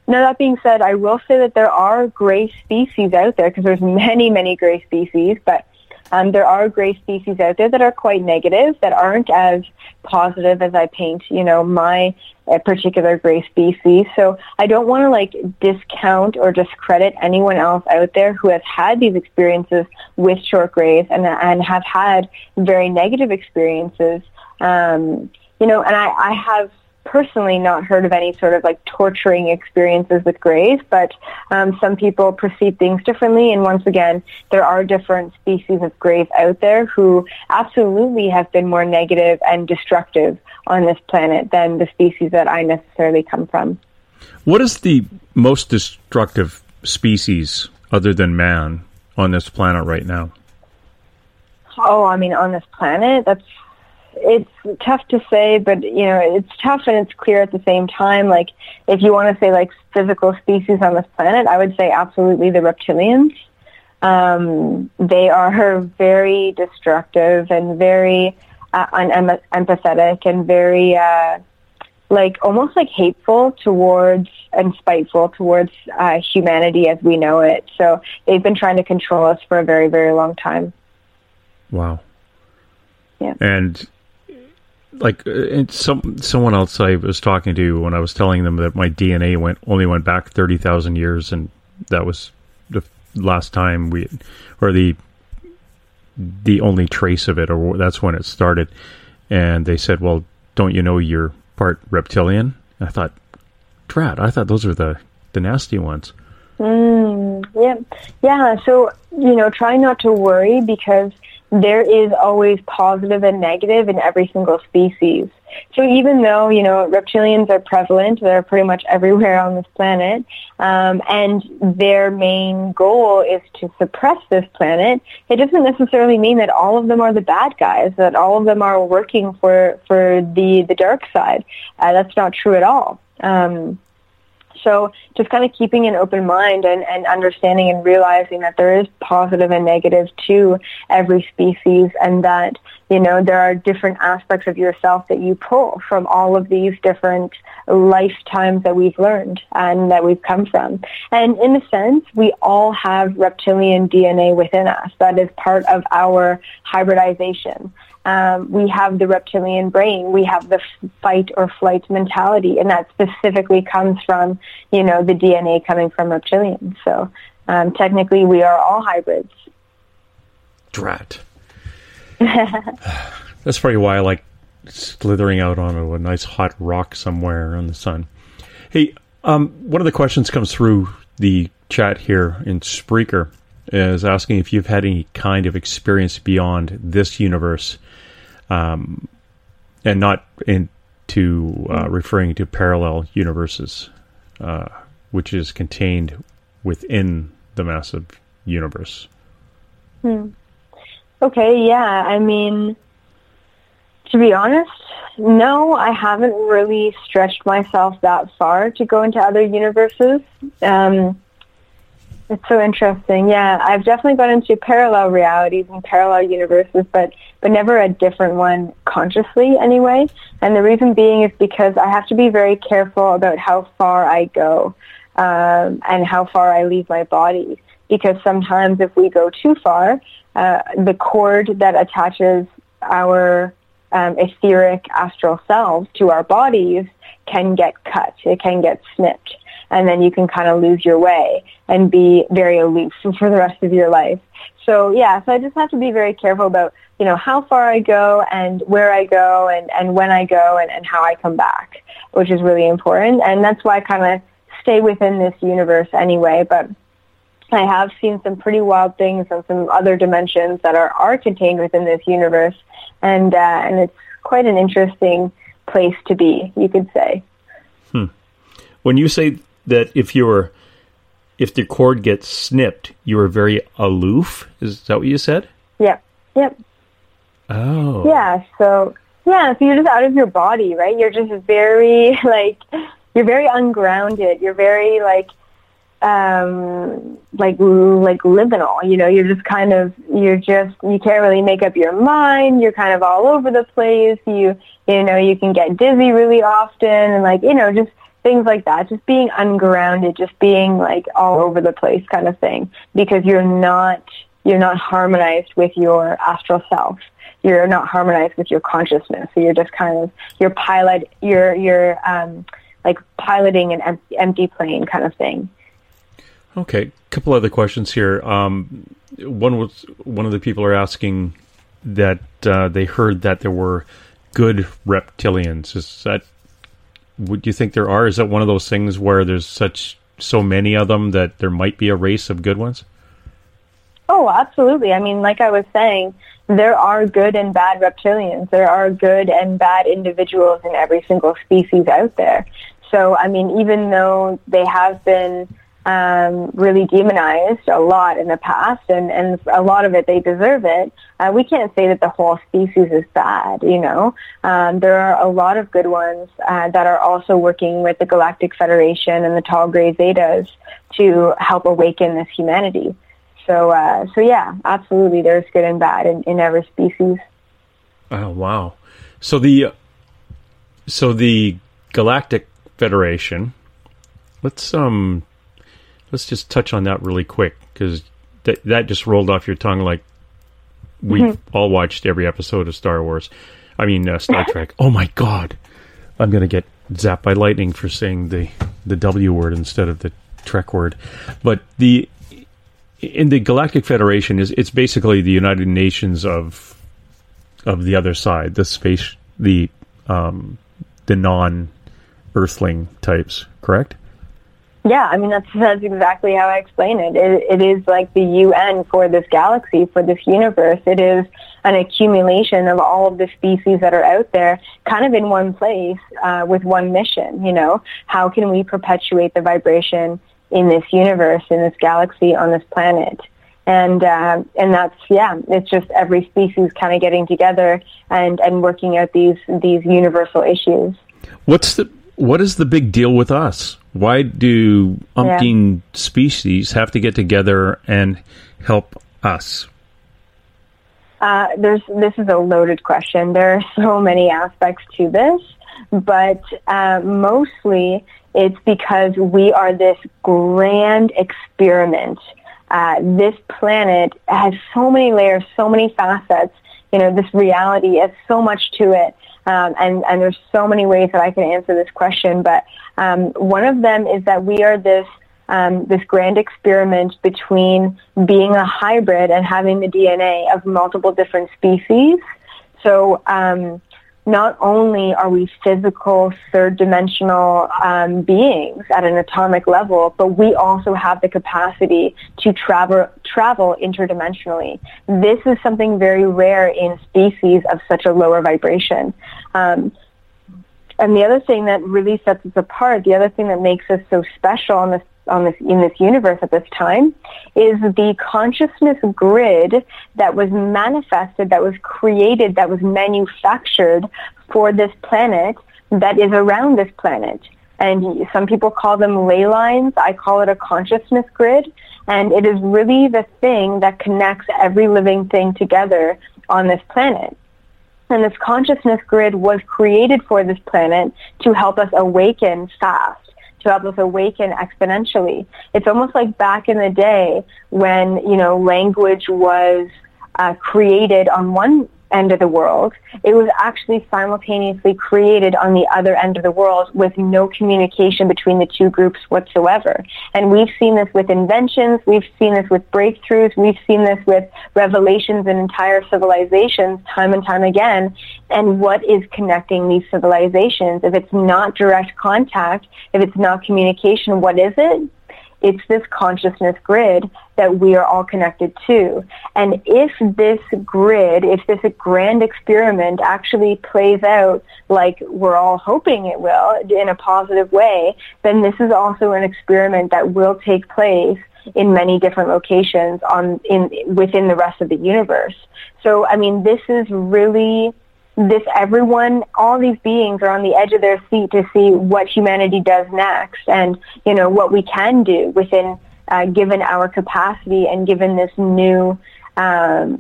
Now, that being said, I will say that there are gray species out there, because there's many, many gray species, but there are gray species out there that are quite negative, that aren't as positive as I paint, you know, my particular gray species. So I don't want to, like, discount or discredit anyone else out there who has had these experiences with short grays and have had very negative experiences. You know, and I have personally not heard of any sort of like torturing experiences with grays, but some people perceive things differently. And once again, there are different species of grays out there who absolutely have been more negative and destructive on this planet than the species that I necessarily come from. What is the most destructive species other than man on this planet right now? Oh, I mean, on this planet, it's tough to say, but, you know, it's tough and it's clear at the same time. Like, if you want to say, like, physical species on this planet, I would say absolutely the reptilians. They are very destructive and very unempathetic and very, like, almost like hateful towards and spiteful towards humanity as we know it. So they've been trying to control us for a very, very long time. Wow. Yeah. And like someone else I was talking to when I was telling them that my DNA only went back 30,000 years, and that was the last time the only trace of it, or that's when it started. And they said, "Well, don't you know you're part reptilian?" And I thought, "Drat! I thought those were the nasty ones." Yeah. So, you know, try not to worry, because there is always positive and negative in every single species. So even though, you know, reptilians are prevalent, they're pretty much everywhere on this planet, and their main goal is to suppress this planet, it doesn't necessarily mean that all of them are the bad guys, that all of them are working for the dark side. That's not true at all. So just kind of keeping an open mind and understanding and realizing that there is positive and negative to every species, and that, you know, there are different aspects of yourself that you pull from all of these different lifetimes that we've learned and that we've come from. And in a sense, we all have reptilian DNA within us. That is part of our hybridization. We have the reptilian brain. We have the fight or flight mentality, and that specifically comes from, you know, the DNA coming from reptilians. So technically, we are all hybrids. Drat. That's probably why I like slithering out on a nice hot rock somewhere in the sun. Hey, one of the questions comes through the chat here in Spreaker is asking if you've had any kind of experience beyond this universe, and not into referring to parallel universes, which is contained within the massive universe. Okay, yeah, I mean, to be honest, no, I haven't really stretched myself that far to go into other universes. It's so interesting. Yeah, I've definitely gone into parallel realities and parallel universes, but never a different one consciously anyway. And the reason being is because I have to be very careful about how far I go and how far I leave my body. Because sometimes if we go too far, the cord that attaches our etheric astral selves to our bodies can get cut. It can get snipped. And then you can kind of lose your way and be very aloof for the rest of your life. So, yeah, so I just have to be very careful about, you know, how far I go and where I go and when I go and how I come back, which is really important. And that's why I kind of stay within this universe anyway. But I have seen some pretty wild things and some other dimensions that are contained within this universe. And it's quite an interesting place to be, you could say. When you say that if the cord gets snipped, you were very aloof. Is that what you said? Yep. Oh. Yeah. So you're just out of your body, right? You're just very you're very ungrounded. You're very like liminal. You know, you can't really make up your mind. You're kind of all over the place. You know, you can get dizzy really often, and just things like that, just being ungrounded, just being all over the place kind of thing, because you're not harmonized with your astral self. You're not harmonized with your consciousness. So you're just kind of, you're piloting an empty plane kind of thing. Okay. A couple other questions here. One of the people are asking that they heard that there were good reptilians. Is that Would you think there are? Is that one of those things where there's so many of them that there might be a race of good ones? Oh, absolutely. I mean, like I was saying, there are good and bad reptilians. There are good and bad individuals in every single species out there. So, I mean, even though they have been really demonized a lot in the past, and a lot of it, they deserve it, we can't say that the whole species is bad, you know. There are a lot of good ones that are also working with the Galactic Federation and the Tall Gray Zetas to help awaken this humanity. So yeah, absolutely, there's good and bad in every species. Oh, wow. So the Galactic Federation, let's just touch on that really quick, because that just rolled off your tongue like we've all watched every episode of Star Wars. I mean, Star Trek. Oh, my God. I'm going to get zapped by lightning for saying the W word instead of the Trek word. But in the Galactic Federation, it's basically the United Nations of the other side, the non-Earthling types, correct? Yeah, I mean, that's exactly how I explain it. It is like the UN for this galaxy, for this universe. It is an accumulation of all of the species that are out there, kind of in one place, with one mission, you know? How can we perpetuate the vibration in this universe, in this galaxy, on this planet? And that's, yeah, it's just every species kind of getting together and working out these universal issues. What is the big deal with us? Why do umpteen species have to get together and help us? This is a loaded question. There are so many aspects to this, but mostly it's because we are this grand experiment. This planet has so many layers, so many facets. You know, this reality has so much to it. And there's so many ways that I can answer this question. But one of them is that we are this grand experiment between being a hybrid and having the DNA of multiple different species. So not only are we physical, third-dimensional beings at an atomic level, but we also have the capacity to travel interdimensionally. This is something very rare in species of such a lower vibration. And the other thing that really sets us apart, the other thing that makes us so special in this universe at this time, is the consciousness grid that was manifested, that was created, that was manufactured for this planet, that is around this planet. And some people call them ley lines. I call it a consciousness grid. And it is really the thing that connects every living thing together on this planet. And this consciousness grid was created for this planet to help us awaken fast, to help us awaken exponentially. It's almost like back in the day when, you know, language was created on one end of the world. It was actually simultaneously created on the other end of the world with no communication between the two groups whatsoever. And we've seen this with inventions. We've seen this with breakthroughs. We've seen this with revelations in entire civilizations time and time again. And what is connecting these civilizations? If it's not direct contact, if it's not communication, what is it? It's this consciousness grid that we are all connected to. And if this grid, if this grand experiment actually plays out like we're all hoping it will in a positive way, then this is also an experiment that will take place in many different locations within the rest of the universe. So, I mean, this is really... everyone, all these beings are on the edge of their seat to see what humanity does next, and, you know, what we can do within, given our capacity and given this new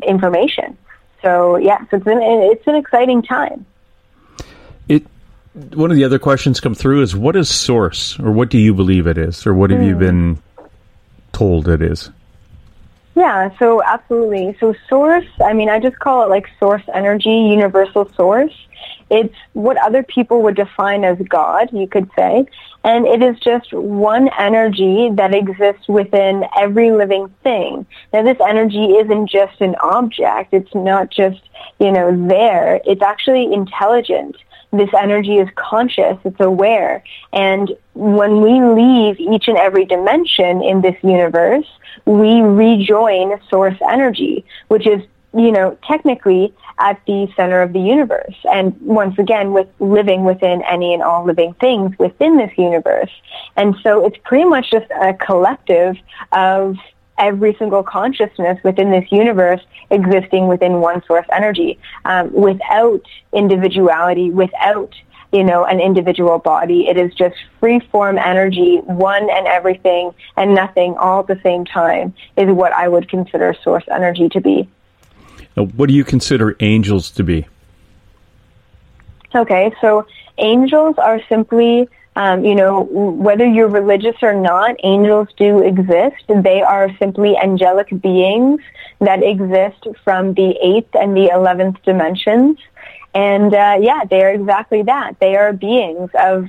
information. So, yeah, so it's an exciting time. One of the other questions come through is, what is source, or what do you believe it is, or what have you been told it is? Yeah, so absolutely. So source, I mean, I just call it like source energy, universal source. It's what other people would define as God, you could say. And it is just one energy that exists within every living thing. Now, this energy isn't just an object. It's not just, you know, there. It's actually intelligent. This energy is conscious. It's aware. And when we leave each and every dimension in this universe, we rejoin source energy, which is, you know, technically at the center of the universe. And once again, with living within any and all living things within this universe. And so it's pretty much just a collective of every single consciousness within this universe existing within one source energy, without individuality, without, you know, an individual body. It is just free-form energy, one and everything and nothing all at the same time is what I would consider source energy to be. Now, what do you consider angels to be? Okay, so angels are simply, you know, whether you're religious or not, angels do exist. They are simply angelic beings that exist from the 8th and the 11th dimensions. And, yeah, they are exactly that. They are beings of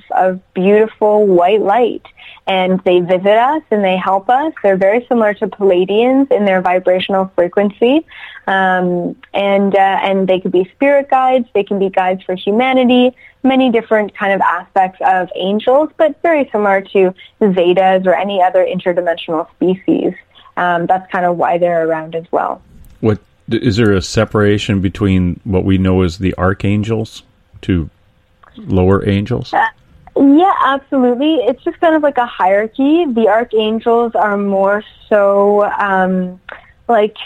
beautiful white light. And they visit us and they help us. They're very similar to Pleiadians in their vibrational frequency. And they could be spirit guides. They can be guides for humanity. Many different kind of aspects of angels, but very similar to Zetas or any other interdimensional species. That's kind of why they're around as well. What? Is there a separation between what we know as the archangels to lower angels? Yeah, absolutely. It's just kind of like a hierarchy. The archangels are more so like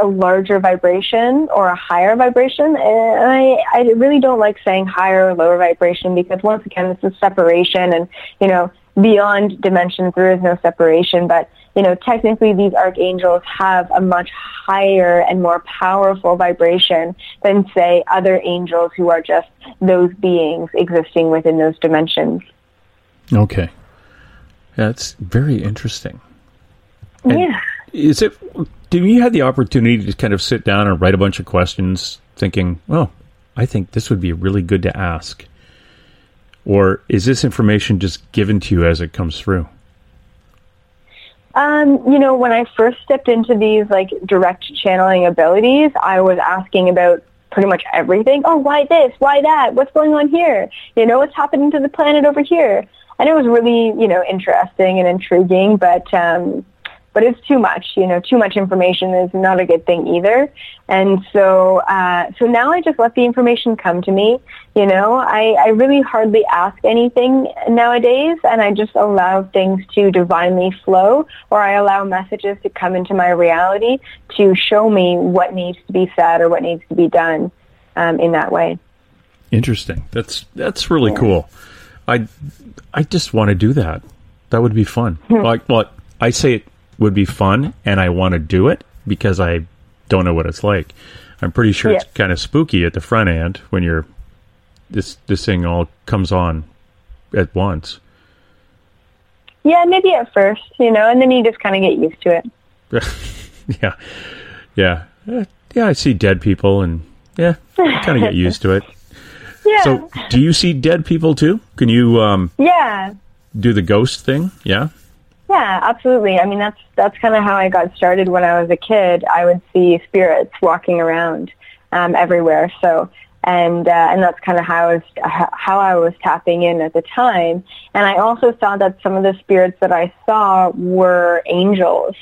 a larger vibration or a higher vibration. And I really don't like saying higher or lower vibration because, once again, this is separation and, you know, beyond dimensions, there is no separation, but, you know, technically these archangels have a much higher and more powerful vibration than, say, other angels who are just those beings existing within those dimensions. Okay. That's very interesting. And yeah. Do you have the opportunity to kind of sit down and write a bunch of questions thinking, well, I think this would be really good to ask? Or is this information just given to you as it comes through? You know, when I first stepped into these, like, direct channeling abilities, I was asking about pretty much everything. Oh, why this? Why that? What's going on here? You know, what's happening to the planet over here? And it was really, you know, interesting and intriguing, but it's too much, you know, too much information is not a good thing either. And so so now I just let the information come to me. You know, I really hardly ask anything nowadays, and I just allow things to divinely flow, or I allow messages to come into my reality to show me what needs to be said or what needs to be done in that way. Interesting. That's really cool. I just want to do that. That would be fun. Like I say it would be fun, and I want to do it because I don't know what it's like. I'm pretty sure It's kind of spooky at the front end when you're this thing all comes on at once. Yeah, maybe at first, you know, and then you just kind of get used to it. Yeah. I see dead people, and yeah, I kind of get used to it. Yeah. So, do you see dead people too? Can you? Do the ghost thing? Yeah. Yeah, absolutely. I mean, that's kind of how I got started when I was a kid. I would see spirits walking around everywhere. So, and that's kind of how I was tapping in at the time. And I also saw that some of the spirits that I saw were angels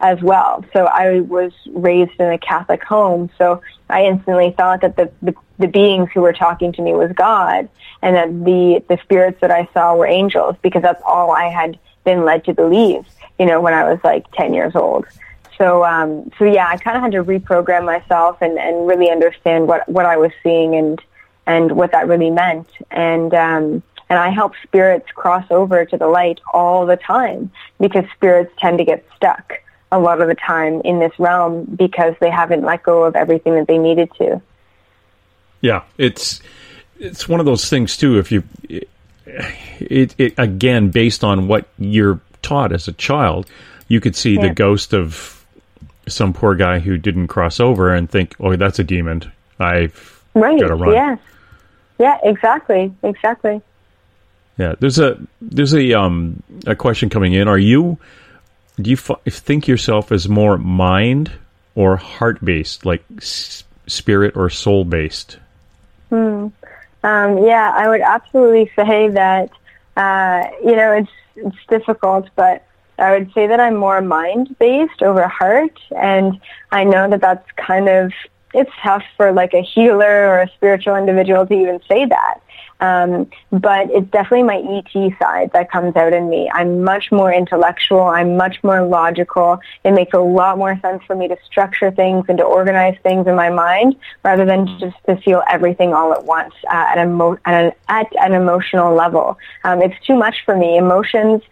as well. So I was raised in a Catholic home. So I instantly thought that the beings who were talking to me was God, and that the spirits that I saw were angels, because that's all I had been led to believe, you know, when I was like 10 years old. So yeah, I kind of had to reprogram myself and really understand what I was seeing and what that really meant. And I help spirits cross over to the light all the time, because spirits tend to get stuck a lot of the time in this realm because they haven't let go of everything that they needed to. Yeah. It's one of those things too. If you, It again, based on what you're taught as a child, you could see the ghost of some poor guy who didn't cross over and think, oh, that's a demon. I've got to run. Yeah. Yeah, exactly. Yeah, there's a question coming in. Do you think yourself as more mind or heart based, like spirit or soul based? Yeah, I would absolutely say that. It's difficult, but I would say that I'm more mind based over heart, and I know that that's kind of, it's tough for like a healer or a spiritual individual to even say that. But it's definitely my ET side that comes out in me. I'm much more intellectual. I'm much more logical. It makes a lot more sense for me to structure things and to organize things in my mind rather than just to feel everything all at once at an emotional level. It's too much for me. Emotions,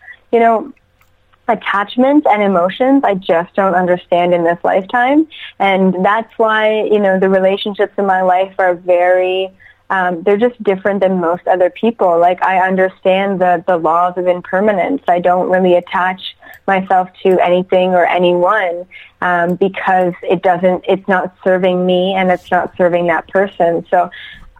attachments and emotions, I just don't understand in this lifetime. And that's why, the relationships in my life are very... they're just different than most other people. Like, I understand the laws of impermanence. I don't really attach myself to anything or anyone because it's not serving me and it's not serving that person. So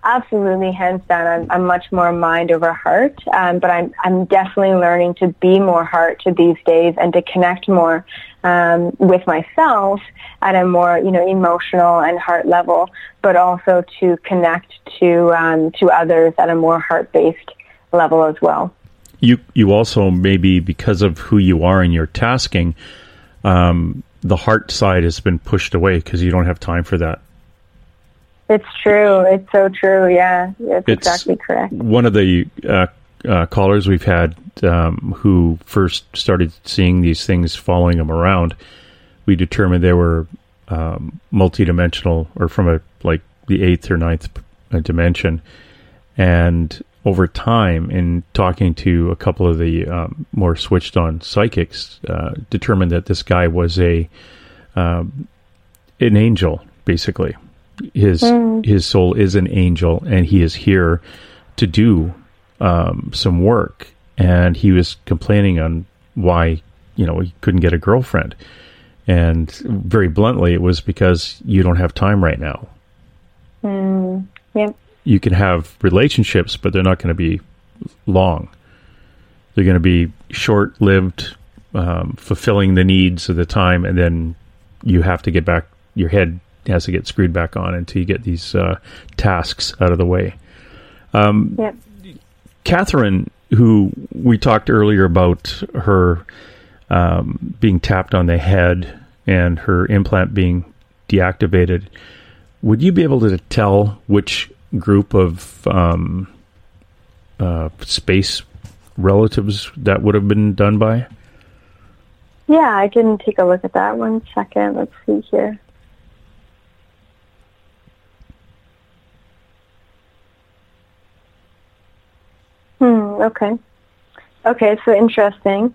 absolutely, hands down, I'm much more mind over heart, but I'm definitely learning to be more heart to these days and to connect more with myself at a more, emotional and heart level, but also to connect to others at a more heart-based level as well. You also, maybe because of who you are and your tasking, the heart side has been pushed away because you don't have time for that. It's true. It's so true. Yeah, it's exactly correct. One of the callers we've had who first started seeing these things following them around, we determined they were multidimensional or from the 8th or 9th dimension. And over time, in talking to a couple of the more switched on psychics, determined that this guy was an angel, basically. His soul is an angel, and he is here to do some work. And he was complaining on why he couldn't get a girlfriend, and very bluntly, it was because you don't have time right now. Yep. You can have relationships, but they're not going to be long. They're going to be short-lived, fulfilling the needs of the time, and then you have to get back your head. Has to get screwed back on until you get these tasks out of the way. Yep. Catherine, who we talked earlier about her being tapped on the head and her implant being deactivated, would you be able to tell which group of space relatives that would have been done by? Yeah, I can take a look at that. 1 second. Let's see here. Okay, so interesting.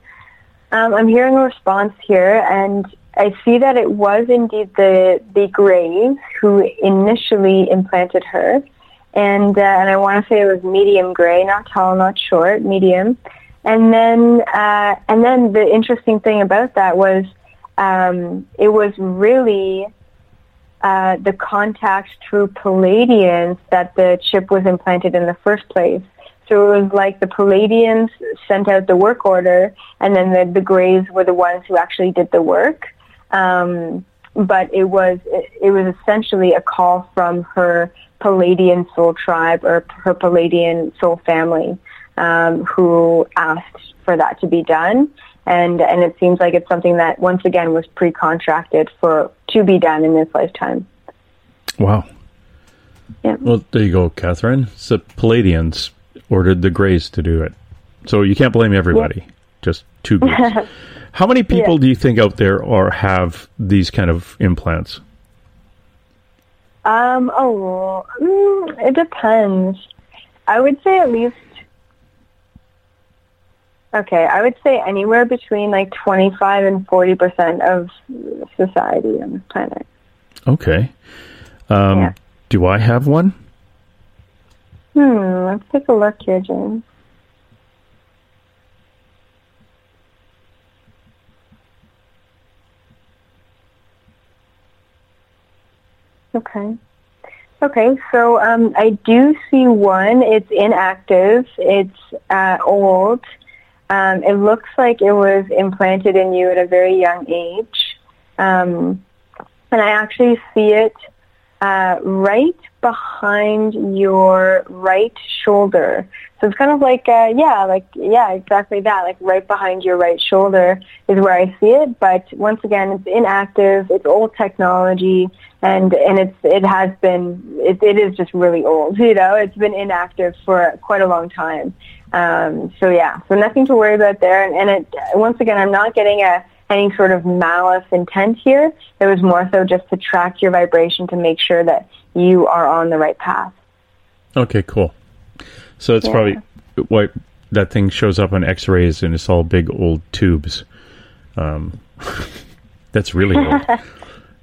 I'm hearing a response here, and I see that it was indeed the Graves who initially implanted her, and I want to say it was medium gray, not tall, not short, medium. And then the interesting thing about that was it was really the contact through Pleiadians that the chip was implanted in the first place. So it was like the Palladians sent out the work order, and then the Greys were the ones who actually did the work. But it was essentially a call from her Palladian soul tribe or her Palladian soul family who asked for that to be done. And it seems like it's something that, once again, was pre-contracted to be done in this lifetime. Wow. Yeah. Well, there you go, Catherine. It's the Palladians ordered the Greys to do it. So you can't blame everybody. Yeah. Just two groups. How many people do you think out there have these kind of implants? It depends. I would say at least... Okay, I would say anywhere between 25 and 40% of society on this planet. Okay. Do I have one? Let's take a look here, James. Okay. Okay, so I do see one. It's inactive. It's old. It looks like it was implanted in you at a very young age. And I actually see it right behind your right shoulder. So it's kind of exactly that. Like right behind your right shoulder is where I see it. But once again, it's inactive. It's old technology, and it is just really old. You know, it's been inactive for quite a long time. So nothing to worry about there. And once again, I'm not getting any sort of malice intent here. It was more so just to track your vibration to make sure that you are on the right path. Okay, cool. So it's probably why that thing shows up on X-rays, and it's all big old tubes. That's really old.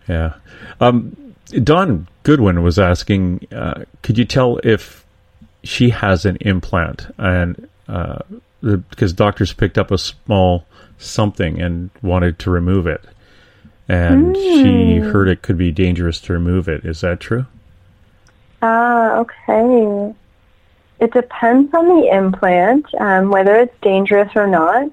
Yeah. Don Goodwin was asking, could you tell if she has an implant? And because doctors picked up a small something and wanted to remove it, and she heard it could be dangerous to remove it. Is that true? Okay. It depends on the implant, whether it's dangerous or not.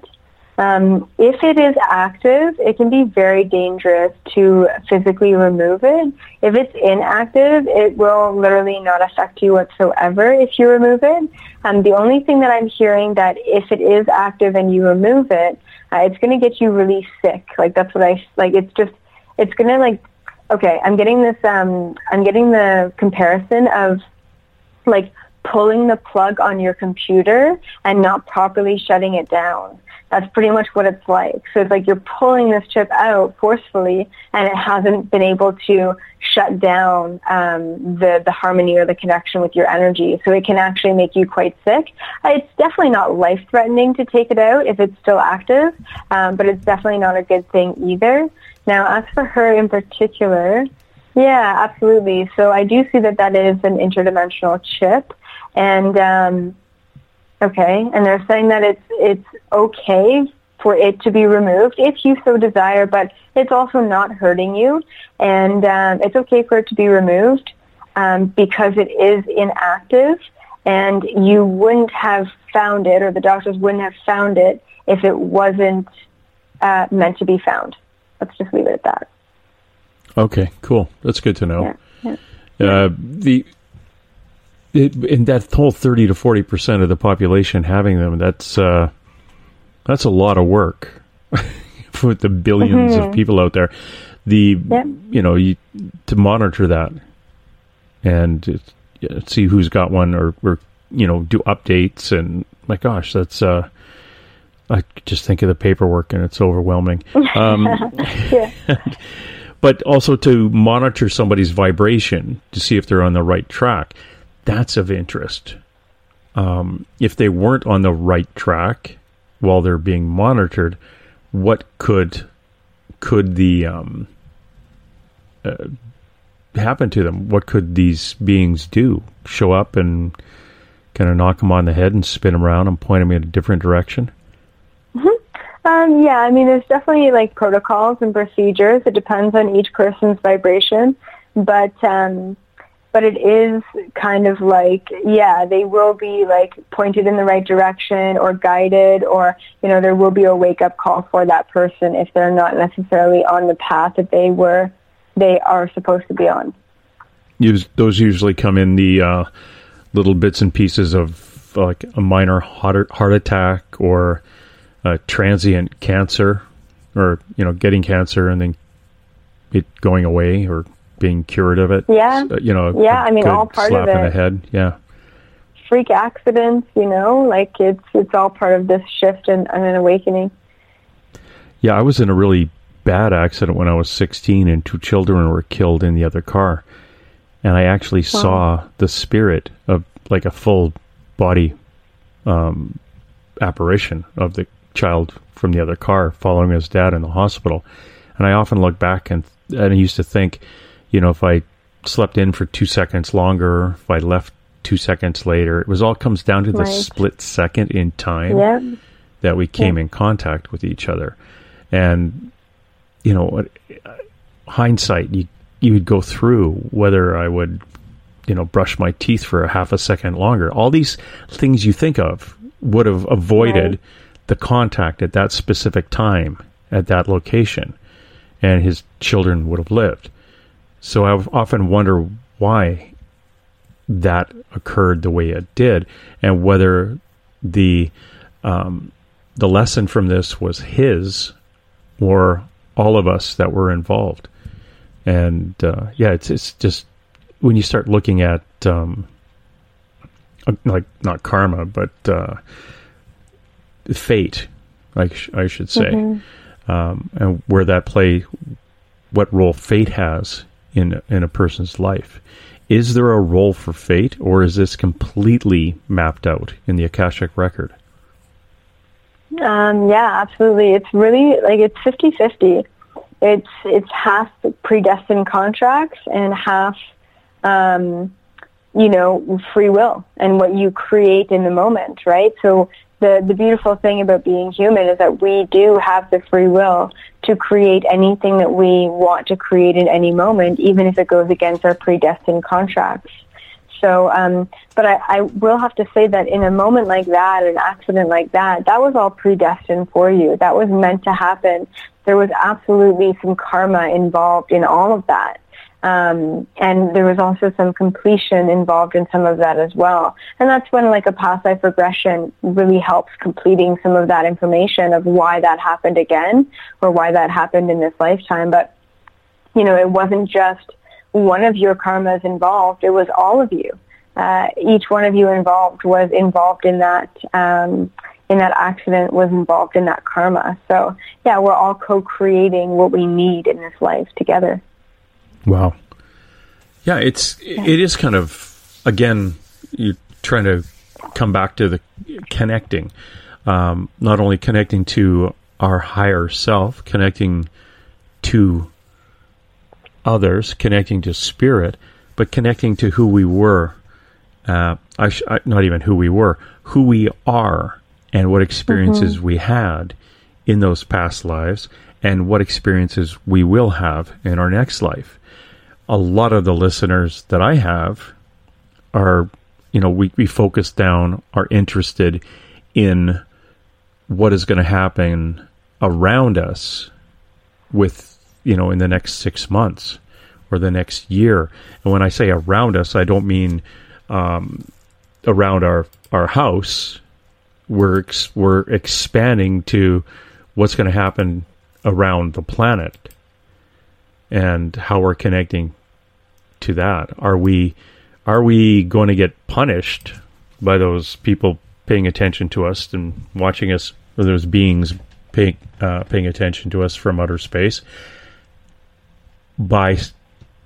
If it is active, it can be very dangerous to physically remove it. If it's inactive, it will literally not affect you whatsoever if you remove it. The only thing that I'm hearing that if it is active and you remove it, it's going to get you really sick. Like that's what I like. It's just it's going to like. Okay, I'm getting this. I'm getting the comparison of like pulling the plug on your computer and not properly shutting it down. That's pretty much what it's like. So it's like you're pulling this chip out forcefully, and it hasn't been able to shut down the harmony or the connection with your energy. So it can actually make you quite sick. It's definitely not life-threatening to take it out if it's still active, but it's definitely not a good thing either. Now, as for her in particular, yeah, absolutely. So I do see that that is an interdimensional chip. And, and they're saying that it's okay for it to be removed if you so desire, but it's also not hurting you, and it's okay for it to be removed because it is inactive, and you wouldn't have found it, or the doctors wouldn't have found it if it wasn't meant to be found. Let's just leave it at that. Okay, cool. That's good to know. Yeah. In that whole 30 to 40% of the population having them, that's a lot of work with the billions of people out there. To monitor that and see who's got one or do updates. And my gosh, that's I just think of the paperwork and it's overwhelming. But also to monitor somebody's vibration to see if they're on the right track. That's of interest. If they weren't on the right track while they're being monitored, what could happen to them? What could these beings do? Show up and kind of knock them on the head and spin them around and point them in a different direction? There's definitely like protocols and procedures. It depends on each person's vibration, but it is kind of like, they will be like pointed in the right direction or guided, or, there will be a wake-up call for that person if they're not necessarily on the path that they are supposed to be on. Those usually come in the little bits and pieces of like a minor heart attack or transient cancer or, getting cancer and then it going away or being cured of it. All part of it. Slap in the head. Yeah. Freak accidents, it's all part of this shift and an awakening. Yeah, I was in a really bad accident when I was 16 and 2 children were killed in the other car. And I actually saw the spirit of like a full body apparition of the child from the other car following his dad in the hospital. And I often look back and I used to think, if I slept in for 2 seconds longer, if I left 2 seconds later, it all comes down to the split second in time that we came in contact with each other. And, hindsight, you would go through whether I would you know, brush my teeth for a half a second longer. All these things you think of would have avoided the contact at that specific time, at that location, and his children would have lived. So I often wonder why that occurred the way it did, and whether the lesson from this was his or all of us that were involved. And it's just when you start looking at like not karma, but fate, I should say, and where that play, what role fate has in a person's life. Is there a role for fate, or is this completely mapped out in the Akashic record? Yeah, absolutely. It's really, like, it's 50-50. It's half predestined contracts and half, free will and what you create in the moment, right? So the beautiful thing about being human is that we do have the free will to create anything that we want to create in any moment, even if it goes against our predestined contracts. So, but I will have to say that in a moment like that, an accident like that, that was all predestined for you. That was meant to happen. There was absolutely some karma involved in all of that. And there was also some completion involved in some of that as well. And that's when, like, a past life regression really helps completing some of that information of why that happened again or why that happened in this lifetime. But, you know, it wasn't just one of your karmas involved. It was all of you. Each one of you involved was involved in that accident, was involved in that karma. So, yeah, we're all co-creating what we need in this life together. Wow. Yeah, it is kind of, again, you're trying to come back to the connecting, not only connecting to our higher self, connecting to others, connecting to spirit, but connecting to who we were, not even who we were, who we are, and what experiences we had in those past lives, and what experiences we will have in our next life. A lot of the listeners that I have are, we focus down, are interested in what is going to happen around us with, in the next 6 months or the next year. And when I say around us, I don't mean around our house. We're expanding to what's going to happen around the planet and how we're connecting to that. Are we going to get punished by those people paying attention to us and watching us, or those beings paying attention to us from outer space, by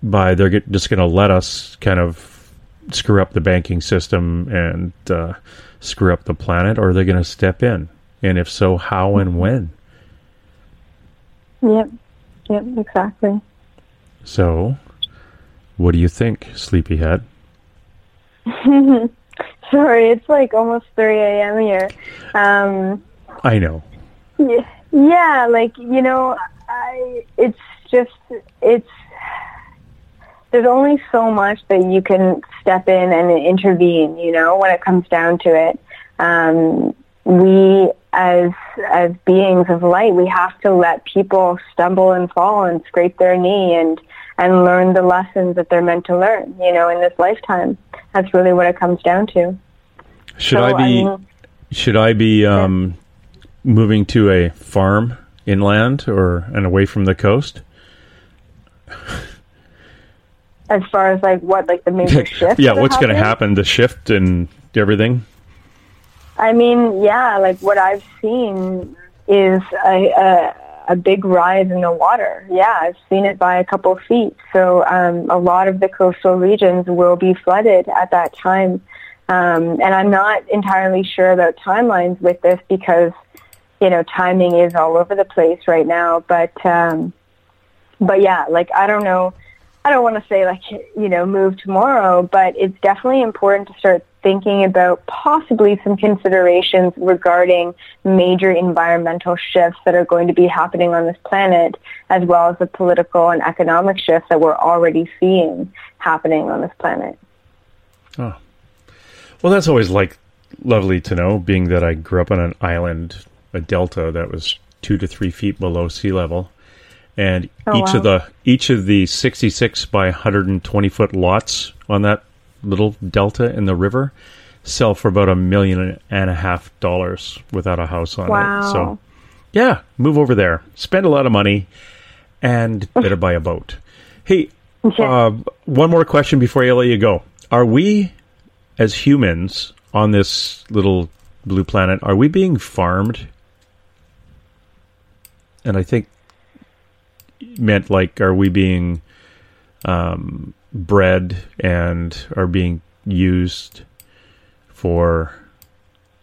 they're just going to let us kind of screw up the banking system and screw up the planet, or are they going to step in? And if so, how and when? Yep, exactly. So, what do you think, Sleepyhead? Sorry, it's like almost 3 a.m. here. I know. Yeah, it's just, there's only so much that you can step in and intervene, when it comes down to it. We, as beings of light, we have to let people stumble and fall and scrape their knee and learn the lessons that they're meant to learn, in this lifetime. That's really what it comes down to. Should I be moving to a farm inland and away from the coast? As far as the major shift? Yeah, what's going to happen? The shift and everything? I mean, yeah, what I've seen is a big rise in the water. Yeah, I've seen it by a couple feet. So a lot of the coastal regions will be flooded at that time. And I'm not entirely sure about timelines with this because, timing is all over the place right now. But yeah, I don't know. I don't want to say, move tomorrow, but it's definitely important to start thinking about possibly some considerations regarding major environmental shifts that are going to be happening on this planet, as well as the political and economic shifts that we're already seeing happening on this planet. Oh. Well, that's always like lovely to know, being that I grew up on an island, a delta that was 2 to 3 feet below sea level. And each of the 66 by 120 foot lots on that little delta in the river sell for about $1.5 million without a house on it. So yeah, move over there, spend a lot of money, and better buy a boat. Hey, one more question before I let you go. Are we, as humans on this little blue planet, are we being farmed? And I think meant like, are we being bred and are being used for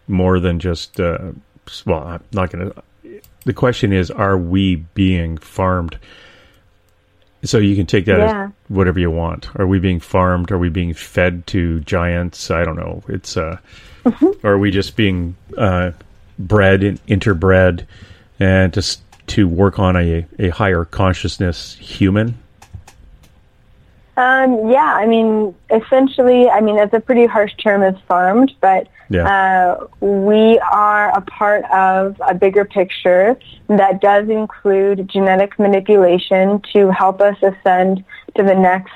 more than just, well, I'm not going to, the question is, are we being farmed? So you can take that as whatever you want. Are we being farmed? Are we being fed to giants? I don't know. It's, are we just being bred and interbred and just to work on a higher consciousness human? Yeah, I mean, essentially, I mean, that's a pretty harsh term as farmed, but we are a part of a bigger picture that does include genetic manipulation to help us ascend to the next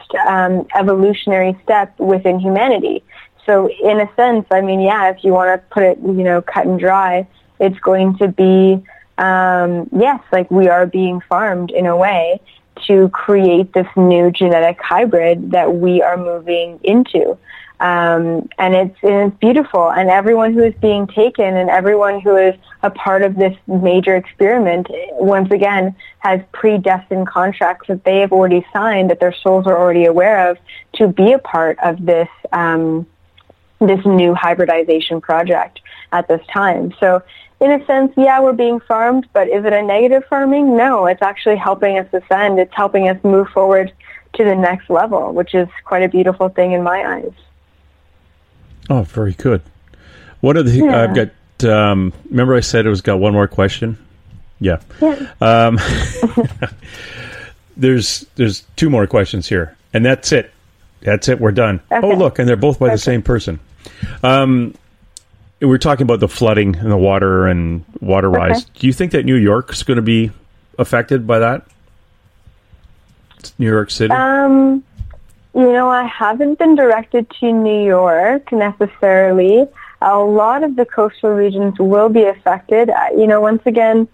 evolutionary step within humanity. So in a sense, I mean, yeah, if you want to put it, you know, cut and dry, it's going to be, yes, like we are being farmed in a way to create this new genetic hybrid that we are moving into. And it's beautiful. And everyone who is being taken and everyone who is a part of this major experiment, once again, has predestined contracts that they have already signed, that their souls are already aware of, to be a part of this this new hybridization project at this time. So in a sense, yeah, we're being farmed, but is it a negative farming? No, it's actually helping us ascend. It's helping us move forward to the next level, which is quite a beautiful thing in my eyes. Oh, very good. One of the I've got, remember I said it was got one more question? Yeah. There's two more questions here, and that's it. That's it. We're done. Okay. Oh, look, and they're both by the same person. We're talking about the flooding and the water and water rise. Do you think that New York's going to be affected by that? New York City? You know, I haven't been directed to New York necessarily. A lot of the coastal regions will be affected. You know, once again,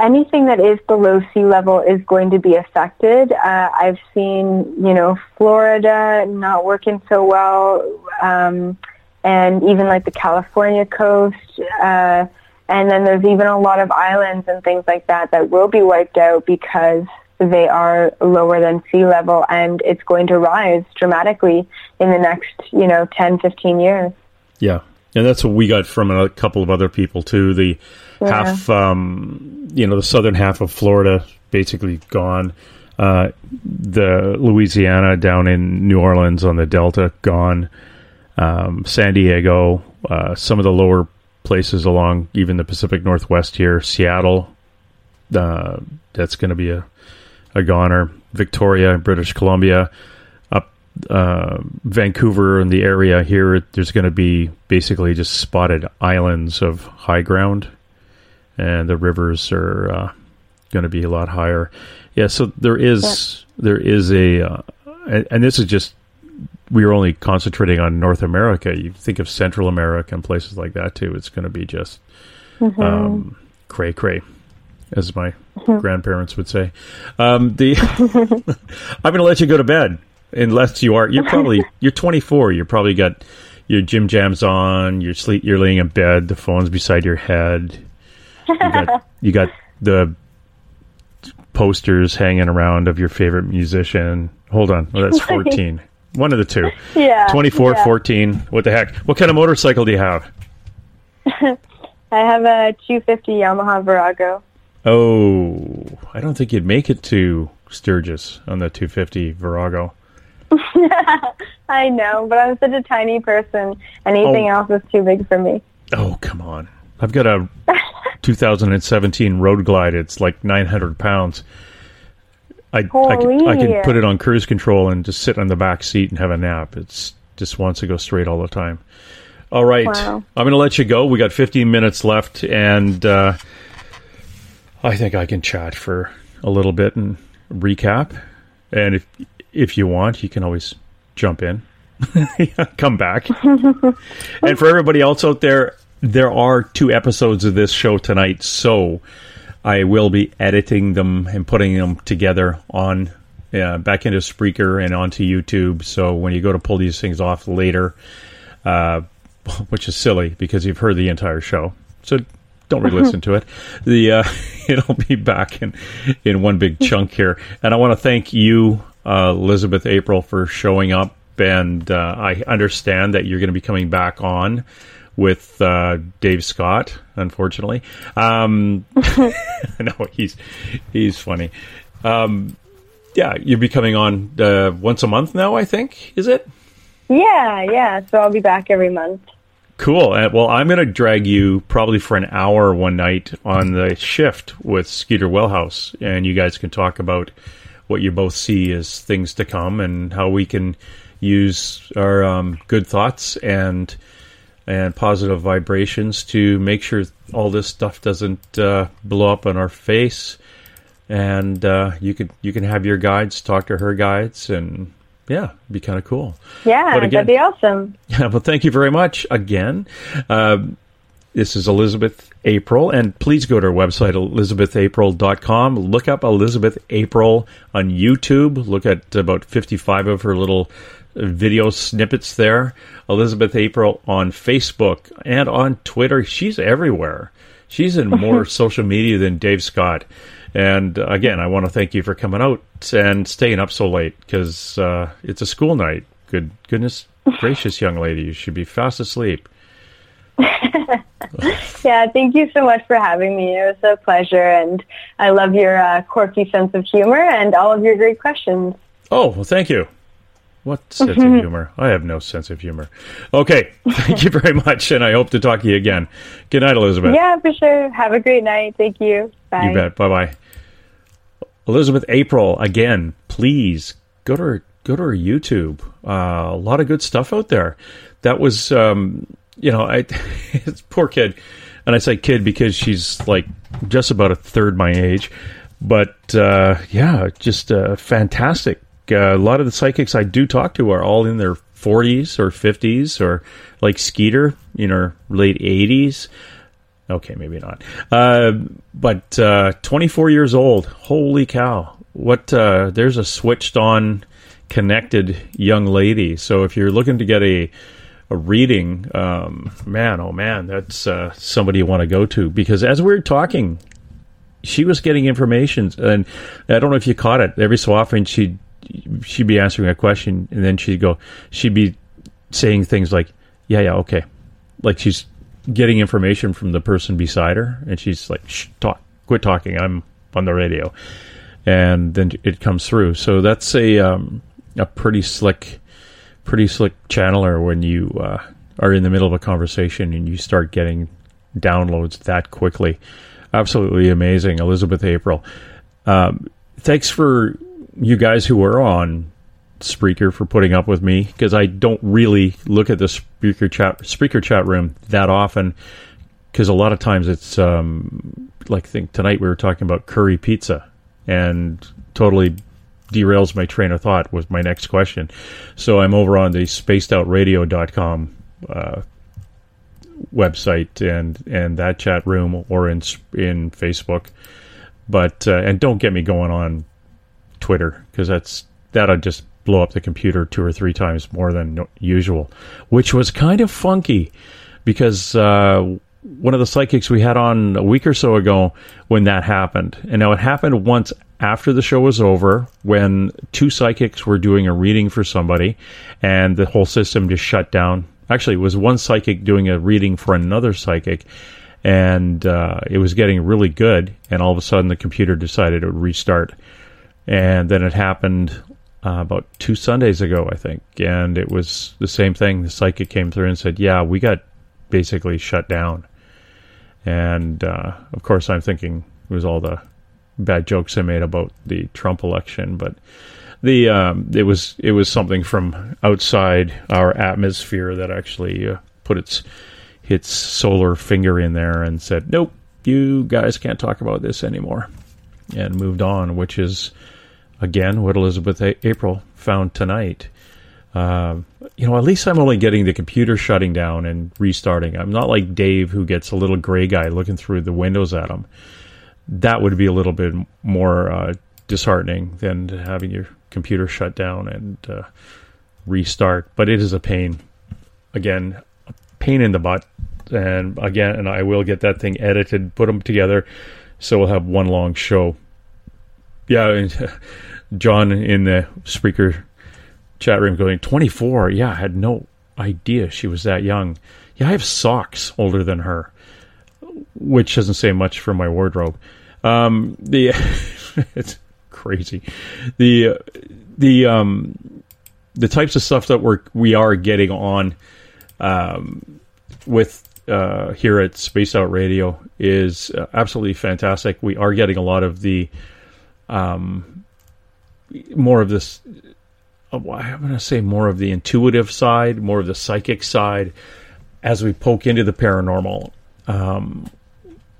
anything that is below sea level is going to be affected. I've seen, you know, Florida not working so well. And even like the California coast, and then there's even a lot of islands and things like that that will be wiped out because they are lower than sea level, and it's going to rise dramatically in the next, you know, 10, 15 years. Yeah, and that's what we got from a couple of other people too. The half, you know, the southern half of Florida basically gone. The Louisiana down in New Orleans on the Delta gone. San Diego, some of the lower places along even the Pacific Northwest here, Seattle, that's going to be a goner. Victoria, British Columbia, up Vancouver and the area here, there's going to be basically just spotted islands of high ground, and the rivers are going to be a lot higher. Yeah, so there is a, and this is just, we were only concentrating on North America. You think of Central America and places like that too. It's going to be just cray cray, as my grandparents would say. I'm going to let you go to bed, unless you're 24. You probably got your gym jams on. You're laying in bed. The phone's beside your head. You got the posters hanging around of your favorite musician. Hold on, that's 14. One of the two. Yeah. 24, yeah. 14. What the heck? What kind of motorcycle do you have? I have a 250 Yamaha Virago. Oh, I don't think you'd make it to Sturgis on the 250 Virago. I know, but I'm such a tiny person. Anything else is too big for me. Oh, come on. I've got a 2017 Road Glide. It's like 900 pounds. I can put it on cruise control and just sit on the back seat and have a nap. It's just wants to go straight all the time. All right. Wow. I'm going to let you go. We got 15 minutes left, and I think I can chat for a little bit and recap. And if you want, you can always jump in, come back. And for everybody else out there, there are 2 episodes of this show tonight, so I will be editing them and putting them together on back into Spreaker and onto YouTube. So when you go to pull these things off later, which is silly because you've heard the entire show, so don't re-listen to it. It'll be back in one big chunk here. And I want to thank you, Elizabeth April, for showing up. And I understand that you're going to be coming back on with Dave Scott, unfortunately. No, he's funny. Yeah, you'll be coming on once a month now, I think, is it? Yeah. So I'll be back every month. Cool. Well, I'm going to drag you probably for an hour one night on the shift with Skeeter Wellhouse, and you guys can talk about what you both see as things to come and how we can use our good thoughts and positive vibrations to make sure all this stuff doesn't blow up in our face. And you can have your guides talk to her guides, and yeah, it'd be kind of cool. Yeah, again, that'd be awesome. Yeah, well, thank you very much again. This is Elizabeth April, and please go to our website, elizabethapril.com. Look up Elizabeth April on YouTube. Look at about 55 of her little video snippets there. Elizabeth April on Facebook and on Twitter. She's everywhere. She's in more social media than Dave Scott. And again, I want to thank you for coming out and staying up so late, because it's a school night. Goodness gracious, young lady, you should be fast asleep. Yeah, thank you so much for having me. It was a pleasure, and I love your quirky sense of humor and all of your great questions. Oh, well, thank you. What sense of humor? I have no sense of humor. Okay, thank you very much, and I hope to talk to you again. Good night, Elizabeth. Yeah, for sure. Have a great night. Thank you. Bye. You bet. Bye-bye. Elizabeth April, again, please go to her YouTube. A lot of good stuff out there. That was, it's poor kid. And I say kid because she's like just about a third my age. But, yeah, just fantastic. A lot of the psychics I do talk to are all in their 40s or 50s, or like Skeeter in her late 80s. Okay, maybe not. But 24 years old. Holy cow. What? There's a switched-on, connected young lady. So if you're looking to get a reading, man, oh man, that's somebody you want to go to. Because as we were talking, she was getting information. And I don't know if you caught it. Every so often she'd be answering a question, and then she'd be saying things like, yeah, okay. Like she's getting information from the person beside her, and she's like, shh, quit talking, I'm on the radio. And then it comes through. So that's a pretty slick channeler when you are in the middle of a conversation and you start getting downloads that quickly. Absolutely amazing, Elizabeth April. Thanks for you guys who are on Spreaker for putting up with me, because I don't really look at the Spreaker chat room that often, because a lot of times it's like I think tonight we were talking about curry pizza and totally derails my train of thought with my next question. So I'm over on the spacedoutradio.com website and that chat room, or in Facebook. But and don't get me going on Twitter, because that'll just blow up the computer 2 or 3 times more than usual, which was kind of funky, because one of the psychics we had on a week or so ago, when that happened, and now it happened once after the show was over, when 2 psychics were doing a reading for somebody, and the whole system just shut down. Actually, it was one psychic doing a reading for another psychic, and it was getting really good, and all of a sudden the computer decided it would restart. And then it happened about 2 Sundays ago, I think. And it was the same thing. The psychic came through and said, yeah, we got basically shut down. And, of course, I'm thinking it was all the bad jokes I made about the Trump election, but the it was something from outside our atmosphere that actually put its solar finger in there and said, nope, you guys can't talk about this anymore, and moved on, which is, again, what Elizabeth April found tonight. At least I'm only getting the computer shutting down and restarting. I'm not like Dave, who gets a little gray guy looking through the windows at him. That would be a little bit more disheartening than having your computer shut down and restart. But it is a pain. Again, a pain in the butt. And I will get that thing edited, put them together, so we'll have one long show. Yeah, and John in the Spreaker chat room going, 24? Yeah, I had no idea she was that young. Yeah, I have socks older than her, which doesn't say much for my wardrobe. It's crazy. The types of stuff that we are getting on with here at Space Out Radio is absolutely fantastic. We are getting a lot of the more of this. I'm going to say more of the intuitive side, more of the psychic side, as we poke into the paranormal.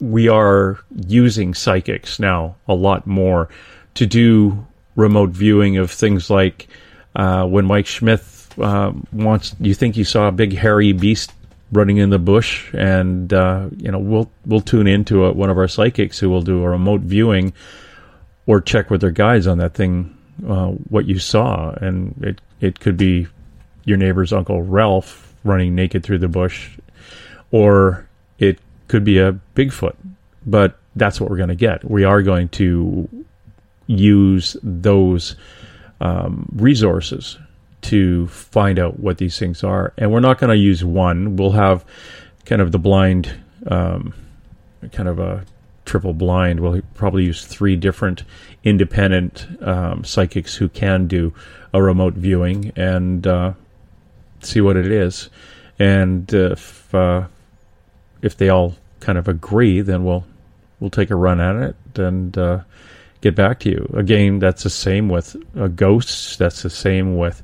We are using psychics now a lot more to do remote viewing of things like when Mike Schmidt you think you saw a big hairy beast running in the bush, and we'll tune into one of our psychics who will do a remote viewing or check with their guides on that thing. What you saw, and it could be your neighbor's Uncle Ralph running naked through the bush, or it could be a Bigfoot. But that's what we're going to get. We are going to use those resources to find out what these things are, and we're not going to use one. We'll have kind of the blind, kind of a triple blind. We'll probably use three different independent psychics who can do a remote viewing and see what it is. And if they all kind of agree, then we'll take a run at it and get back to you. Again, that's the same with ghosts. That's the same with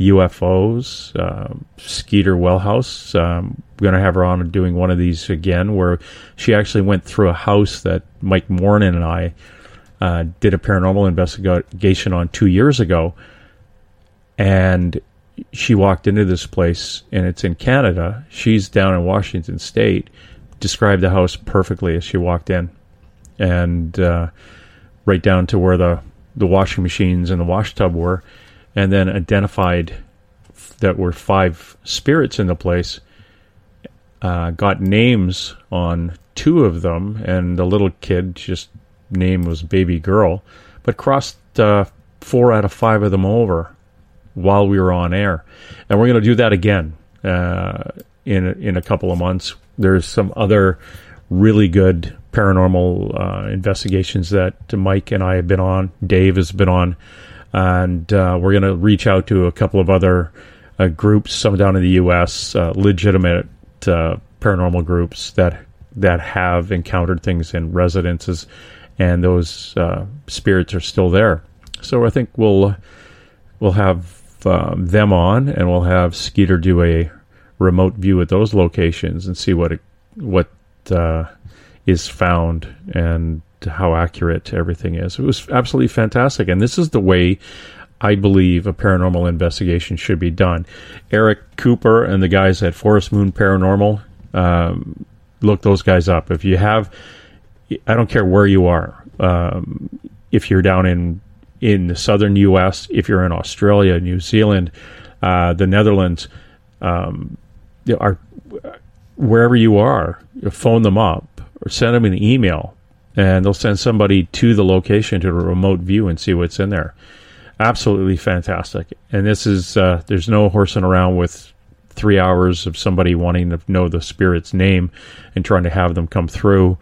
UFOs. Skeeter Wellhouse, we're going to have her on doing one of these again, where she actually went through a house that Mike Morin and I did a paranormal investigation on 2 years ago, and she walked into this place, and it's in Canada. She's down in Washington State. Described the house perfectly as she walked in, and right down to where the washing machines and the wash tub were, and then identified that were five spirits in the place, got names on two of them, and the little kid, just name was Baby Girl, but crossed 4 out of 5 of them over while we were on air. And we're going to do that again in a couple of months. There's some other really good paranormal investigations that Mike and I have been on. Dave has been on. And we're going to reach out to a couple of other groups, some down in the U.S., legitimate paranormal groups that have encountered things in residences, and those spirits are still there. So I think we'll have them on, and we'll have Skeeter do a remote view at those locations and see what is found and how accurate everything is. It was absolutely fantastic, and this is the way I believe a paranormal investigation should be done. Eric Cooper and the guys at Forest Moon Paranormal, look those guys up. If you have, I don't care where you are, if you're down in the southern U.S., if you're in Australia, New Zealand, the Netherlands, wherever you are, phone them up or send them an email, and they'll send somebody to the location to a remote view and see what's in there. Absolutely fantastic. And this is, there's no horsing around with 3 hours of somebody wanting to know the spirit's name and trying to have them come through.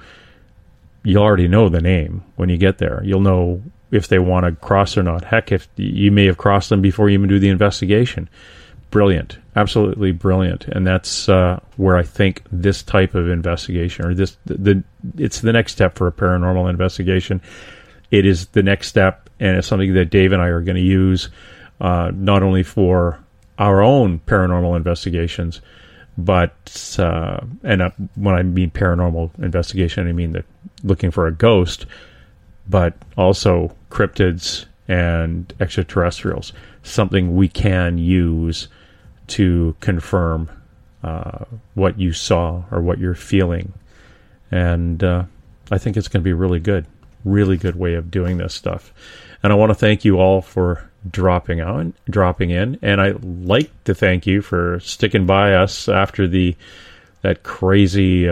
You'll already know the name when you get there. You'll know if they want to cross or not. Heck, if you may have crossed them before you even do the investigation. Brilliant. Absolutely brilliant. And that's where I think this type of investigation, or it's the next step for a paranormal investigation, it is the next step, and it's something that Dave and I are going to use not only for our own paranormal investigations, but and when I mean paranormal investigation, I mean the looking for a ghost, but also cryptids and extraterrestrials, something we can use to confirm what you saw or what you're feeling. And I think it's going to be really good way of doing this stuff. And I want to thank you all for dropping in, and I'd like to thank you for sticking by us after that crazy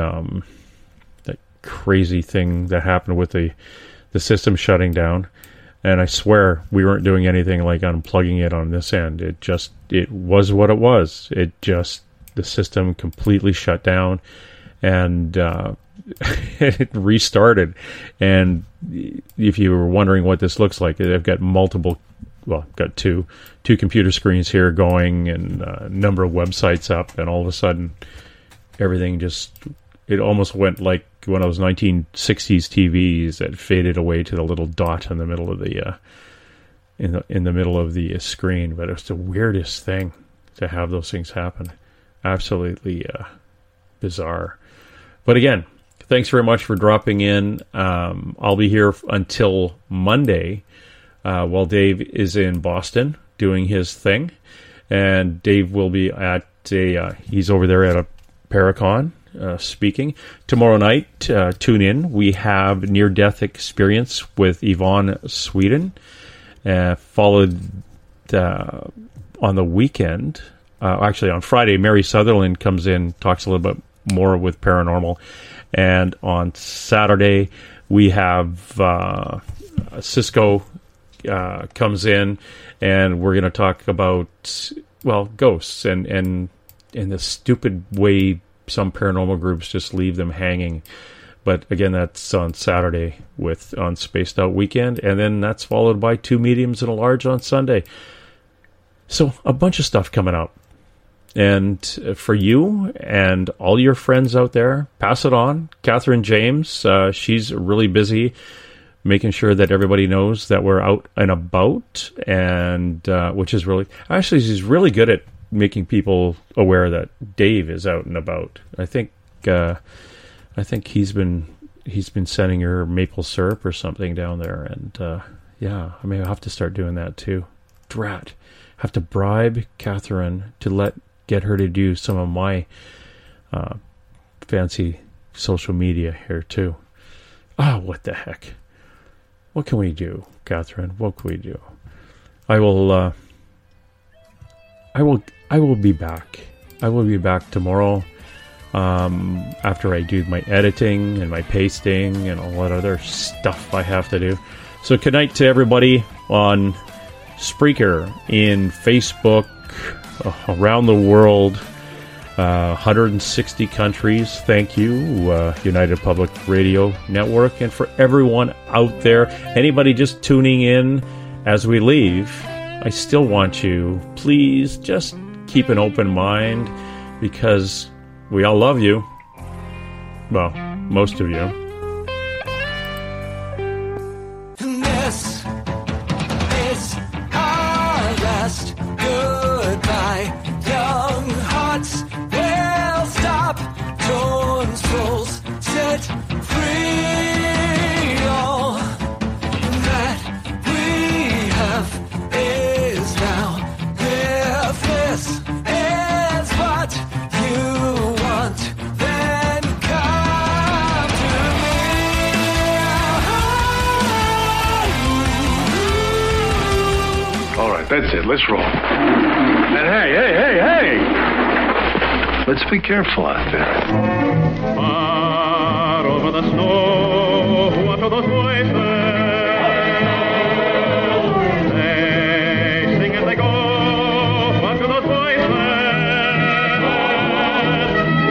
thing that happened with the system shutting down. And I swear we weren't doing anything like unplugging it on this end. It was what it was. The system completely shut down, and it restarted. And if you were wondering what this looks like, I've got two computer screens here going, and a number of websites up, and all of a sudden everything it almost went like one of those 1960s TVs that faded away to the little dot in the middle of the screen. But it's the weirdest thing to have those things happen. Absolutely bizarre. But again, thanks very much for dropping in. I'll be here until Monday while Dave is in Boston doing his thing. And Dave will be at he's over there at a Paracon speaking. Tomorrow night, tune in. We have Near-Death Experience with Yvonne Sweden, followed on the weekend. Actually, on Friday, Mary Sutherland comes in, talks a little bit more with paranormal. And on Saturday, we have Cisco comes in, and we're going to talk about, ghosts and the stupid way some paranormal groups just leave them hanging. But again, that's on Saturday on Spaced Out Weekend. And then that's followed by Two Mediums and a Large on Sunday. So a bunch of stuff coming up. And for you and all your friends out there, pass it on. Catherine James, she's really busy making sure that everybody knows that we're out and about, and which is she's really good at making people aware that Dave is out and about. I think he's been sending her maple syrup or something down there, and I may have to start doing that too. Drat, have to bribe Catherine to get her to do some of my fancy social media here too. Ah, what the heck? What can we do, Catherine? What can we do? I will be back. I will be back tomorrow after I do my editing and my pasting and all that other stuff I have to do. So good night to everybody on Spreaker, in Facebook, around the world, 160 countries. Thank you, United Public Radio Network. And for everyone out there, anybody just tuning in as we leave, I still want you, please just keep an open mind, because we all love you. Well, most of you. That's it. Let's roll. And hey! Let's be careful out there. Far over the snow, what are those voices? They sing as they go, what are those voices?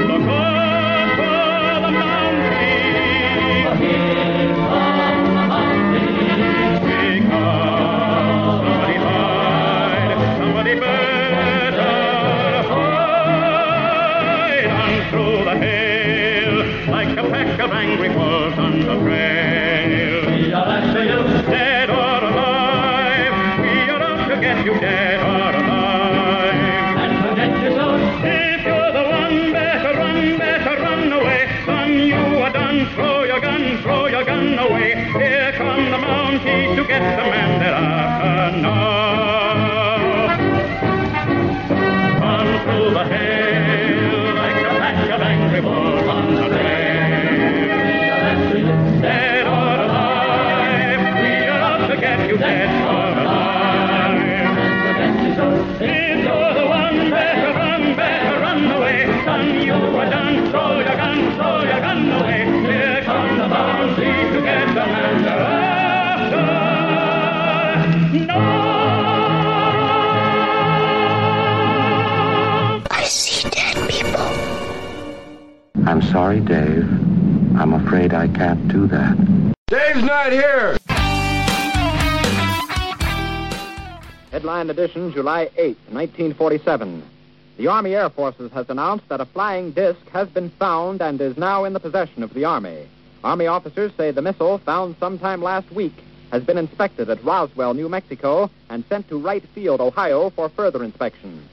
Look over the mountain. Because through the hill, like a pack of angry wolves on the trail. done, you were done. Throw your gun away. Here comes the bounty to get the man they're after. No! I see dead people. I'm sorry, Dave. I'm afraid I can't do that. Dave's not here! Headline edition, July 8, 1947. The Army Air Forces has announced that a flying disc has been found and is now in the possession of the Army. Army officers say the missile, found sometime last week, has been inspected at Roswell, New Mexico, and sent to Wright Field, Ohio, for further inspection.